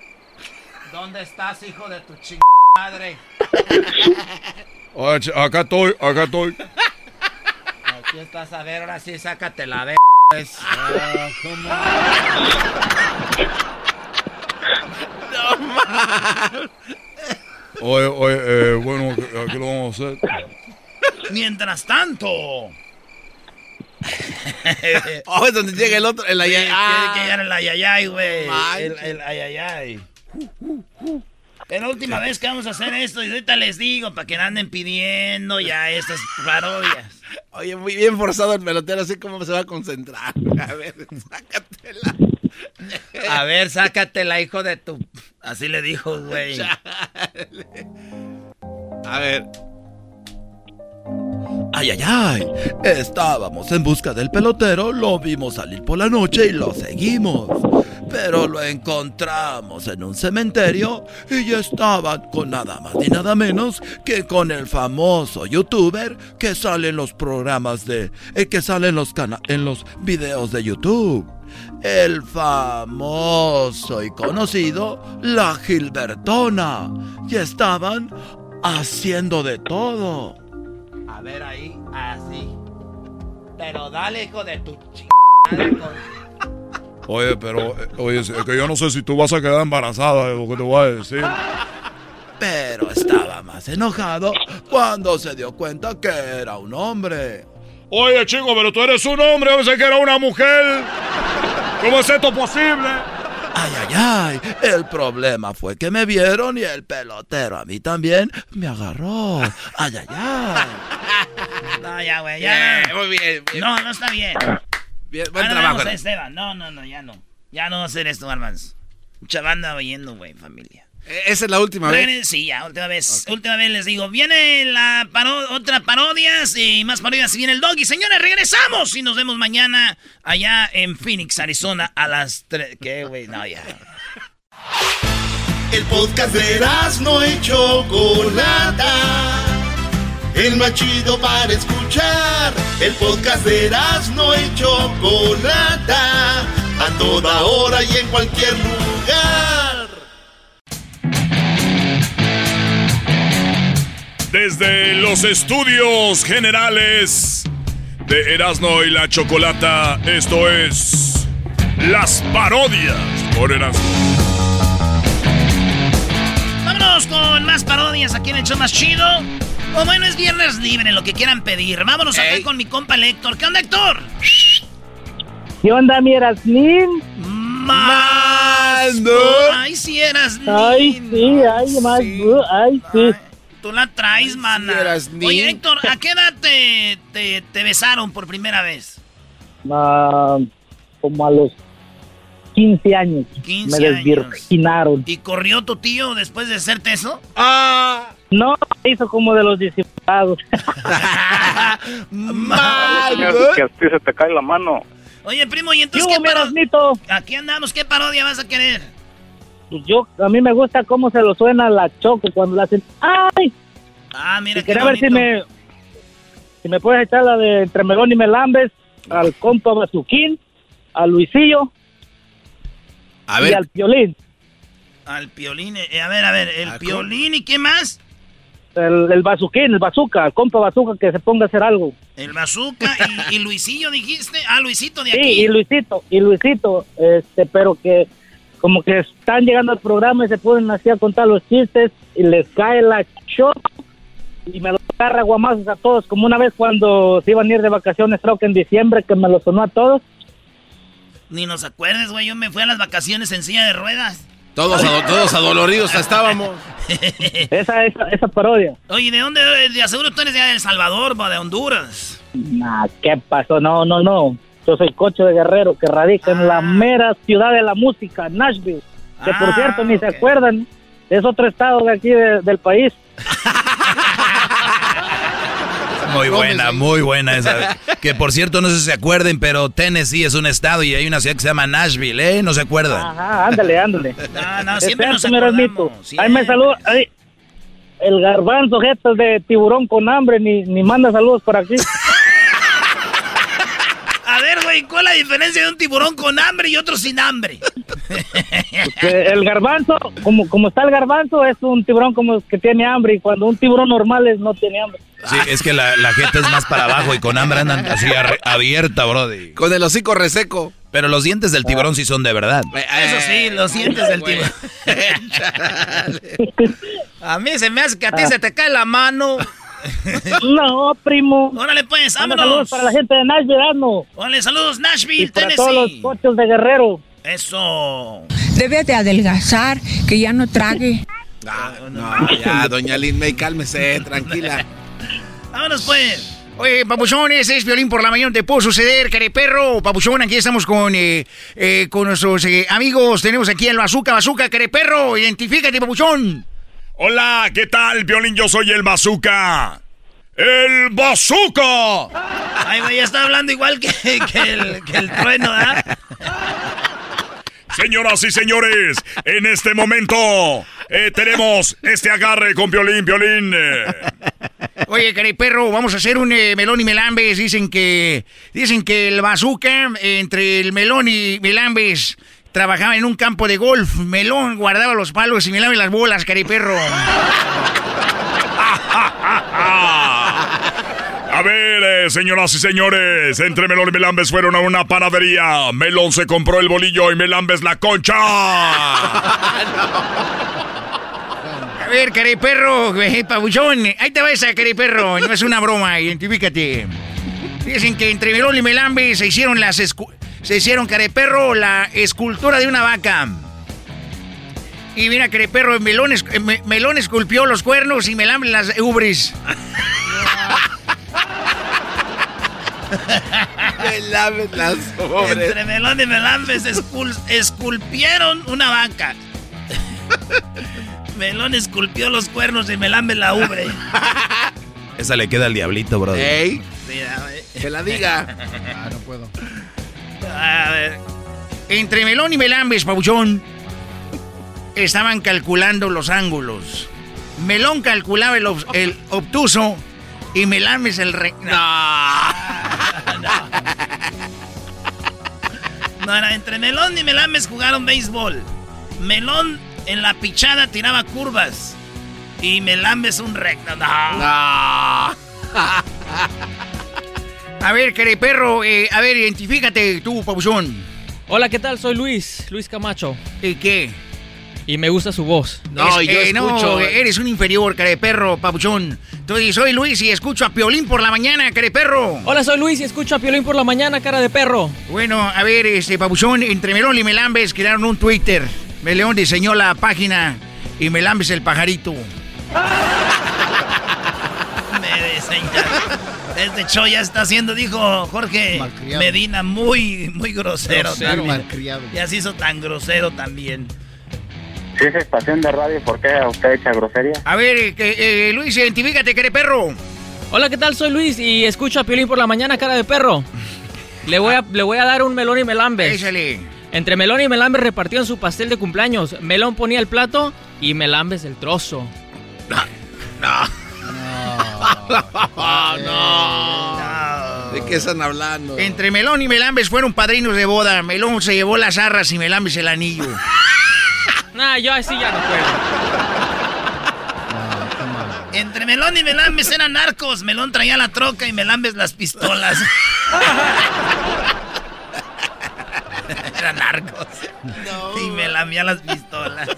¿dónde estás, hijo de tu chingada madre? Oye, acá estoy. Aquí estás, a ver, ahora sí, sácate la verga. No mal. Oye, bueno, ¿qué lo vamos a hacer? Mientras tanto. Es donde llega el otro, el ayayay. Tiene que llegar el ayayay, güey. El ayayay. Es la última vez que vamos a hacer esto y ahorita les digo para que anden pidiendo ya estas parodias. Oye, muy bien forzado el pelotero, así como se va a concentrar. A ver, sácatela. A ver, sácatela, hijo de tu... Así le dijo, güey. A ver. Ay. Estábamos en busca del pelotero, lo vimos salir por la noche y lo seguimos. Pero lo encontramos en un cementerio y ya estaba con nada más y nada menos que con el famoso youtuber que sale en los programas de... que sale en los videos de YouTube. el famoso y conocido La Gilbertona, y estaban haciendo de todo. A ver ahí, así. Pero dale, hijo de tu chingada. Oye, pero, oye, es que yo no sé si tú vas a quedar embarazada, es lo que te voy a decir. Pero estaba más enojado cuando se dio cuenta que era un hombre. Oye, chico, pero tú eres un hombre, yo pensé que era una mujer. ¿Cómo es esto posible? Ay, ay, ay, el problema fue que me vieron y el pelotero a mí también me agarró. Ay, ay, ay. No, ya, güey, ya. Muy bien, bien. No, no está bien. Bien, buen trabajo. No, Esteban. No, ya no. Ya no va a hacer esto, Garbanzo. Mucha banda oyendo, güey, familia. ¿Esa es la última vez? Sí, ya, última vez. Okay. Última vez les digo, viene la otra parodias y más parodias. Y viene el Doggy. Señores, regresamos y nos vemos mañana allá en Phoenix, Arizona, a las 3. ¿Qué, güey? No, ya. El podcast de Erazno y Chocolata, el más chido para escuchar. El podcast de Erazno y Chocolata, a toda hora y en cualquier lugar. Desde los estudios generales de Erazno y la Chocolata, esto es Las Parodias por Erazno. Vámonos con más parodias aquí en el show más chido. O bueno, es viernes libre, lo que quieran pedir. Vámonos acá con mi compa Héctor. ¿Qué onda, Héctor? ¿Qué onda, mi Eraznín? ¡Más! ¡Ay, sí, Eraznín! ¡Ay, sí, ay, más! ¡Ay, sí! Tú la traes, mana. Oye, Héctor, ¿a qué edad te besaron por primera vez? Como a los 15 años. 15 me desvirginaron. ¿Y corrió tu tío después de hacerte eso? No, hizo como de los disciplinados. Que a ti se te cae la mano. Oye, primo, ¿y entonces qué parodia? Aquí andamos, ¿qué parodia vas a querer? A mí me gusta cómo se lo suena la Choco cuando la hacen. ¡Ay! Ah, mira, quería ver si me puedes echar la de Entre Melón y Melambes, al compa Bazuquín, a Luisillo, a ver, y al Piolín. Al Piolín, a ver, el Piolín, ¿y qué más? El Bazuquín, el Bazooka, el compa Bazooka, que se ponga a hacer algo. El Bazooka y Luisillo, dijiste. Ah, Luisito de aquí. Sí, y Luisito, pero que como que están llegando al programa y se ponen así a contar los chistes y les cae la Choco y me los agarra guamazos a todos, como una vez cuando se iban a ir de vacaciones, creo que en diciembre, que me lo sonó a todos. Ni nos acuerdes, güey, yo me fui a las vacaciones en silla de ruedas. Todos adoloridos estábamos. esa parodia. Oye, ¿de dónde? De aseguro tú eres de El Salvador, o de Honduras. Nah, ¿qué pasó? No. Yo soy Cocho de Guerrero, que radica en la mera ciudad de la música, Nashville. Que por cierto, ni se acuerdan, es otro estado de aquí del país. Muy buena esa. Que por cierto, no sé si se acuerden, pero Tennessee es un estado y hay una ciudad que se llama Nashville, ¿eh? ¿No se acuerdan? Ajá, ándale. No, siempre nos acordamos. Ahí me saluda. El Garbanzo, jefe de tiburón con hambre, ni manda saludos por aquí. A ver, güey, ¿cuál es la diferencia de un tiburón con hambre y otro sin hambre? El Garbanzo, como está el Garbanzo, es un tiburón como que tiene hambre, y cuando un tiburón normal no tiene hambre. Sí, es que la gente es más para abajo y con hambre andan así abierta, brody. Con el hocico reseco. Pero los dientes del tiburón sí son de verdad. Eso sí, los dientes del tiburón. A mí se me hace que a ti se te cae la mano. No, primo. Órale, pues, vámonos. Saludos para la gente de Nashville, Erasno. Órale, saludos, Nashville, y para Tennessee. Para todos los cochos de Guerrero. Eso. Debe de adelgazar, que ya no trague. Ya, doña Lin May, cálmese, tranquila. Vámonos, pues. Oye, papuchones, es Violín por la mañana. ¿Te puedo suceder, careperro? Papuchón, aquí estamos con nuestros amigos. Tenemos aquí el Bazooka, careperro. Identifícate, papuchón. Hola, ¿qué tal, Piolín? Yo soy el Bazooka. ¡El Bazooka! Ay, güey, ya está hablando igual que el trueno, ¿verdad? Señoras y señores, en este momento tenemos este agarre con Piolín. Oye, caray perro, vamos a hacer un melón y melambes. Dicen que el Bazooka, entre el melón y melambes, trabajaba en un campo de golf. Melón guardaba los palos y melambes las bolas, caray perro. A ver, señoras y señores, entre Melón y Melambes fueron a una panadería. Melón se compró el bolillo y Melambes la concha. No. A ver, careperro, pabuchón, ahí te va esa, careperro, no es una broma, identifícate. Dicen que entre Melón y Melambes se hicieron, careperro, la escultura de una vaca. Y mira, careperro, Melón esculpió los cuernos y Melambes las ubres. Melambes las pobres. Entre Melón y Melambes esculpieron una vaca. Melón esculpió los cuernos y Melambes la ubre. Esa le queda al diablito, brother. Ey, que la diga. No puedo. A ver. Entre Melón y Melambes, pabuchón, estaban calculando los ángulos. Melón calculaba el obtuso y Melambes el rey. No, entre Melón y Melambes jugaron béisbol. Melón en la pichada tiraba curvas y Melambes un recto. A ver, careperro, a ver, identifícate tú, pabuchón. Hola, ¿qué tal? Soy Luis Camacho. ¿Y qué? Y me gusta su voz. No, yo escucho. No, eres un inferior, careperro, pabuchón. Entonces, soy Luis y escucho a Piolín por la mañana, careperro. Hola, soy Luis y escucho a Piolín por la mañana, cara de perro. Bueno, a ver, pabuchón, entre Melón y Melambes crearon un Twitter. Melón diseñó la página y Melambes el pajarito. Me diseñaron. Este show ya está haciendo, dijo Jorge malcriado. Medina, muy, muy grosero también. Ya se hizo tan grosero también. Si es estación de radio, ¿por qué usted echa grosería? A ver, Luis, identifícate, que eres perro. Hola, ¿qué tal? Soy Luis y escucho a Piolín por la mañana, cara de perro. Le voy a dar un melón y melambes. Échale. Entre Melón y Melambes repartían su pastel de cumpleaños. Melón ponía el plato y Melambes el trozo. No. ¿De qué están hablando? Entre Melón y Melambes fueron padrinos de boda. Melón se llevó las arras y Melambes el anillo. Nah, yo así ya no puedo. No, entre Melón y Melambes eran narcos. Melón traía la troca y Melambes las pistolas. Eran narcos. No. Y Melambía las pistolas.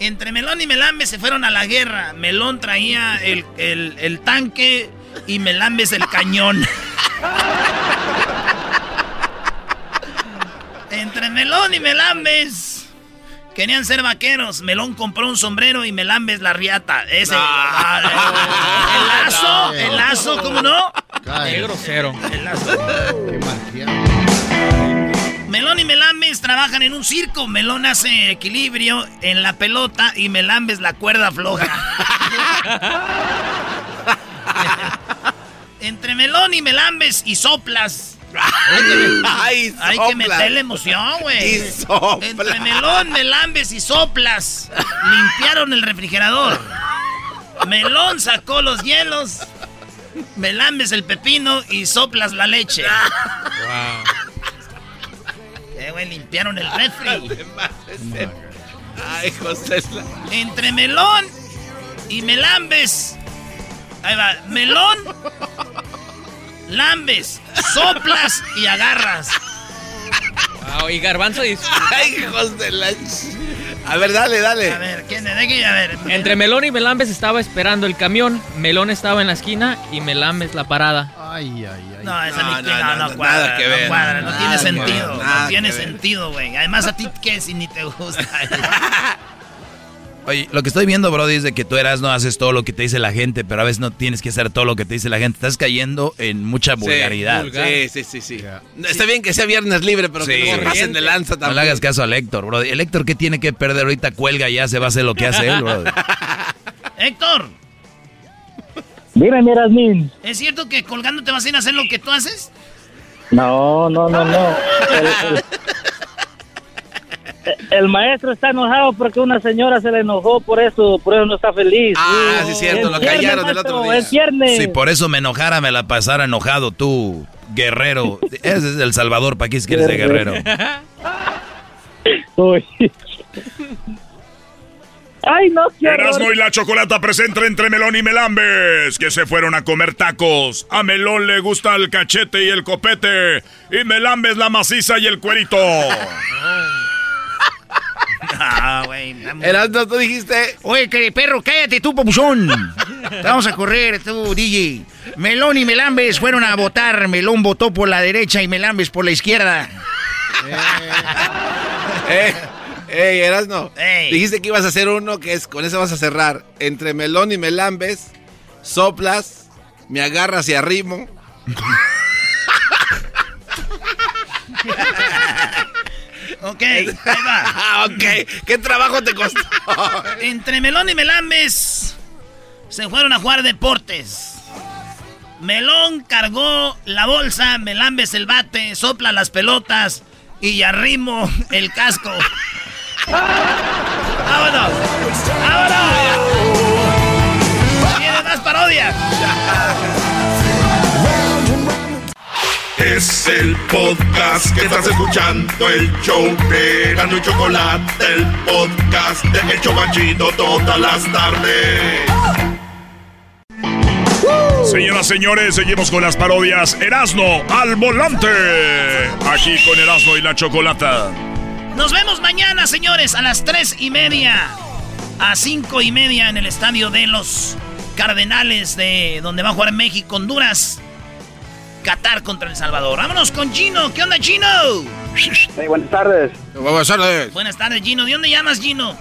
Entre Melón y Melambes se fueron a la guerra. Melón traía el tanque y Melambes el cañón. Entre Melón y Melambes querían ser vaqueros. Melón compró un sombrero y Melambes la riata. Ese. No. El lazo, ¿cómo no? Qué grosero. El lazo. Qué malcriado. Melón y Melambes trabajan en un circo. Melón hace equilibrio en la pelota y Melambes la cuerda floja. Entre Melón y Melambes y soplas. Hay que meterle emoción, güey. Entre Melón, Melambes y soplas limpiaron el refrigerador. Melón sacó los hielos, Melambes el pepino y soplas la leche. Wow. Güey, limpiaron el refri. Ay, José. Entre Melón y Melambes. Ahí va, Melón. Lambes, soplas y agarras. Wow, y Garbanzo dice. Ay, hijos de la... A ver, dale. A ver, ¿quién es de aquí? A ver. Entre Melón y Melambes estaba esperando el camión. Melón estaba en la esquina y Melambes la parada. Ay. No, esa no cuadra. No cuadra, no tiene sentido. No tiene sentido, güey. Además, a ti, ¿qué si ni te gusta? Oye, lo que estoy viendo, brody, es de que tú, Erazno, haces todo lo que te dice la gente, pero a veces no tienes que hacer todo lo que te dice la gente. Estás cayendo en mucha vulgaridad. Sí. Yeah. Está bien que sea viernes libre, pero que no se pasen de lanza también. No le hagas caso al Héctor, brody. El Héctor, ¿qué tiene que perder? Ahorita cuelga y ya se va a hacer lo que hace él, brody. ¡Héctor! Dígame, Eraznín. ¿Es cierto que colgando te vas a ir a hacer lo que tú haces? No. El maestro está enojado porque una señora se le enojó por eso no está feliz. Ah, sí, cierto, lo callaron el otro día. Es viernes. Si por eso me enojara, me la pasara enojado tú, guerrero. Ese es El Salvador, ¿para qué si quieres de guerrero? Ay, no quiero. Erazno y la Chocolata presenta entre Melón y Melambes, que se fueron a comer tacos. A Melón le gusta el cachete y el copete, y Melambes la maciza y el cuerito. No, güey. Erazno, tú dijiste. Oye, que perro, cállate tú, papuchón. Te vamos a correr, tú, DJ. Melón y Melambes fueron a votar. Melón votó por la derecha y Melambes por la izquierda. Ey, Erazno, ey. Dijiste que ibas a hacer uno que es, con eso vas a cerrar. Entre Melón y Melambes, soplas, me agarras y arrimo. Ok, ahí va. Ok, ¿qué trabajo te costó? Entre Melón y Melambes se fueron a jugar deportes. Melón cargó la bolsa, Melambes el bate, sopla las pelotas y arrimo el casco. ¡Vámonos! ¡Vámonos! ¡Tiene más parodias! Es el podcast que estás escuchando, el show de Erazno y Chocolate, el podcast de El Chobachito todas las tardes. Señoras, señores, seguimos con las parodias. Erazno al volante. Aquí con Erazno y la Chocolata. Nos vemos mañana, señores, a las 3:30. A 5:30 en el estadio de los Cardenales, de donde va a jugar México, Honduras, Qatar contra El Salvador. Vámonos con Gino. ¿Qué onda, Gino? Hey, buenas tardes. Buenas tardes. Buenas tardes, Gino. ¿De dónde llamas, Gino?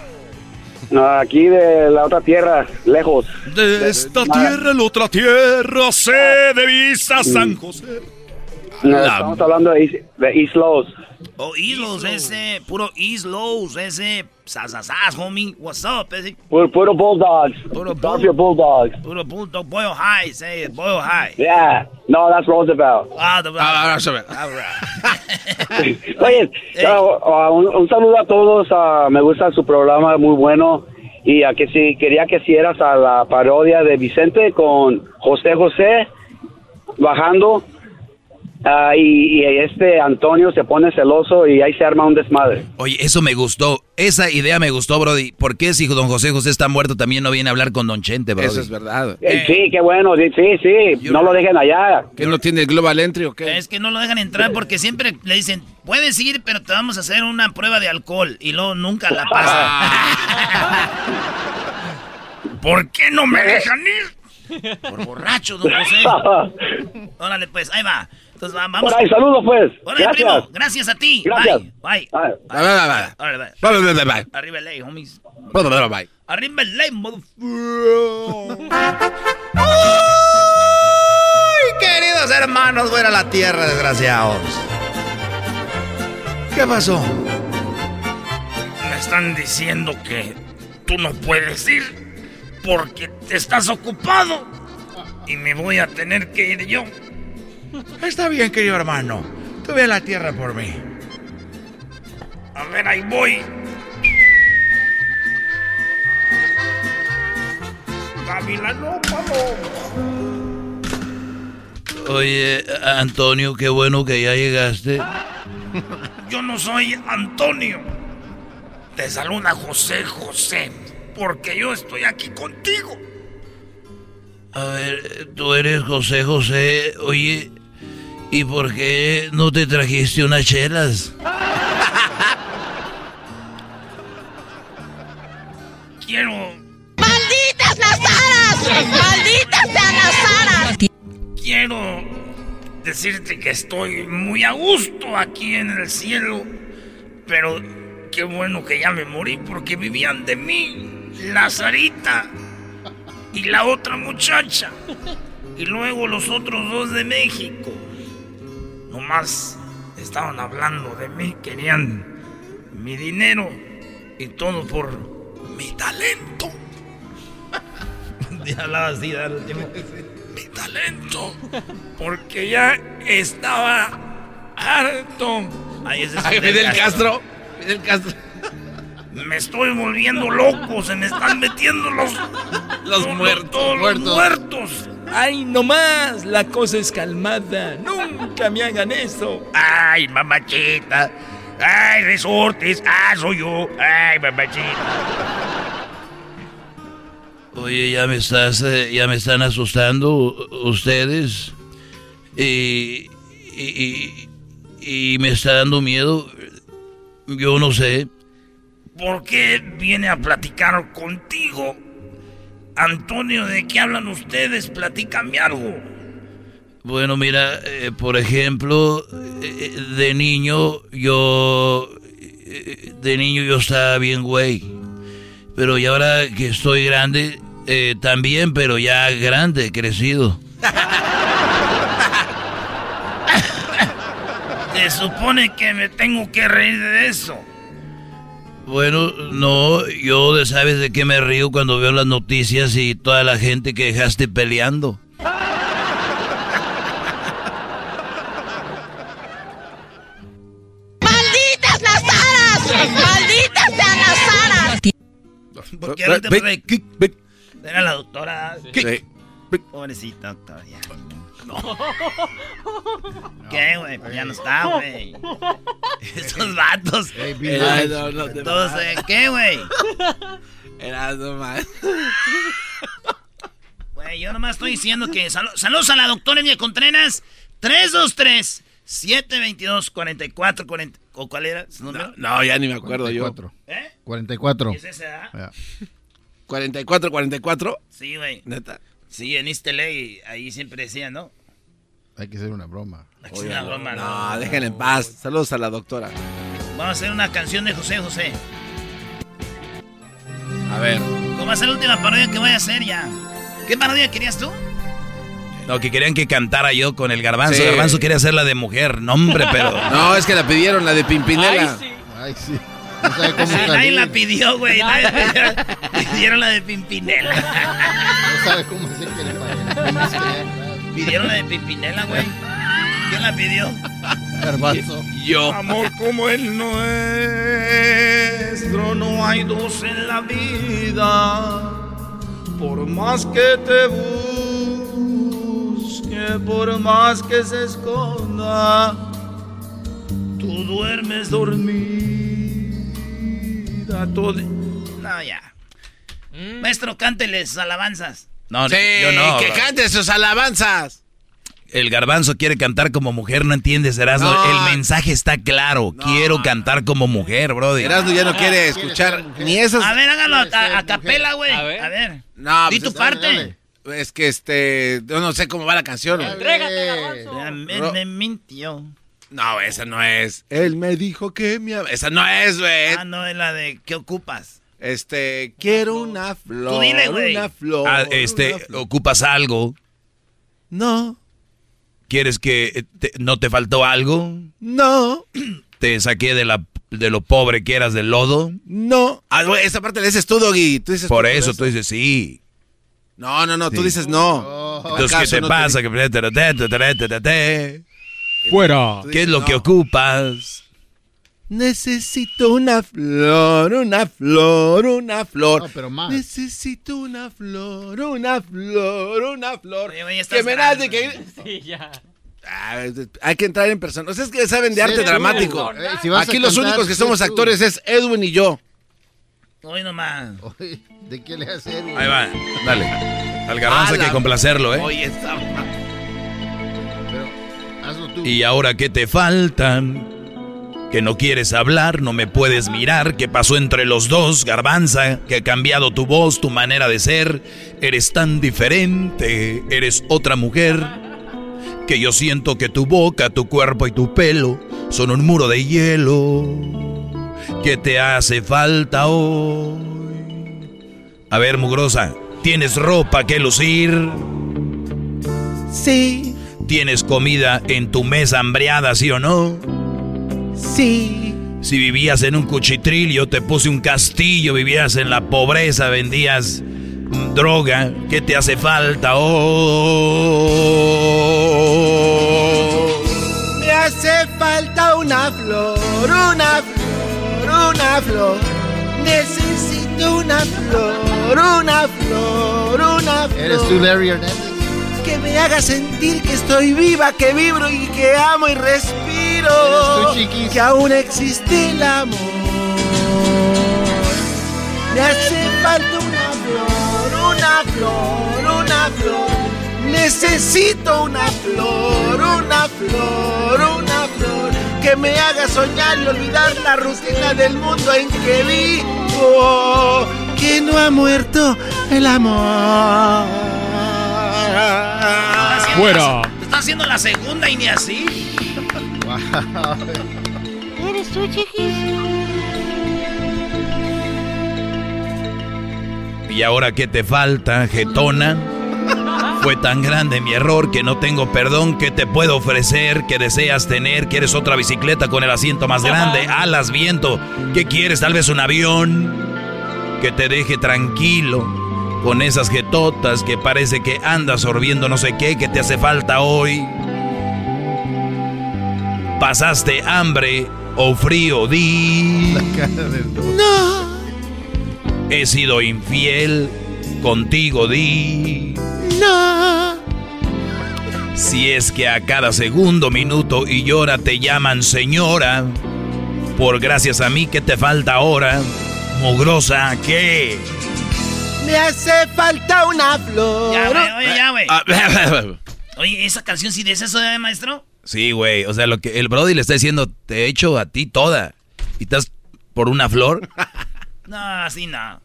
No, aquí de la otra tierra, lejos. De esta tierra, la otra tierra, se divisa San José. No, estamos hablando de Islos. Oh, Islos, ese, puro Islos, ese, sasasas, homie, what's up, ese. Puro Bulldogs. Bulldogs. Puro Bulldog, Boyle High, say it, Boyle High. Yeah, no, that's Roosevelt. Ah, Roosevelt. Oye, un saludo a todos, me gusta su programa, muy bueno. Y a que si quería que hicieras a la parodia de Vicente con José José, bajando. Y este Antonio se pone celoso y ahí se arma un desmadre. Oye, eso me gustó. Esa idea me gustó, brody. ¿Por qué si don José José está muerto también no viene a hablar con don Chente, brody? Eso es verdad. Sí, qué bueno. Sí. No lo dejen allá. ¿Qué no tiene el Global Entry o qué? Es que no lo dejan entrar porque siempre le dicen, puedes ir, pero te vamos a hacer una prueba de alcohol. Y luego nunca la pasa. ¿Por qué no me dejan ir? Por borracho, don José. Órale, pues, ahí va. Entonces, vamos. Por ahí, saludos, pues. Por ahí, gracias. Primo. Gracias a ti. Gracias. Bye. Bye. Arriba el ley, homies. Bye. Arriba el ley, motherfucker. Ay, queridos hermanos, voy a la tierra, desgraciados. ¿Qué pasó? Me están diciendo que tú no puedes ir porque te estás ocupado y me voy a tener que ir yo. Está bien, querido hermano. Tú ve a la tierra por mí. A ver, ahí voy. Gavilano, vamos. Oye, Antonio, qué bueno que ya llegaste. Yo no soy Antonio. Te saluda José José, porque yo estoy aquí contigo. A ver, tú eres José José. Oye, ¿y por qué no te trajiste unas chelas? Quiero... ¡Malditas las aras! ¡Malditas sean las aras! Quiero decirte que estoy muy a gusto aquí en el cielo, pero qué bueno que ya me morí porque vivían de mí, Lazarita y la otra muchacha, y luego los otros dos de México. Nomás estaban hablando de mí, querían mi dinero y todo por mi talento. Ya hablaba así, dale, mi talento, porque ya estaba harto. Ahí es Fidel Castro. Me estoy volviendo loco, se me están metiendo los muertos. Ay, nomás, la cosa es calmada. Nunca me hagan eso. Ay, mamachita. Ay, resortes. Ah, soy yo. Ay, mamachita. Oye, ya me están asustando ustedes. Y me está dando miedo. Yo no sé. ¿Por qué viene a platicar contigo? Antonio, ¿de qué hablan ustedes? Platícame algo. Bueno, mira, por ejemplo, de niño yo estaba bien güey. Pero ya ahora que estoy grande, también, pero ya grande, crecido. Se supone que me tengo que reír de eso. Bueno, no, yo sabes de qué me río cuando veo las noticias y toda la gente que dejaste peleando. ¡Malditas las aras! ¡Malditas sean las aras! Porque ahorita era la doctora. Sí. Pobrecita doctora, ya. No. ¿Qué, güey? Pues ya no está, güey. Esos vatos. No, todos, ¿qué, güey? Erazno, man. Güey, yo nomás estoy diciendo que... Saludos a la doctora Emilia Contreras. 323-722-4440. ¿O cuál era su número? No, ya ni me acuerdo 44. Yo. ¿Eh? 44. ¿Qué es esa edad? Yeah. 44. Sí, güey. ¿Neta? Sí, en Isteley, ahí siempre decían, ¿no? Hay que hacer una broma. No, déjenle en paz. Saludos a la doctora. Vamos a hacer una canción de José José. A ver. ¿Cómo va a ser la última parodia que voy a hacer ya? ¿Qué parodia querías tú? No, que querían que cantara yo con el Garbanzo. Sí. Garbanzo quería hacer la de mujer. No, hombre, pero... No, es que la pidieron, la de Pimpinela. Ay, sí. No sabe cómo nadie la pidió, güey. Pidieron la de Pimpinela. No sabe cómo hacer que le paguen. ¿Pidieron la de Pimpinela, güey? ¿Quién la pidió? Garbanzo. Yo. Amor como el nuestro, no hay dos en la vida. Por más que te busque, por más que se esconda, tú duermes dormida. No, ya. Maestro, cánteles alabanzas. No, sí, yo no. Que cante sus alabanzas. El Garbanzo quiere cantar como mujer, no entiendes, Erazno. No. El mensaje está claro. No. Quiero cantar como mujer, brother. Erazno ya no quiere escuchar ni esas. A ver, hágalo a capela, güey. A ver. No, di pues tu parte. Dale. Es que yo no sé cómo va la canción. Entrégate, Garbanzo. Me mintió. No, esa no es. Él me dijo que me... Esa no es, güey. Ah, no, es la de ¿qué ocupas? Quiero una flor. Tú dile, güey. Una flor. Una flor. ¿Ocupas algo? No. ¿Quieres que no te faltó algo? No. ¿Te saqué de lo pobre que eras del lodo? No. Ah, güey, esa parte la dices tú, Doggy. Tú dices por eso, tú dices sí. No, sí. Tú dices no. Oh. Entonces, ¿qué te pasa? Fuera. ¿Qué es lo que ocupas? Necesito una flor, una flor, una flor. No, pero más. Necesito una flor, una flor, una flor. Oye, que me das de que... Sí, ya. Ah, hay que entrar en persona. Ustedes que saben de arte dramático. Si aquí los únicos que somos actores es Edwin y yo. Hoy nomás. ¿De qué le hace Edwin? Ahí va, dale. Al Garbanzo hay que complacerlo, ¿eh? Oye, está mal. Pero hazlo tú. Y ahora, ¿qué te faltan? Que no quieres hablar, no me puedes mirar. ¿Qué pasó entre los dos, Garbanza? Que ha cambiado tu voz, tu manera de ser. Eres tan diferente, eres otra mujer. Que yo siento que tu boca, tu cuerpo y tu pelo son un muro de hielo. ¿Qué te hace falta hoy? A ver, mugrosa, ¿tienes ropa que lucir? Sí. ¿Tienes comida en tu mesa hambreada, sí o no? Sí. Si vivías en un cuchitril, yo te puse un castillo. Vivías en la pobreza, vendías droga. ¿Qué te hace falta? Oh. Me hace falta una flor, una flor, una flor. Necesito una flor, una flor, una flor. ¿Eres tú Larry Hernández? Que me haga sentir que estoy viva, que vibro y que amo y respiro. ¿Eres tú, Chiquis? Que aún existe el amor. Me hace falta una flor, una flor, una flor. Necesito una flor, una flor, una flor. Que me haga soñar y olvidar la rutina del mundo en que vivo. Que no ha muerto el amor. Fuera. Está haciendo la segunda y ni así. Wow. ¿Eres tú, Chiquis? ¿Y ahora qué te falta, jetona? Fue tan grande mi error que no tengo perdón. ¿Qué te puedo ofrecer? ¿Qué deseas tener? ¿Quieres otra bicicleta con el asiento más grande? Alas, viento. ¿Qué quieres? Tal vez un avión que te deje tranquilo con esas jetotas que parece que andas sorbiendo no sé qué. ¿Qué te hace falta hoy? ¿Pasaste hambre o frío? Di. No. He sido infiel contigo, di. No. Si es que a cada segundo, minuto y hora te llaman señora, por gracias a mí, ¿qué te falta ahora? Mugrosa, ¿qué? Me hace falta una flor. Ya, güey, oye, ya, güey. Oye, ¿esa canción sí dice eso, de maestro? Sí, güey, o sea, lo que el Brody le está diciendo, te echo a ti toda y estás por una flor. No, así no.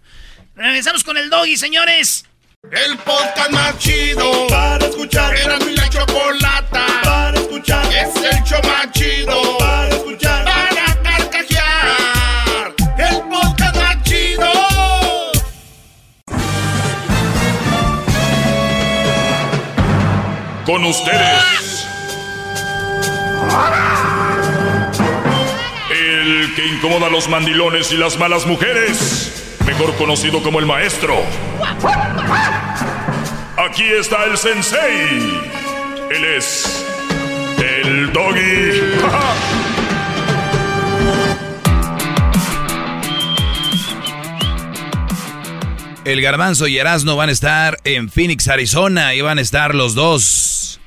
Regresamos con el Doggy, señores. El podcast más chido para escuchar. Erazno y la Chocolata para escuchar. Es el show más chido para escuchar. Para carcajear. El podcast más chido. Con ustedes. El que incomoda a los mandilones y las malas mujeres. Mejor conocido como el maestro. Aquí está el sensei. Él es el Doggy. El Garbanzo y Erazno van a estar en Phoenix, Arizona. Y van a estar los dos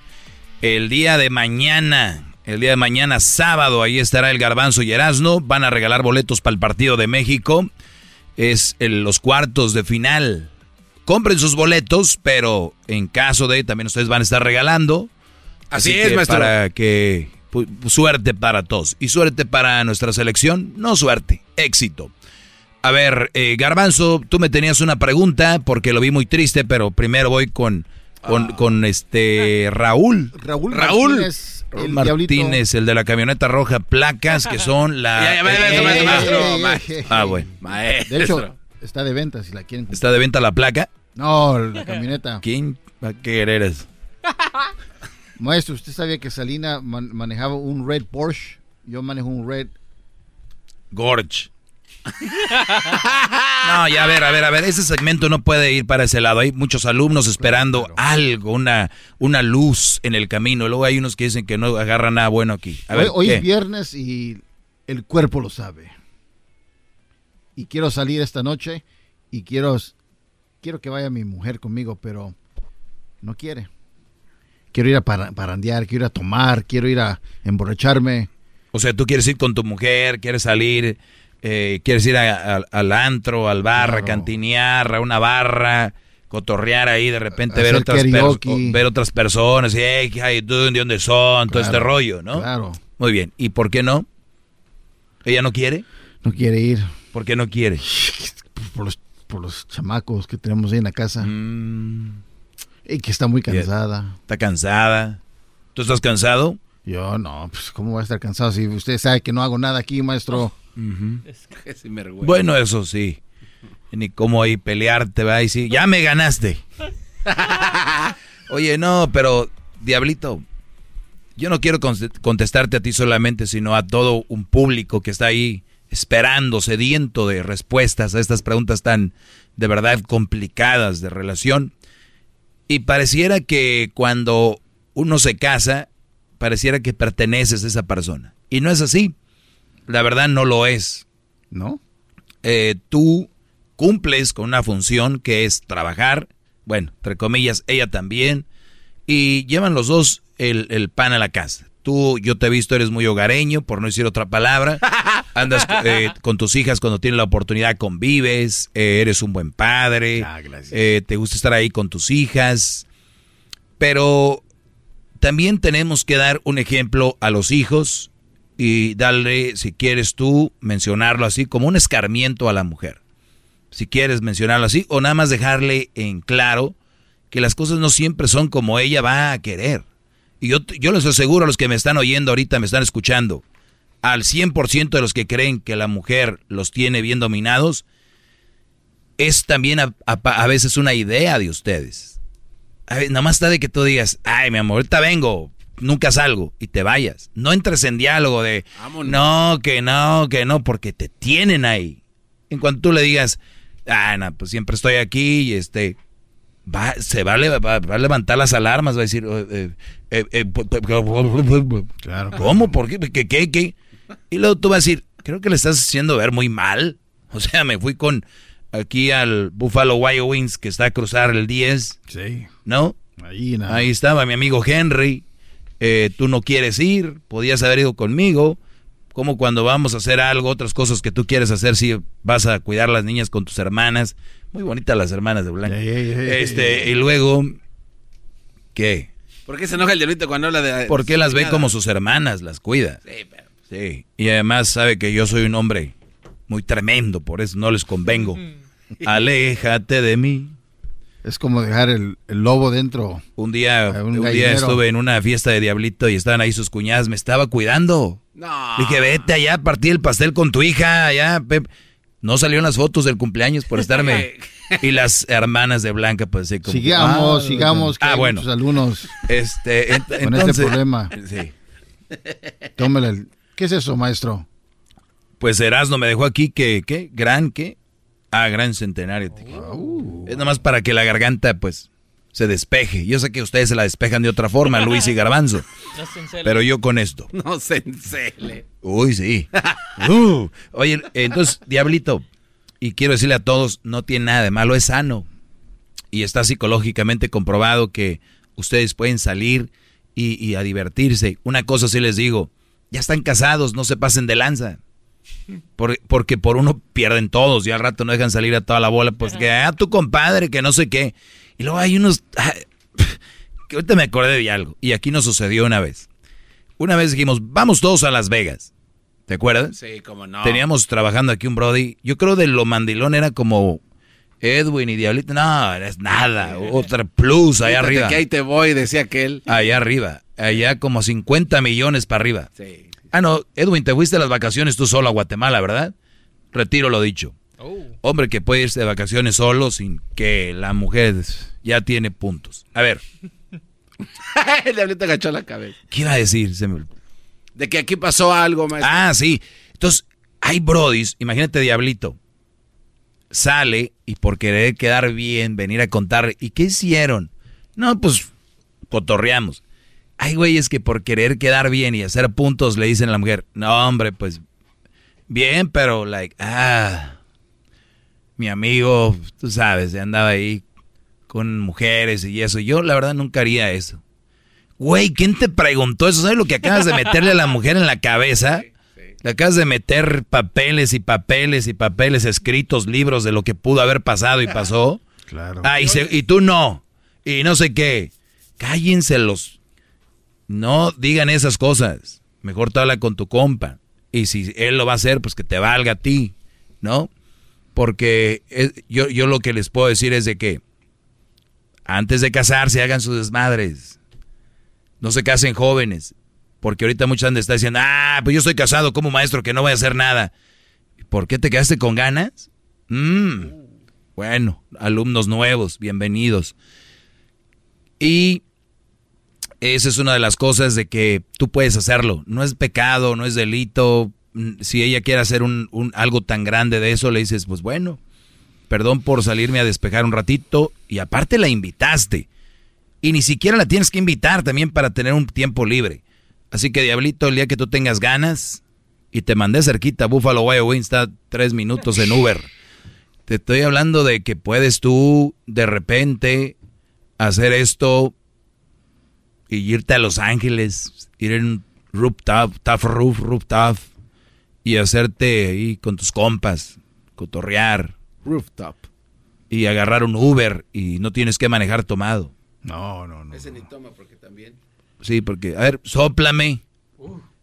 el día de mañana. El día de mañana, sábado, ahí estará el Garbanzo y Erazno. Van a regalar boletos para el partido de México. Es en los cuartos de final. Compren sus boletos, pero en caso de, también ustedes van a estar regalando. Así es, maestro. Para que, suerte para todos. Y suerte para nuestra selección. No suerte, éxito. A ver, Garbanzo, tú me tenías una pregunta porque lo vi muy triste, pero primero voy con Raúl. Raúl Martínez. El Martínez, el de la camioneta roja, placas que son la... Maestro. Ah, bueno. Maestro. De hecho, está de venta si la quieren comprar. ¿Está de venta la placa? No, la camioneta. ¿Quién va a querer eso? Maestro, ¿usted sabía que Salina manejaba un red Porsche? Yo manejo un red... Gorge. No, ya a ver, ese segmento no puede ir para ese lado. Hay muchos alumnos esperando algo, una luz en el camino. Luego hay unos que dicen que no agarran nada bueno aquí. A ver, hoy es viernes y el cuerpo lo sabe. Y quiero salir esta noche y quiero que vaya mi mujer conmigo, pero no quiere. Quiero ir a parrandear, quiero ir a tomar, quiero ir a emborracharme. O sea, tú quieres ir con tu mujer, quieres salir... quieres ir al antro, al bar, claro. A cantinear, a una barra, cotorrear ahí, de repente ver otras personas, y hey, ¿de dónde son? Claro, todo este rollo, ¿no? Claro. Muy bien, ¿y por qué no? ¿Ella no quiere? No quiere ir. ¿Por qué no quiere? Por los chamacos que tenemos ahí en la casa. Y que está muy cansada. Bien. Está cansada. ¿Tú estás cansado? Yo no, pues ¿cómo voy a estar cansado si usted sabe que no hago nada aquí, maestro? Uh-huh. Es que es sinvergüenza. Bueno, eso sí. Ni cómo ahí pelearte, va. Y sí, ya me ganaste. Oye, no, pero Diablito, yo no quiero contestarte a ti solamente, sino a todo un público que está ahí esperando, sediento de respuestas a estas preguntas tan de verdad complicadas de relación. Y pareciera que cuando uno se casa, pareciera que perteneces a esa persona. Y no es así. La verdad no lo es. ¿No? tú cumples con una función que es trabajar, bueno, entre comillas, ella también, y llevan los dos el pan a la casa. Tú, yo te he visto, eres muy hogareño, por no decir otra palabra. Andas con tus hijas cuando tienes la oportunidad, convives, eres un buen padre, te gusta estar ahí con tus hijas. Pero también tenemos que dar un ejemplo a los hijos y darle, si quieres tú, mencionarlo así, como un escarmiento a la mujer. Si quieres mencionarlo así, o nada más dejarle en claro que las cosas no siempre son como ella va a querer. Y yo les aseguro a los que me están oyendo ahorita, me están escuchando, al 100% de los que creen que la mujer los tiene bien dominados, es también a veces una idea de ustedes. A ver, nada más está de que tú digas, ay, mi amor, ahorita vengo, nunca salgo, y te vayas. No entres en diálogo de, vámonos. No, porque te tienen ahí. En cuanto tú le digas, no, pues siempre estoy aquí, y se va a levantar las alarmas, va a decir, claro. ¿Cómo? ¿Por qué? ¿Qué? Y luego tú vas a decir, creo que le estás haciendo ver muy mal. O sea, me fui aquí al Buffalo Wild Wings, que está a cruzar el 10. Sí. ¿No? Ahí estaba mi amigo Henry. Tú no quieres ir, podías haber ido conmigo. Como cuando vamos a hacer algo, otras cosas que tú quieres hacer, si vas a cuidar a las niñas con tus hermanas. Muy bonitas las hermanas de Blanca. Y luego, ¿qué? ¿Por qué se enoja el diablito cuando habla de...? Porque las ve como sus hermanas, las cuida. Sí, pero... sí. Y además sabe que yo soy un hombre muy tremendo, por eso no les convengo. Aléjate de mí. Es como dejar el lobo dentro. Un día estuve en una fiesta de Diablito y estaban ahí sus cuñadas, me estaba cuidando. No. Dije, vete allá, partí el pastel con tu hija, allá, Pep. No salieron las fotos del cumpleaños por estarme. Y las hermanas de Blanca, pues así como... Sigamos, que bueno. Muchos alumnos con entonces, este problema. Sí. Tómale. ¿Qué es eso, maestro? Pues Erazno me dejó aquí que, ¿qué? ¿Gran qué? Gran centenario. Oh. Es nomás para que la garganta, pues, se despeje. Yo sé que ustedes se la despejan de otra forma, Luis y Garbanzo. No se encele. Pero yo con esto. No se encele. Uy, sí. Oye, entonces, Diablito, y quiero decirle a todos, no tiene nada de malo, es sano. Y está psicológicamente comprobado que ustedes pueden salir y a divertirse. Una cosa sí les digo, ya están casados, no se pasen de lanza. Porque por uno pierden todos y al rato no dejan salir a toda la bola. Pues que, tu compadre, que no sé qué. Y luego hay unos... que ahorita me acordé de algo. Y aquí nos sucedió una vez. Una vez dijimos, vamos todos a Las Vegas. ¿Te acuerdas? Sí, cómo no. Teníamos trabajando aquí un brody. Yo creo de lo mandilón era como Edwin y Diablito. No, es nada. Otra plus allá arriba. Que ahí te voy, decía aquel. Allá arriba. Allá como 50 millones para arriba. Sí. No, Edwin, te fuiste a las vacaciones tú solo a Guatemala, ¿verdad? Retiro lo dicho. Hombre que puede irse de vacaciones solo sin que la mujer ya tiene puntos. A ver. El Diablito agachó la cabeza. ¿Qué iba a decir? De que aquí pasó algo, maestro. Sí. Entonces, hay brodis, imagínate Diablito, sale y por querer quedar bien, venir a contar, ¿y qué hicieron? No, pues, cotorreamos. Hay güeyes que por querer quedar bien y hacer puntos le dicen a la mujer, no, hombre, pues, bien, pero, mi amigo, tú sabes, andaba ahí con mujeres y eso. Yo, la verdad, nunca haría eso. Güey, ¿quién te preguntó eso? ¿Sabes lo que acabas de meterle a la mujer en la cabeza? Sí. Le acabas de meter papeles y papeles y papeles, escritos, libros de lo que pudo haber pasado y pasó. Claro. Y tú no. Y no sé qué. Cállenselos. No digan esas cosas. Mejor te habla con tu compa. Y si él lo va a hacer, pues que te valga a ti, ¿no? Porque yo lo que les puedo decir es de que antes de casarse hagan sus desmadres. No se casen jóvenes, porque ahorita mucha gente está diciendo, pues yo estoy casado como maestro, que no voy a hacer nada. ¿Por qué te quedaste con ganas? Bueno, alumnos nuevos, bienvenidos. Y esa es una de las cosas de que tú puedes hacerlo. No es pecado, no es delito. Si ella quiere hacer algo tan grande de eso, le dices, pues bueno, perdón por salirme a despejar un ratito. Y aparte la invitaste. Y ni siquiera la tienes que invitar también para tener un tiempo libre. Así que, Diablito, el día que tú tengas ganas, y te mandé cerquita. Buffalo Wild Wings está 3 minutos en Uber. Te estoy hablando de que puedes tú de repente hacer esto y irte a Los Ángeles, ir en un rooftop, rooftop, y hacerte ahí con tus compas, cotorrear. Rooftop. Y agarrar un Uber y no tienes que manejar tomado. No. Ese ni toma porque también. Sí, porque, a ver, sóplame.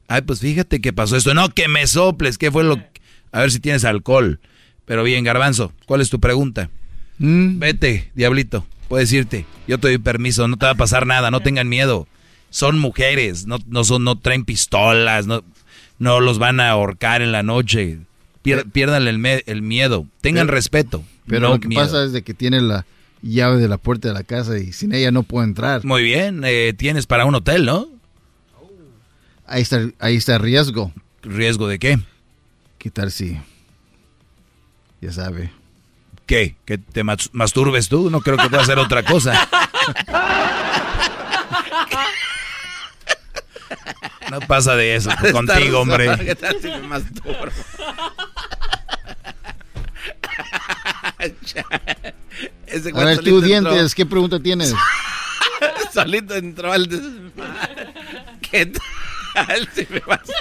Ay, pues fíjate que pasó esto. No, que me soples, ¿qué fue lo que? A ver si tienes alcohol. Pero bien, Garbanzo, ¿cuál es tu pregunta? Vete, diablito, puedes irte. Yo te doy permiso, no te va a pasar nada, no tengan miedo. Son mujeres, no traen pistolas, no los van a ahorcar en la noche. Pierdan el miedo, tengan respeto. Pero no lo que miedo. Pasa es de que tienen la llave de la puerta de la casa y sin ella no puedo entrar. Muy bien, tienes para un hotel, ¿no? Ahí está el riesgo. ¿Riesgo de qué? ¿Qué tal si? Ya sabe. ¿Qué? ¿Que te masturbes tú? No creo que pueda hacer otra cosa. No pasa de eso contigo, hombre. ¿Qué tal si me masturbo? A ver, tú, dientes, ¿qué pregunta tienes? Solito entró al desmadre. ¿Qué tal?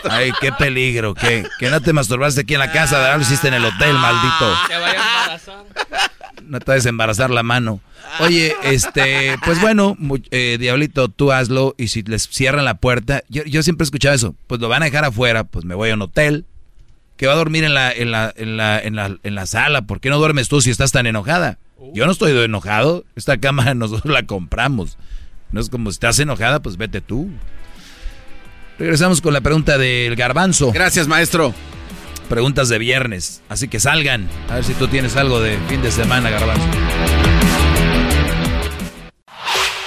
Ay, qué peligro, que no te masturbaste aquí en la casa, ¿verdad? Lo hiciste en el hotel, maldito. Te vaya a embarazar. No te vas a embarazar la mano. Oye, pues bueno, diablito, tú hazlo, y si les cierran la puerta, yo siempre he escuchado eso, pues lo van a dejar afuera, pues me voy a un hotel, que va a dormir en la sala. ¿Por qué no duermes tú si estás tan enojada? Yo no estoy enojado, esta cama nosotros la compramos. No es como si estás enojada, pues vete tú. Regresamos con la pregunta del Garbanzo. Gracias, maestro. Preguntas de viernes, así que salgan. A ver si tú tienes algo de fin de semana, Garbanzo.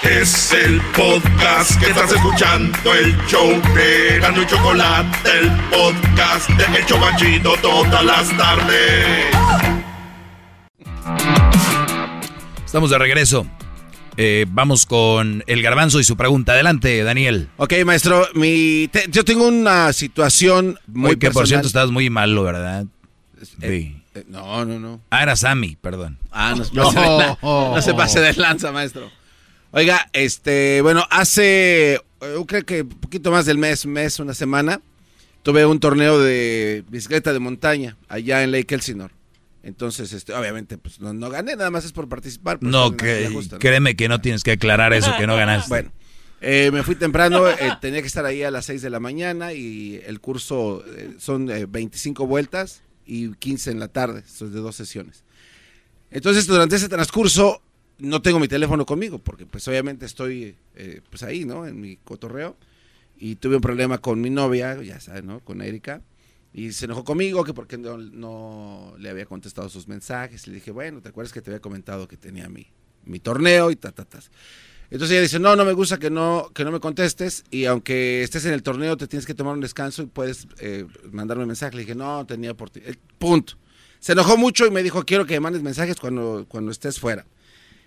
Es el podcast que estás escuchando, el show de Erazno y Chocolata, el podcast de El Chobachito todas las tardes. Estamos de regreso. Vamos con el Garbanzo y su pregunta. Adelante, Daniel. Ok, maestro, yo tengo una situación muy que, personal. Por cierto, estabas muy malo, ¿verdad? Sí. No. Ah, era Sammy, perdón. Ah, no se pase de lanza, maestro. Oiga, bueno, hace, yo creo que un poquito más del mes, una semana, tuve un torneo de bicicleta de montaña allá en Lake Elsinore. Entonces, obviamente, pues no gané, nada más es por participar. No, créeme que no tienes que aclarar eso, que no ganaste. Bueno, me fui temprano, tenía que estar ahí a las 6 de la mañana y el curso son 25 vueltas y 15 en la tarde, son de 2 sesiones. Entonces, durante ese transcurso, no tengo mi teléfono conmigo, porque pues obviamente estoy pues ahí, ¿no? En mi cotorreo, y tuve un problema con mi novia, ya sabes, ¿no? Con Erika. Y se enojó conmigo que porque no le había contestado sus mensajes. Le dije, bueno, ¿te acuerdas que te había comentado que tenía mi torneo y ? Entonces ella dice, no me gusta que no me contestes, y aunque estés en el torneo te tienes que tomar un descanso y puedes mandarme un mensaje. Le dije, no, tenía por ti. Punto. Se enojó mucho y me dijo, quiero que me mandes mensajes cuando estés fuera.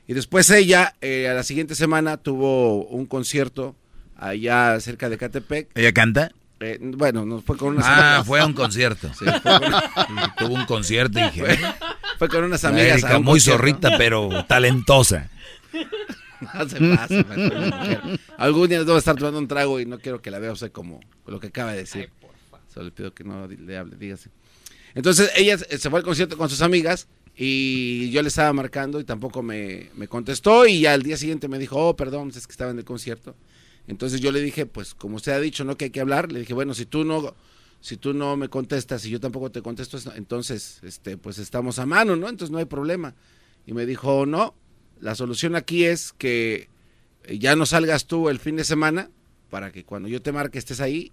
Y después ella, a la siguiente semana, tuvo un concierto allá cerca de Ecatepec. ¿Ella canta? Bueno, no fue con unas amigas. Ah, fue a un concierto. Sí, tuvo un concierto, dije. Fue con unas amigas. Erika, muy zorrita, pero talentosa. No se pasa, maestro. Algún día debo estar tomando un trago y no quiero que la vea usted como lo que acaba de decir. Ay, solo le pido que no le hable, dígase. Entonces, ella se fue al concierto con sus amigas y yo le estaba marcando y tampoco me contestó, y ya al día siguiente me dijo, perdón, es que estaba en el concierto. Entonces yo le dije, pues como usted ha dicho, ¿no? Que hay que hablar. Le dije, bueno, si tú no me contestas y yo tampoco te contesto, entonces pues estamos a mano, ¿no? Entonces no hay problema. Y me dijo, no, la solución aquí es que ya no salgas tú el fin de semana para que cuando yo te marque estés ahí.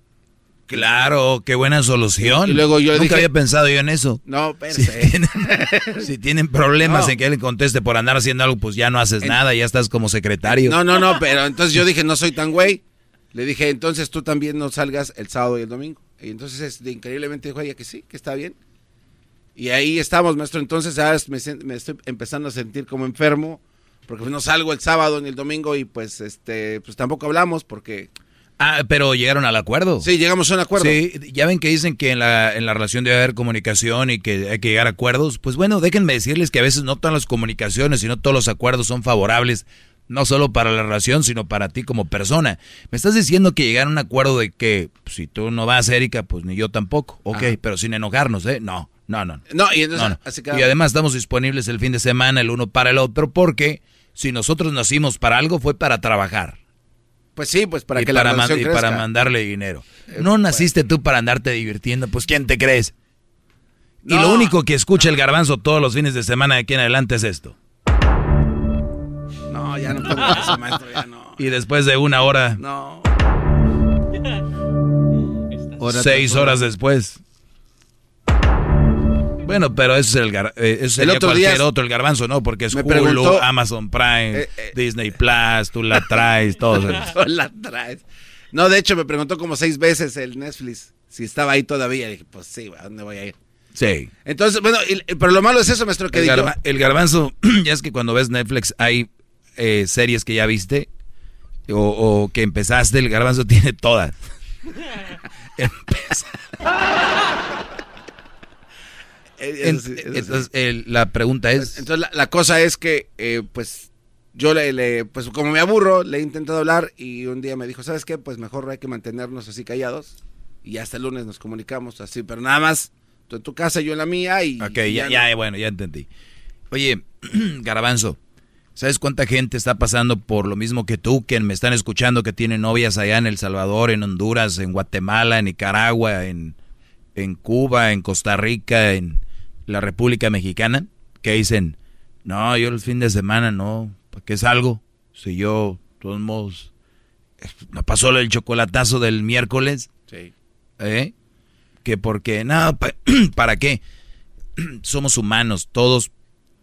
Claro, qué buena solución. Y luego yo Nunca había pensado yo en eso. No, pero si tienen problemas en que él conteste por andar haciendo algo, pues ya no haces nada, ya estás como secretario. No, pero entonces yo dije, no soy tan güey. Le dije, entonces tú también no salgas el sábado y el domingo. Y entonces increíblemente dijo ella que sí, que está bien. Y ahí estamos, maestro. Entonces ahora me estoy empezando a sentir como enfermo, porque no salgo el sábado ni el domingo y pues pues tampoco hablamos porque... Ah, pero llegaron al acuerdo. Sí, llegamos a un acuerdo. Sí, ya ven que dicen que en la relación debe haber comunicación y que hay que llegar a acuerdos. Pues bueno, déjenme decirles que a veces no todas las comunicaciones, sino todos los acuerdos son favorables, no solo para la relación, sino para ti como persona. Me estás diciendo que llegaron a un acuerdo de que si tú no vas, Erika, pues ni yo tampoco. Ok, ajá, pero sin enojarnos, ¿eh? No. No, y entonces, así que... Y además estamos disponibles el fin de semana, el uno para el otro, porque si nosotros nacimos para algo fue para trabajar. Pues sí, pues para que la relación crezca. Y para mandarle dinero. No naciste tú para andarte divirtiendo, pues ¿quién te crees? No, y lo único que escucha el garbanzo todos los fines de semana de aquí en adelante es esto. No, ya no puedo eso, maestro, ya no. Y después de una hora... No. 6 horas después. Bueno, pero eso es el otro cualquier día otro, el garbanzo, ¿no? Porque es Hulu, Amazon Prime, Disney Plus, tú la traes, todo eso. Tú la traes. No, de hecho, me preguntó como 6 veces el Netflix si estaba ahí todavía. Y dije, pues sí, ¿a dónde voy a ir? Sí. Entonces, bueno, pero lo malo es eso, maestro, que el garbanzo, ya es que cuando ves Netflix hay series que ya viste o que empezaste, el garbanzo tiene todas. Entonces, la pregunta es... Entonces, la cosa es que, pues, yo pues como me aburro, le he intentado hablar y un día me dijo, ¿sabes qué? Pues mejor hay que mantenernos así callados y hasta el lunes nos comunicamos así, pero nada más, tú en tu casa, yo en la mía y... Ok, ya, bueno, ya entendí. Oye, Garbanzo, ¿sabes cuánta gente está pasando por lo mismo que tú, que me están escuchando, que tienen novias allá en El Salvador, en Honduras, en Guatemala, en Nicaragua, en Cuba, en Costa Rica, en la República Mexicana, que dicen, no, yo el fin de semana no, ¿para qué salgo? Si yo, de todos modos, me pasó el chocolatazo del miércoles, sí. Que porque, no, ¿para qué? Somos humanos, todos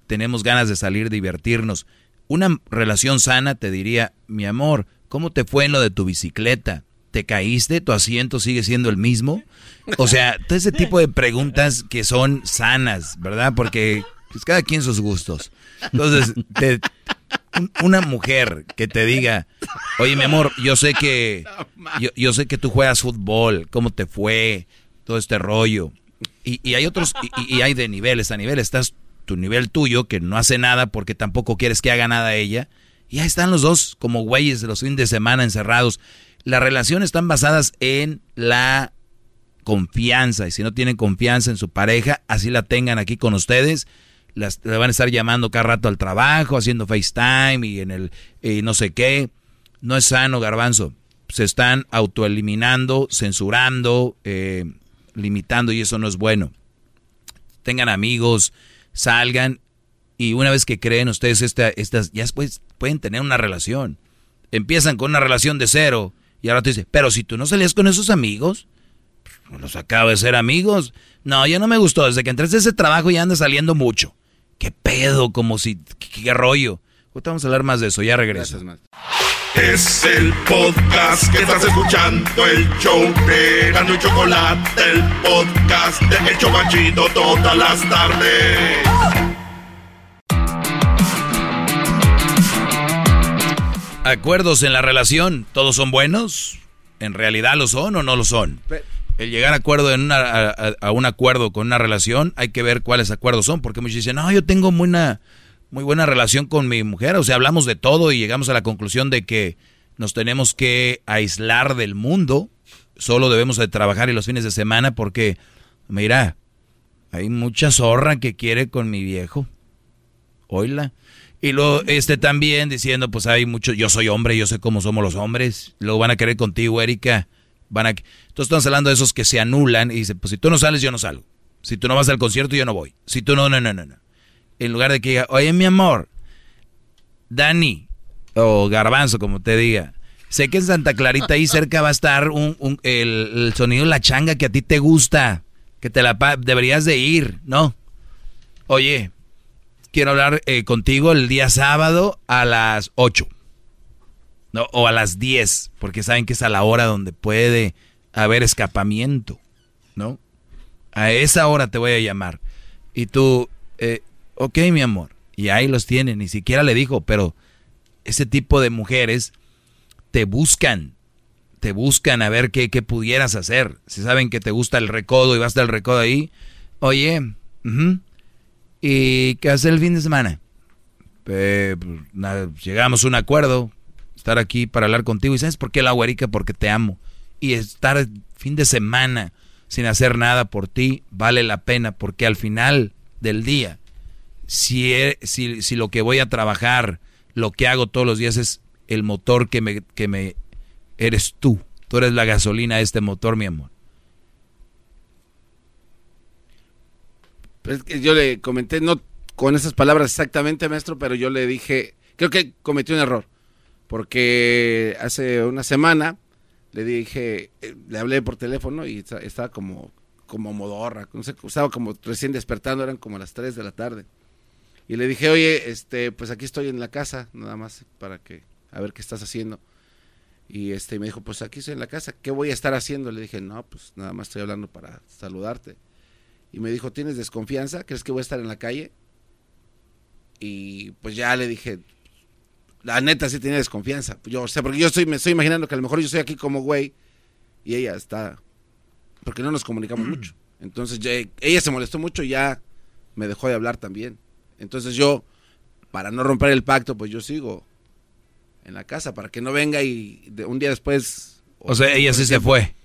tenemos ganas de salir, divertirnos. Una relación sana te diría, mi amor, ¿cómo te fue en lo de tu bicicleta? ¿Te caíste? ¿Tu asiento sigue siendo el mismo? O sea, todo ese tipo de preguntas que son sanas, ¿verdad? Porque pues, cada quien sus gustos. Entonces, una mujer que te diga, oye, mi amor, yo sé que tú juegas fútbol, ¿cómo te fue? Todo este rollo. Y hay otros, y hay de niveles a nivel. Estás tu nivel tuyo, que no hace nada porque tampoco quieres que haga nada ella. Y ahí están los dos como güeyes de los fines de semana encerrados. Las relaciones están basadas en la confianza, y si no tienen confianza en su pareja, así la tengan aquí con ustedes, le van a estar llamando cada rato al trabajo, haciendo FaceTime y no sé qué. No es sano, Garbanzo. Se están autoeliminando, censurando, limitando, y eso no es bueno. Tengan amigos, salgan, y una vez que creen ustedes estas, ya después pueden tener una relación. Empiezan con una relación de cero, y ahora te dice, pero si tú no salías con esos amigos, pues los acabo de ser amigos. No, ya no me gustó, desde que entraste a ese trabajo ya andas saliendo mucho. ¿Qué pedo? Como si, ¿qué rollo? Ahorita vamos a hablar más de eso, ya regreso. Gracias, es el podcast que estás escuchando, el show de Erazno y Chocolata, el podcast de El Chobachito todas las tardes. Acuerdos en la relación, ¿todos son buenos? ¿En realidad lo son o no lo son? El llegar a acuerdo a un acuerdo con una relación, hay que ver cuáles acuerdos son, porque muchos dicen, no, yo tengo muy buena relación con mi mujer, o sea, hablamos de todo y llegamos a la conclusión de que nos tenemos que aislar del mundo, solo debemos de trabajar y los fines de semana, porque, mira, hay mucha zorra que quiere con mi viejo, oíla. Y luego también diciendo, pues hay mucho, yo soy hombre, yo sé cómo somos los hombres. Luego van a querer contigo, Erika. Entonces estamos hablando de esos que se anulan y dicen, pues si tú no sales, yo no salgo. Si tú no vas al concierto, yo no voy. Si tú no. En lugar de que diga, oye, mi amor, Dani, o Garbanzo, como te diga, sé que en Santa Clarita ahí cerca va a estar el sonido de la changa que a ti te gusta, que deberías de ir, ¿no? Oye, quiero hablar contigo el día sábado a las 8, ¿no? O a las 10, porque saben que es a la hora donde puede haber escapamiento, ¿no? A esa hora te voy a llamar. Y tú, ok, mi amor, y ahí los tienen, ni siquiera le dijo, pero ese tipo de mujeres te buscan, te buscan a ver qué pudieras hacer. Si saben que te gusta el recodo y vas del recodo ahí, oye, ¿y qué hacer el fin de semana? Llegamos a un acuerdo, estar aquí para hablar contigo. ¿Y sabes por qué, la güerica? Porque te amo. Y estar el fin de semana sin hacer nada por ti vale la pena, porque al final del día, si lo que voy a trabajar, lo que hago todos los días es el motor que me eres tú. Tú eres la gasolina de este motor, mi amor. Pues yo le comenté, no con esas palabras exactamente, maestro, pero yo le dije, creo que cometí un error, porque hace una semana le dije, le hablé por teléfono y estaba como modorra, no sé, estaba como recién despertando, eran como las 3 de la tarde. Y le dije, oye, pues aquí estoy en la casa, nada más para que, a ver qué estás haciendo. Y me dijo, pues aquí estoy en la casa, ¿qué voy a estar haciendo? Le dije, no, pues nada más estoy hablando para saludarte. Y me dijo, ¿tienes desconfianza? ¿Crees que voy a estar en la calle? Y pues ya le dije, la neta sí tenía desconfianza. Yo, porque me estoy imaginando que a lo mejor yo estoy aquí como güey y ella está, porque no nos comunicamos mucho. Entonces ella se molestó mucho y ya me dejó de hablar también. Entonces yo, para no romper el pacto, pues yo sigo en la casa, para que no venga y un día después... O sea, ella sí se fue.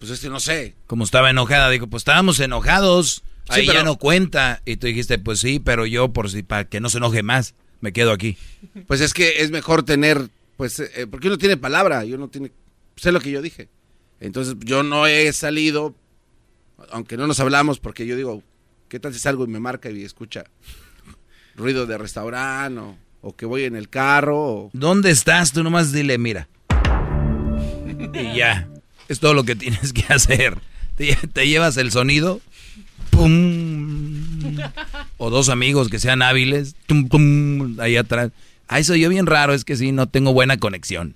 Pues no sé. Como estaba enojada, dijo, pues estábamos enojados, sí, ahí pero... ya no cuenta. Y tú dijiste, pues sí, pero yo, para que no se enoje más, me quedo aquí. Pues es que es mejor tener, pues, porque uno tiene palabra, yo no tiene, sé lo que yo dije. Entonces yo no he salido, aunque no nos hablamos, porque yo digo, ¿qué tal si salgo y me marca y escucha ruido de restaurante o que voy en el carro? ¿Dónde estás? Tú nomás dile, mira. Y ya. Es todo lo que tienes que hacer. Te llevas el sonido. ¡Pum! O dos amigos que sean hábiles. ¡Tum, pum! Ahí atrás. Ahí soy yo bien raro, es que sí, no tengo buena conexión.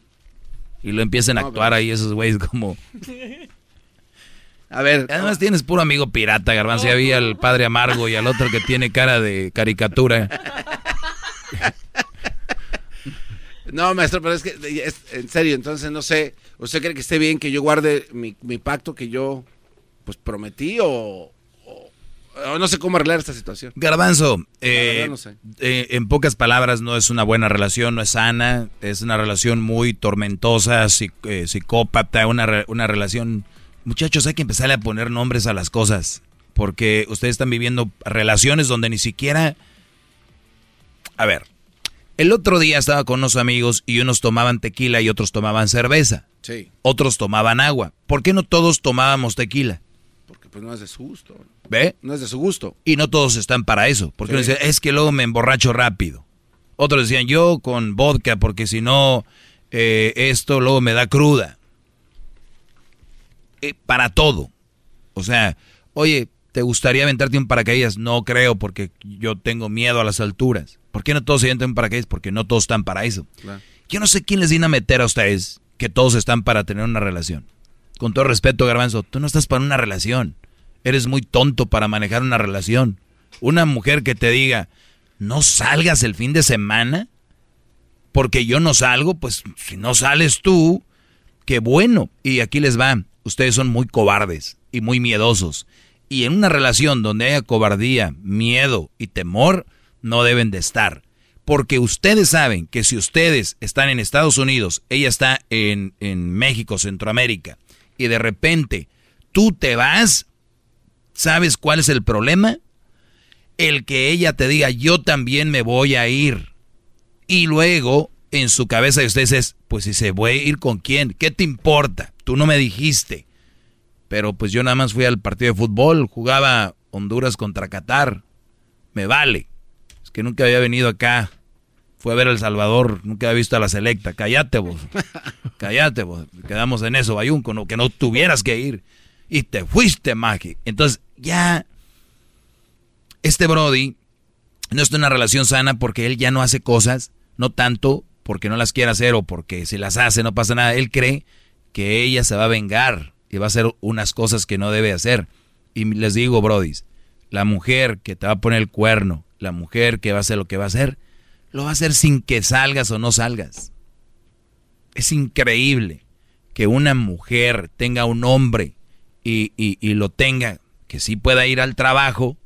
Y lo empiezan a actuar ahí esos güeyes como... A ver, además tienes puro amigo pirata, Garbanzo. Había al padre amargo y al otro que tiene cara de caricatura. No, maestro, pero es que, en serio, entonces no sé, ¿usted cree que esté bien que yo guarde mi pacto que yo, pues, prometí o no sé cómo arreglar esta situación? Garbanzo, no sé. En pocas palabras, no es una buena relación, no es sana, es una relación muy tormentosa, psicópata, una relación... Muchachos, hay que empezar a poner nombres a las cosas, porque ustedes están viviendo relaciones donde ni siquiera... A ver... El otro día estaba con unos amigos y unos tomaban tequila y otros tomaban cerveza. Sí. Otros tomaban agua. ¿Por qué no todos tomábamos tequila? Porque pues no es de su gusto. ¿Ve? No es de su gusto. Y no todos están para eso. Porque uno dice, es que luego me emborracho rápido. Otros decían, yo con vodka, porque si no, esto luego me da cruda. Para todo. O sea, oye, ¿te gustaría aventarte un paracaídas? No creo, porque yo tengo miedo a las alturas. ¿Por qué no todos se entran para paracaídas? Porque no todos están para eso. Claro. Yo no sé quién les viene a meter a ustedes que todos están para tener una relación. Con todo respeto, Garbanzo, tú no estás para una relación. Eres muy tonto para manejar una relación. Una mujer que te diga, no salgas el fin de semana, porque yo no salgo, pues si no sales tú, qué bueno. Y aquí les va, ustedes son muy cobardes y muy miedosos. Y en una relación donde haya cobardía, miedo y temor... No deben de estar, porque ustedes saben que si ustedes están en Estados Unidos, ella está en México, Centroamérica, y de repente tú te vas, ¿sabes cuál es el problema? El que ella te diga, yo también me voy a ir. Y luego, en su cabeza de ustedes es, pues si se voy a ir con quién, ¿qué te importa? Tú no me dijiste, pero pues yo nada más fui al partido de fútbol, jugaba Honduras contra Qatar, me vale. Que nunca había venido acá, fue a ver El Salvador, nunca había visto a la selecta. Cállate vos, cállate vos, quedamos en eso, Bayunco, no, que no tuvieras que ir, y te fuiste, Magi. Entonces ya, Brody no está en una relación sana porque él ya no hace cosas, no tanto porque no las quiere hacer o porque si las hace no pasa nada, él cree que ella se va a vengar y va a hacer unas cosas que no debe hacer. Y les digo, Brody, la mujer que te va a poner el cuerno, la mujer que va a hacer lo que va a hacer, lo va a hacer sin que salgas o no salgas. Es increíble que una mujer tenga un hombre y lo tenga, que sí pueda ir al trabajo,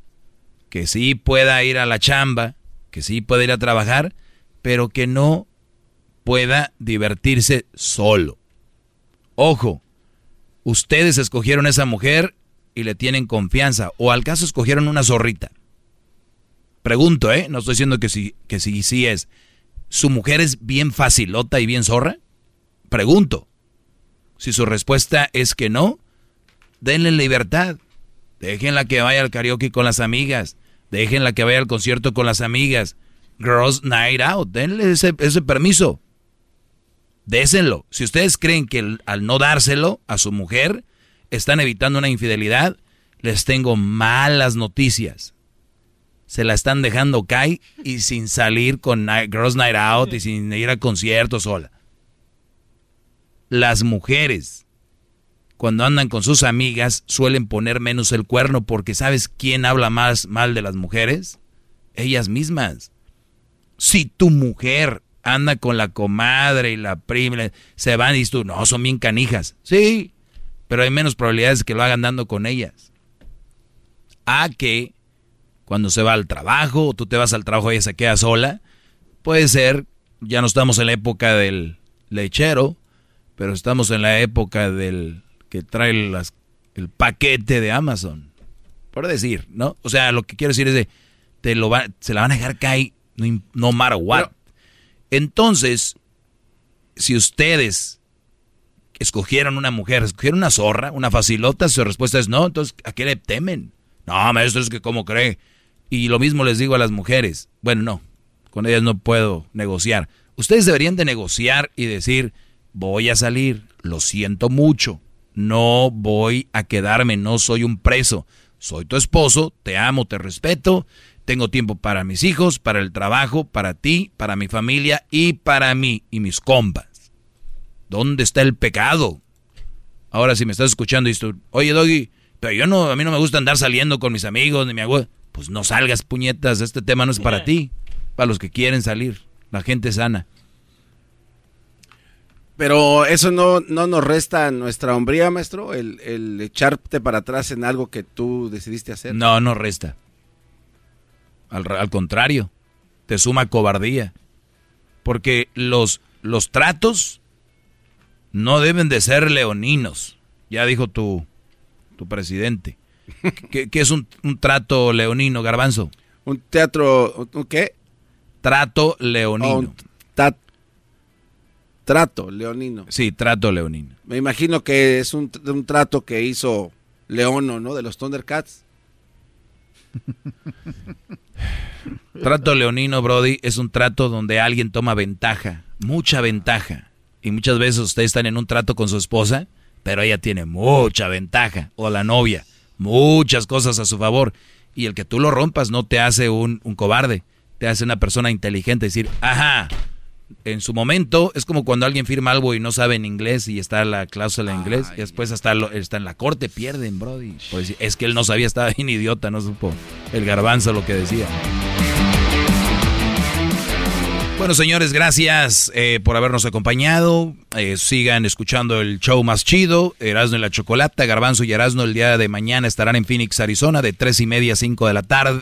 que sí pueda ir a la chamba, que sí pueda ir a trabajar, pero que no pueda divertirse solo. Ojo, ustedes escogieron a esa mujer y le tienen confianza, o al caso escogieron una zorrita. Pregunto, no estoy diciendo que sí es. ¿Su mujer es bien facilota y bien zorra? Pregunto. Si su respuesta es que no, denle libertad. Déjenla que vaya al karaoke con las amigas. Déjenla que vaya al concierto con las amigas. Girls Night Out. Denle ese permiso. Désenlo. Si ustedes creen que al no dárselo a su mujer están evitando una infidelidad, les tengo malas noticias. Se la están dejando caer y sin salir con Girls Night Out y sin ir a conciertos sola. Las mujeres, cuando andan con sus amigas, suelen poner menos el cuerno porque ¿sabes quién habla más mal de las mujeres? Ellas mismas. Si tu mujer anda con la comadre y la prima, se van y tú, no, son bien canijas. Sí, pero hay menos probabilidades que lo hagan dando con ellas. A que cuando se va al trabajo, o tú te vas al trabajo y ella se queda sola, puede ser, ya no estamos en la época del lechero, pero estamos en la época del que trae el paquete de Amazon, por decir, ¿no? O sea, lo que quiero decir es de, se la van a dejar caer, no matter what. Pero, entonces, si ustedes escogieron una mujer, escogieron una zorra, una facilota, su respuesta es no, entonces, ¿a qué le temen? No, maestro, es que ¿cómo cree? Y lo mismo les digo a las mujeres, bueno, no, con ellas no puedo negociar. Ustedes deberían de negociar y decir, voy a salir, lo siento mucho. No voy a quedarme, no soy un preso. Soy tu esposo, te amo, te respeto. Tengo tiempo para mis hijos, para el trabajo, para ti, para mi familia y para mí y mis compas. ¿Dónde está el pecado? Ahora si me estás escuchando y dices, oye Doggy, pero a mí no me gusta andar saliendo con mis amigos ni mi abuela. Pues no salgas, puñetas, este tema no es para ti, para los que quieren salir, la gente sana. Pero eso no nos resta nuestra hombría, maestro, el echarte para atrás en algo que tú decidiste hacer. No, no resta. Al contrario, te suma cobardía. Porque los tratos no deben de ser leoninos. Ya dijo tu presidente. ¿Qué es un trato leonino, Garbanzo? ¿Un qué? Trato leonino. Trato leonino. Sí, trato leonino. Me imagino que es un trato que hizo Leono, ¿no? De los Thundercats. Trato leonino, Brody, es un trato donde alguien toma ventaja, mucha ventaja. Y muchas veces ustedes están en un trato con su esposa, pero ella tiene mucha ventaja, o la novia, muchas cosas a su favor. Y el que tú lo rompas no te hace un cobarde, te hace una persona inteligente, decir, ajá. En su momento, es como cuando alguien firma algo y no sabe en inglés y está la cláusula en inglés, y después está en la corte, pierden, Brody. Pues, es que él no sabía, estaba bien idiota, no supo el Garbanzo lo que decía. Bueno, señores, gracias por habernos acompañado. Sigan escuchando el show más chido, Erazno y la Chocolata. Garbanzo y Erazno el día de mañana estarán en Phoenix, Arizona, de 3:30 a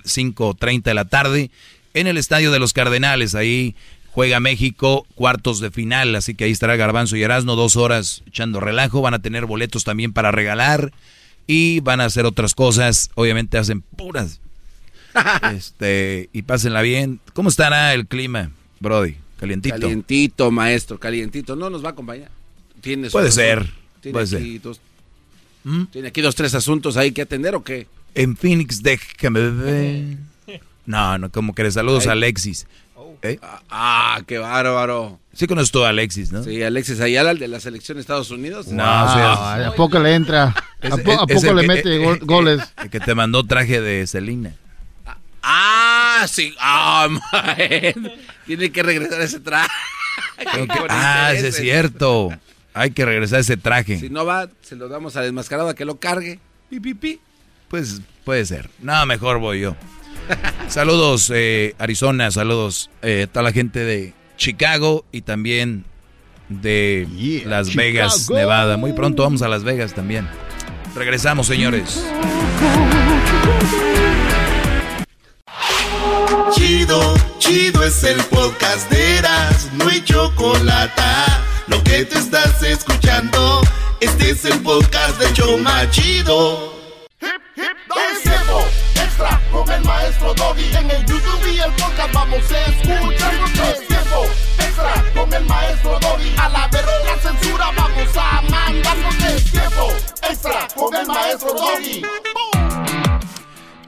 5:30 de la tarde, en el Estadio de los Cardenales, ahí. Juega México, cuartos de final, así que ahí estará Garbanzo y Erazno, 2 horas echando relajo. Van a tener boletos también para regalar y van a hacer otras cosas. Obviamente hacen puras. Y pásenla bien. ¿Cómo estará el clima, Brody? ¿Calientito? Calientito, maestro, calientito. No nos va a acompañar. Puede ser. ¿Tiene aquí 2, 3 asuntos ahí que atender o qué? En Phoenix, déjame ver. No, ¿cómo crees? Saludos a Alexis. ¿Eh? Ah, qué bárbaro. Sí conoces tú a Alexis, ¿no? Sí, Alexis Ayala, el de la selección de Estados Unidos. No, o sea, ¿a poco le entra? ¿A poco le mete goles? El que te mandó traje de Selena. Ah, sí. Oh, tiene que regresar ese traje. Es cierto. Hay que regresar ese traje. Si no va, se lo damos al desmascarado a que lo cargue. Pi. Pues puede ser. No, mejor voy yo. Saludos Arizona, saludos a toda la gente de Chicago y también de Las Vegas, Chicago. Nevada. Muy pronto vamos a Las Vegas también. Regresamos, señores. Chido, chido es el podcast de Erazno y Chocolata. Lo que te estás escuchando, este es el podcast de Choma Chido. Hip, hip, es tiempo extra con el maestro Doggy. En el YouTube y el podcast vamos a escuchar. Es tiempo extra con el maestro Doggy. A la verga la censura vamos a mandarnos. Es tiempo extra con el maestro Doggy.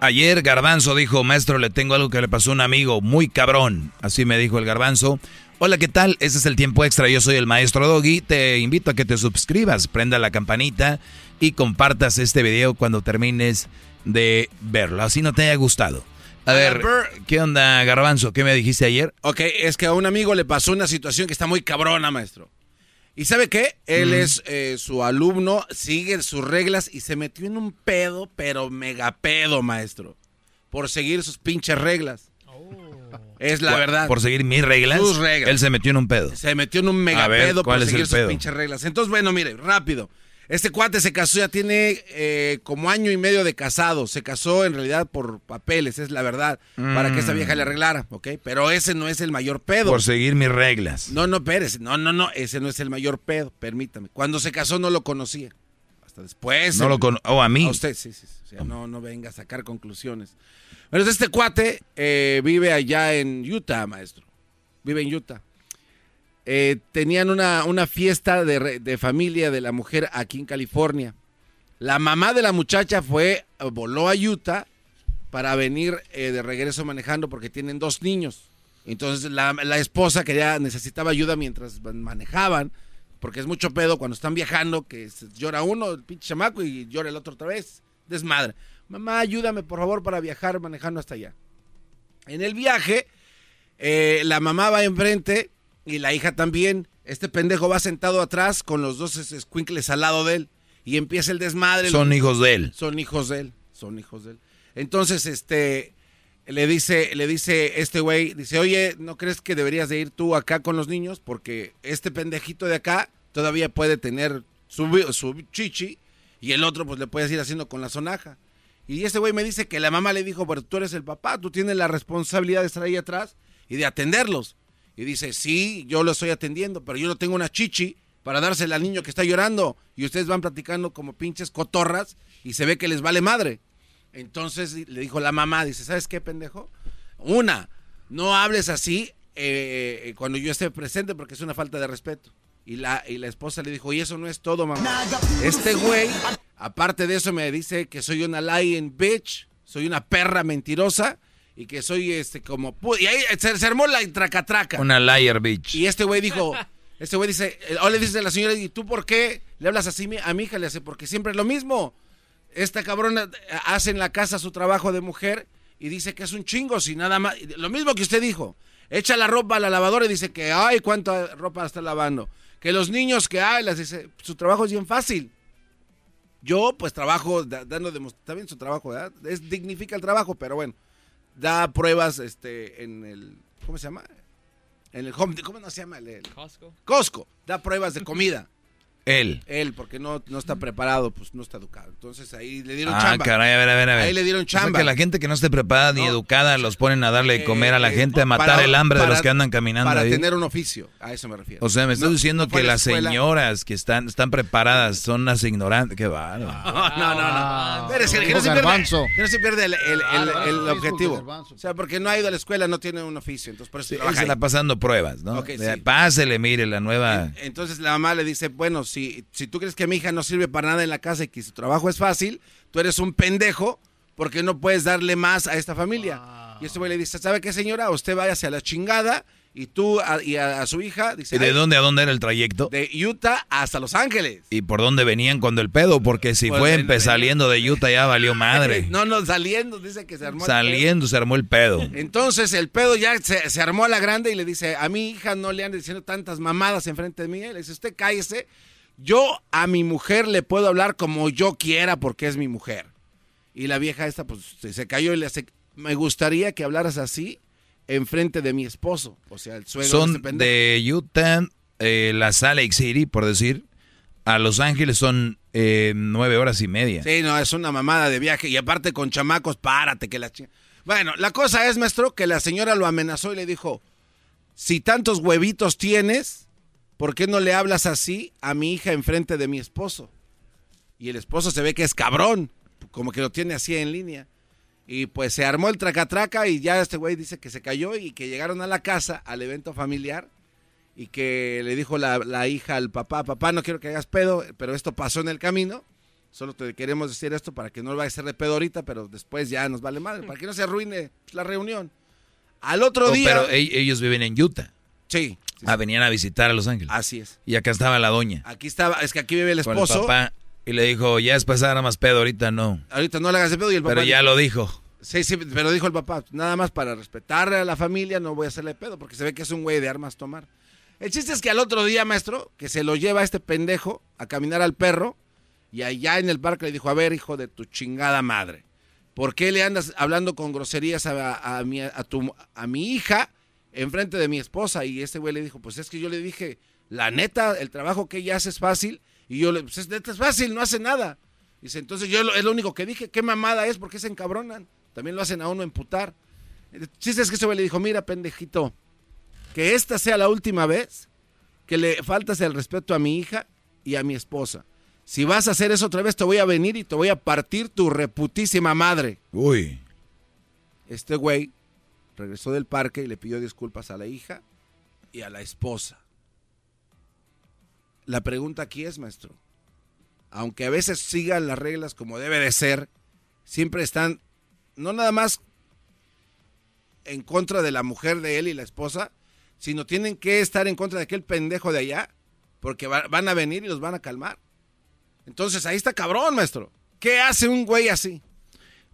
Ayer Garbanzo dijo: maestro, le tengo algo que le pasó a un amigo muy cabrón. Así me dijo el Garbanzo. Hola, ¿qué tal? Ese es el tiempo extra. Yo soy el maestro Doggy. Te invito a que te suscribas, prenda la campanita y compartas este video cuando termines de verlo. Así no te haya gustado. A ver, ¿qué onda, Garbanzo? ¿Qué me dijiste ayer? Ok, es que a un amigo le pasó una situación que está muy cabrona, maestro. ¿Y sabe qué? Él es su alumno, sigue sus reglas y se metió en un pedo, pero mega pedo, maestro, por seguir sus pinches reglas. Es la verdad. ¿Por seguir mis reglas? Sus reglas. Él se metió en un pedo. Se metió en un mega pedo por seguir sus pinches reglas. Entonces, bueno, mire, rápido. Este cuate se casó, ya tiene como 1.5 años de casado. Se casó en realidad por papeles, es la verdad. Para que esa vieja le arreglara, ¿ok? Pero ese no es el mayor pedo. Por seguir mis reglas. No, Pérez. No, ese no es el mayor pedo, permítame. Cuando se casó no lo conocía. Hasta después. No lo conocía. ¿O a mí? A usted, sí. O sea, no venga a sacar conclusiones. Bueno, este cuate vive allá en Utah, maestro. Vive en Utah. Tenían una fiesta de familia de la mujer aquí en California. La mamá de la muchacha voló a Utah para venir de regreso manejando porque tienen 2 niños. Entonces la esposa necesitaba ayuda mientras manejaban, porque es mucho pedo cuando están viajando, que llora uno, el pinche chamaco, y llora el otro otra vez. Desmadre. Mamá, ayúdame, por favor, para viajar manejando hasta allá. En el viaje, la mamá va enfrente y la hija también. Este pendejo va sentado atrás con los 2 escuincles al lado de él y empieza el desmadre. Son hijos de él. Entonces, le dice este güey, dice, oye, ¿no crees que deberías de ir tú acá con los niños? Porque este pendejito de acá todavía puede tener su chichi y el otro pues le puedes ir haciendo con la sonaja. Y ese güey me dice que la mamá le dijo, pero tú eres el papá, tú tienes la responsabilidad de estar ahí atrás y de atenderlos. Y dice, sí, yo lo estoy atendiendo, pero yo no tengo una chichi para dársela al niño que está llorando. Y ustedes van platicando como pinches cotorras y se ve que les vale madre. Entonces le dijo la mamá, dice, ¿sabes qué, pendejo? No hables así cuando yo esté presente porque es una falta de respeto. Y la esposa le dijo, y eso no es todo, mamá. Este güey, aparte de eso, me dice que soy una lying bitch, soy una perra mentirosa y que soy como... Y ahí se armó la tracatraca. Una liar bitch. Y este güey dijo, le dice a la señora, ¿y tú por qué le hablas así a mi hija? Le hace, porque siempre es lo mismo. Esta cabrona hace en la casa su trabajo de mujer y dice que es un chingo, si nada más... Lo mismo que usted dijo. Echa la ropa a la lavadora y dice que, ay, cuánta ropa está lavando. Que los niños que hay, les dice, su trabajo es bien fácil. Yo, pues, trabajo, también su trabajo, ¿verdad? Dignifica el trabajo, pero bueno. Da pruebas, en el, ¿cómo se llama? En el home, ¿cómo no se llama? El Costco. Da pruebas de comida. Él, porque no está preparado, pues no está educado. Entonces ahí le dieron chamba. Ah, caray, a ver. Ahí le dieron chamba. O sea, que la gente que no esté preparada ni educada los ponen a darle de comer a la gente, a matar el hambre de los que andan caminando para ahí. Tener un oficio, a eso me refiero. O sea, me estás diciendo que las señoras que están preparadas son las ignorantes. Qué bárbaro. No. Eres el que no se pierde el objetivo. O sea, porque no ha ido a la escuela, no tiene un oficio. Entonces, por eso él se está pasando pruebas, ¿no? Okay, sí. Pásele, mire, la nueva. Entonces la mamá le dice, bueno, si tú crees que mi hija no sirve para nada en la casa y que su trabajo es fácil, tú eres un pendejo porque no puedes darle más a esta familia. Wow. Y este güey le dice, ¿sabe qué, señora? Usted vaya hacia la chingada y a su hija. Dice, ¿y de dónde a dónde era el trayecto? De Utah hasta Los Ángeles. ¿Y por dónde venían cuando el pedo? Porque si saliendo de Utah ya valió madre. No, saliendo, dice que se armó. Se armó el pedo. Entonces el pedo ya se armó a la grande y le dice, a mi hija no le ande diciendo tantas mamadas enfrente de mí. Le dice, usted cállese. Yo a mi mujer le puedo hablar como yo quiera porque es mi mujer. Y la vieja esta pues se cayó y le hace, me gustaría que hablaras así enfrente de mi esposo. O sea, el suegro. Son de Utah la Salt Lake City, por decir, a Los Ángeles son 9 horas y media. Sí, no, es una mamada de viaje. Y aparte con chamacos, párate que la chingada. Bueno, la cosa es, maestro, que la señora lo amenazó y le dijo, si tantos huevitos tienes, ¿por qué no le hablas así a mi hija enfrente de mi esposo? Y el esposo se ve que es cabrón, como que lo tiene así en línea. Y pues se armó el tracatraca y ya este güey dice que se cayó y que llegaron a la casa, al evento familiar, y que le dijo la hija al papá, papá, no quiero que hagas pedo, pero esto pasó en el camino, solo te queremos decir esto para que no lo vayas a hacer de pedo ahorita, pero después ya nos vale madre, para que no se arruine la reunión. Al otro día... Pero ellos viven en Utah. Sí. Venían a visitar a Los Ángeles. Así es. Y acá estaba la doña. Aquí estaba, es que aquí vive el esposo. Con el papá. Y le dijo, ya es pasada nada más pedo, ahorita no. Ahorita no le hagas el pedo y el papá... Pero ya dijo, lo dijo. Sí, sí, pero dijo el papá, nada más para respetarle a la familia no voy a hacerle pedo, porque se ve que es un güey de armas tomar. El chiste es que al otro día, maestro, que se lo lleva este pendejo a caminar al perro, y allá en el parque le dijo, a ver, hijo de tu chingada madre, ¿por qué le andas hablando con groserías a mi hija enfrente de mi esposa? Y este güey le dijo, pues es que yo le dije, la neta, el trabajo que ella hace es fácil... Y yo le pues neta es fácil, no hace nada. Dice, entonces yo es lo único que dije, qué mamada es, porque se encabronan. También lo hacen a uno emputar. El chiste es que ese güey le dijo, mira, pendejito, que esta sea la última vez que le faltas el respeto a mi hija y a mi esposa. Si vas a hacer eso otra vez, te voy a venir y te voy a partir tu reputísima madre. Uy. Este güey regresó del parque y le pidió disculpas a la hija y a la esposa. La pregunta aquí es, maestro, aunque a veces sigan las reglas como debe de ser, siempre están, no nada más en contra de la mujer de él y la esposa, sino tienen que estar en contra de aquel pendejo de allá, porque van a venir y los van a calmar. Entonces, ahí está cabrón, maestro. ¿Qué hace un güey así?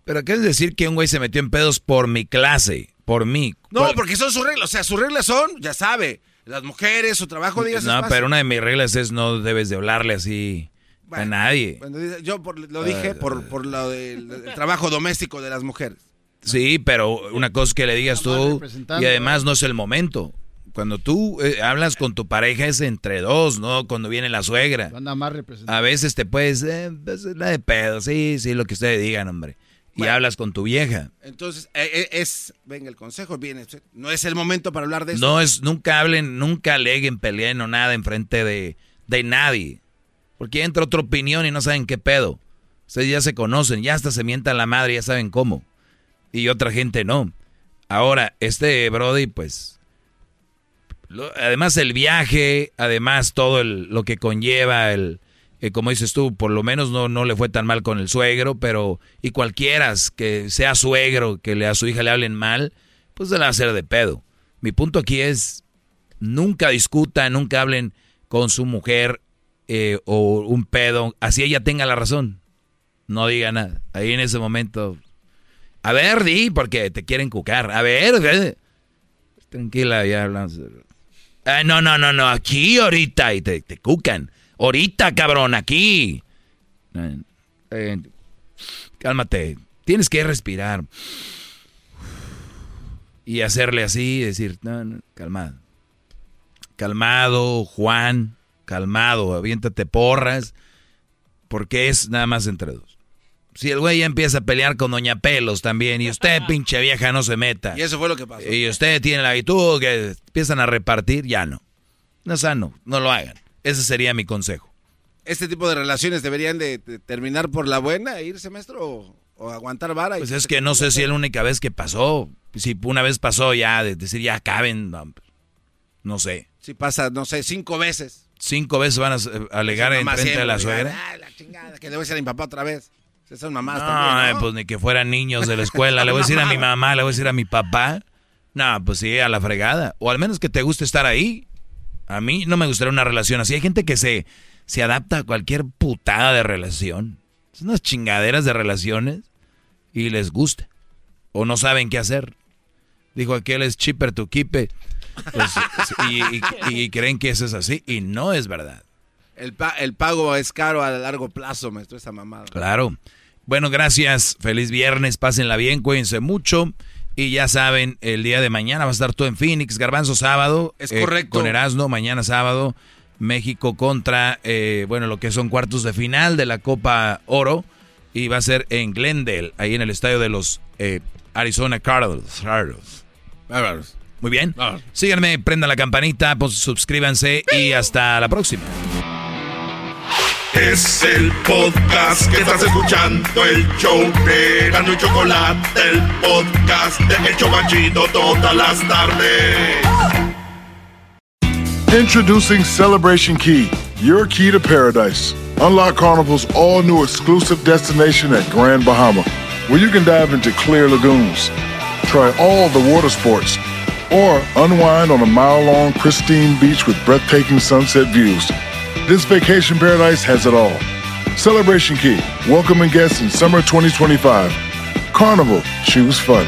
Pero ¿qué es decir que un güey se metió en pedos por mi clase, por mí? No, porque son sus reglas, o sea, sus reglas son, ya sabe... Las mujeres, su trabajo de ellas es fácil. No, pero una de mis reglas es no debes de hablarle así a nadie. Bueno, yo lo dije por lo del trabajo doméstico de las mujeres. Sí, pero una cosa es que le digas tú y además no es el momento. Cuando tú hablas con tu pareja es entre dos, ¿no? Cuando viene la suegra. A veces te puedes, la de pedo, sí, lo que ustedes digan, hombre. Y bueno, hablas con tu vieja. Entonces, venga, el consejo viene. No es el momento para hablar de eso. No es, nunca hablen, nunca aleguen, peleen o nada enfrente de nadie. Porque entra otra opinión y no saben qué pedo. Ustedes ya se conocen, ya hasta se mientan la madre, ya saben cómo. Y otra gente no. Ahora, este Brody, pues... además el viaje, además todo lo que conlleva el... como dices tú, por lo menos no le fue tan mal con el suegro, pero y cualquiera que sea suegro, que a su hija le hablen mal, pues se la va a hacer de pedo. Mi punto aquí es, nunca discutan, nunca hablen con su mujer o un pedo, así ella tenga la razón. No diga nada. Ahí en ese momento, a ver, di, porque te quieren cucar. A ver, tranquila, ya hablamos. No, aquí ahorita, y te cucan. Ahorita, cabrón, aquí. Cálmate. Tienes que respirar. Y hacerle así, decir, no, calmado. Calmado, Juan, calmado, aviéntate porras. Porque es nada más entre dos. Si el güey ya empieza a pelear con Doña Pelos también, y usted, pinche vieja, no se meta. Y eso fue lo que pasó. Y usted tiene la actitud que empiezan a repartir, ya no. No es sano, no lo hagan. Ese sería mi consejo. ¿Este tipo de relaciones deberían de terminar por la buena e irse, maestro, o aguantar vara? Pues es que no sé si es la única vez que pasó. Si una vez pasó ya, decir ya acaben, no sé. Si pasa, no sé, 5 veces. 5 veces van a alegar en frente de la suegra. Ah, la chingada, que le voy a decir a mi papá otra vez. Esas mamás también, ¿no? Pues ni que fueran niños de la escuela. Le voy a decir a mi mamá, le voy a decir a mi papá. No, pues sí, a la fregada. O al menos que te guste estar ahí. A mí no me gustaría una relación así. Hay gente que se adapta a cualquier putada de relación. Son unas chingaderas de relaciones y les gusta. O no saben qué hacer. Dijo aquel es cheaper to keep it. Pues, y creen que eso es así. Y no es verdad. El pago es caro a largo plazo, maestro, esa mamada. Claro. Bueno, gracias. Feliz viernes. Pásenla bien. Cuídense mucho. Y ya saben, el día de mañana va a estar todo en Phoenix. Garbanzo, sábado. Es correcto. Con Erazno, mañana sábado. México contra, bueno, lo que son cuartos de final de la Copa Oro. Y va a ser en Glendale, ahí en el estadio de los Arizona Cardinals. Muy bien. Síganme, prendan la campanita, pues, suscríbanse y hasta la próxima. Es el podcast que estás escuchando, el show de Erazno y Chocolata, el podcast de El Chobachito todas las tardes. Introducing Celebration Key, your key to paradise. Unlock Carnival's all-new exclusive destination at Grand Bahama, where you can dive into clear lagoons, try all the water sports, or unwind on a mile-long pristine beach with breathtaking sunset views. This vacation paradise has it all. Celebration Key, welcoming guests in summer 2025. Carnival, choose fun.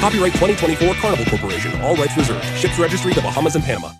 Copyright 2024 Carnival Corporation, all rights reserved. Ships registry, the Bahamas and Panama.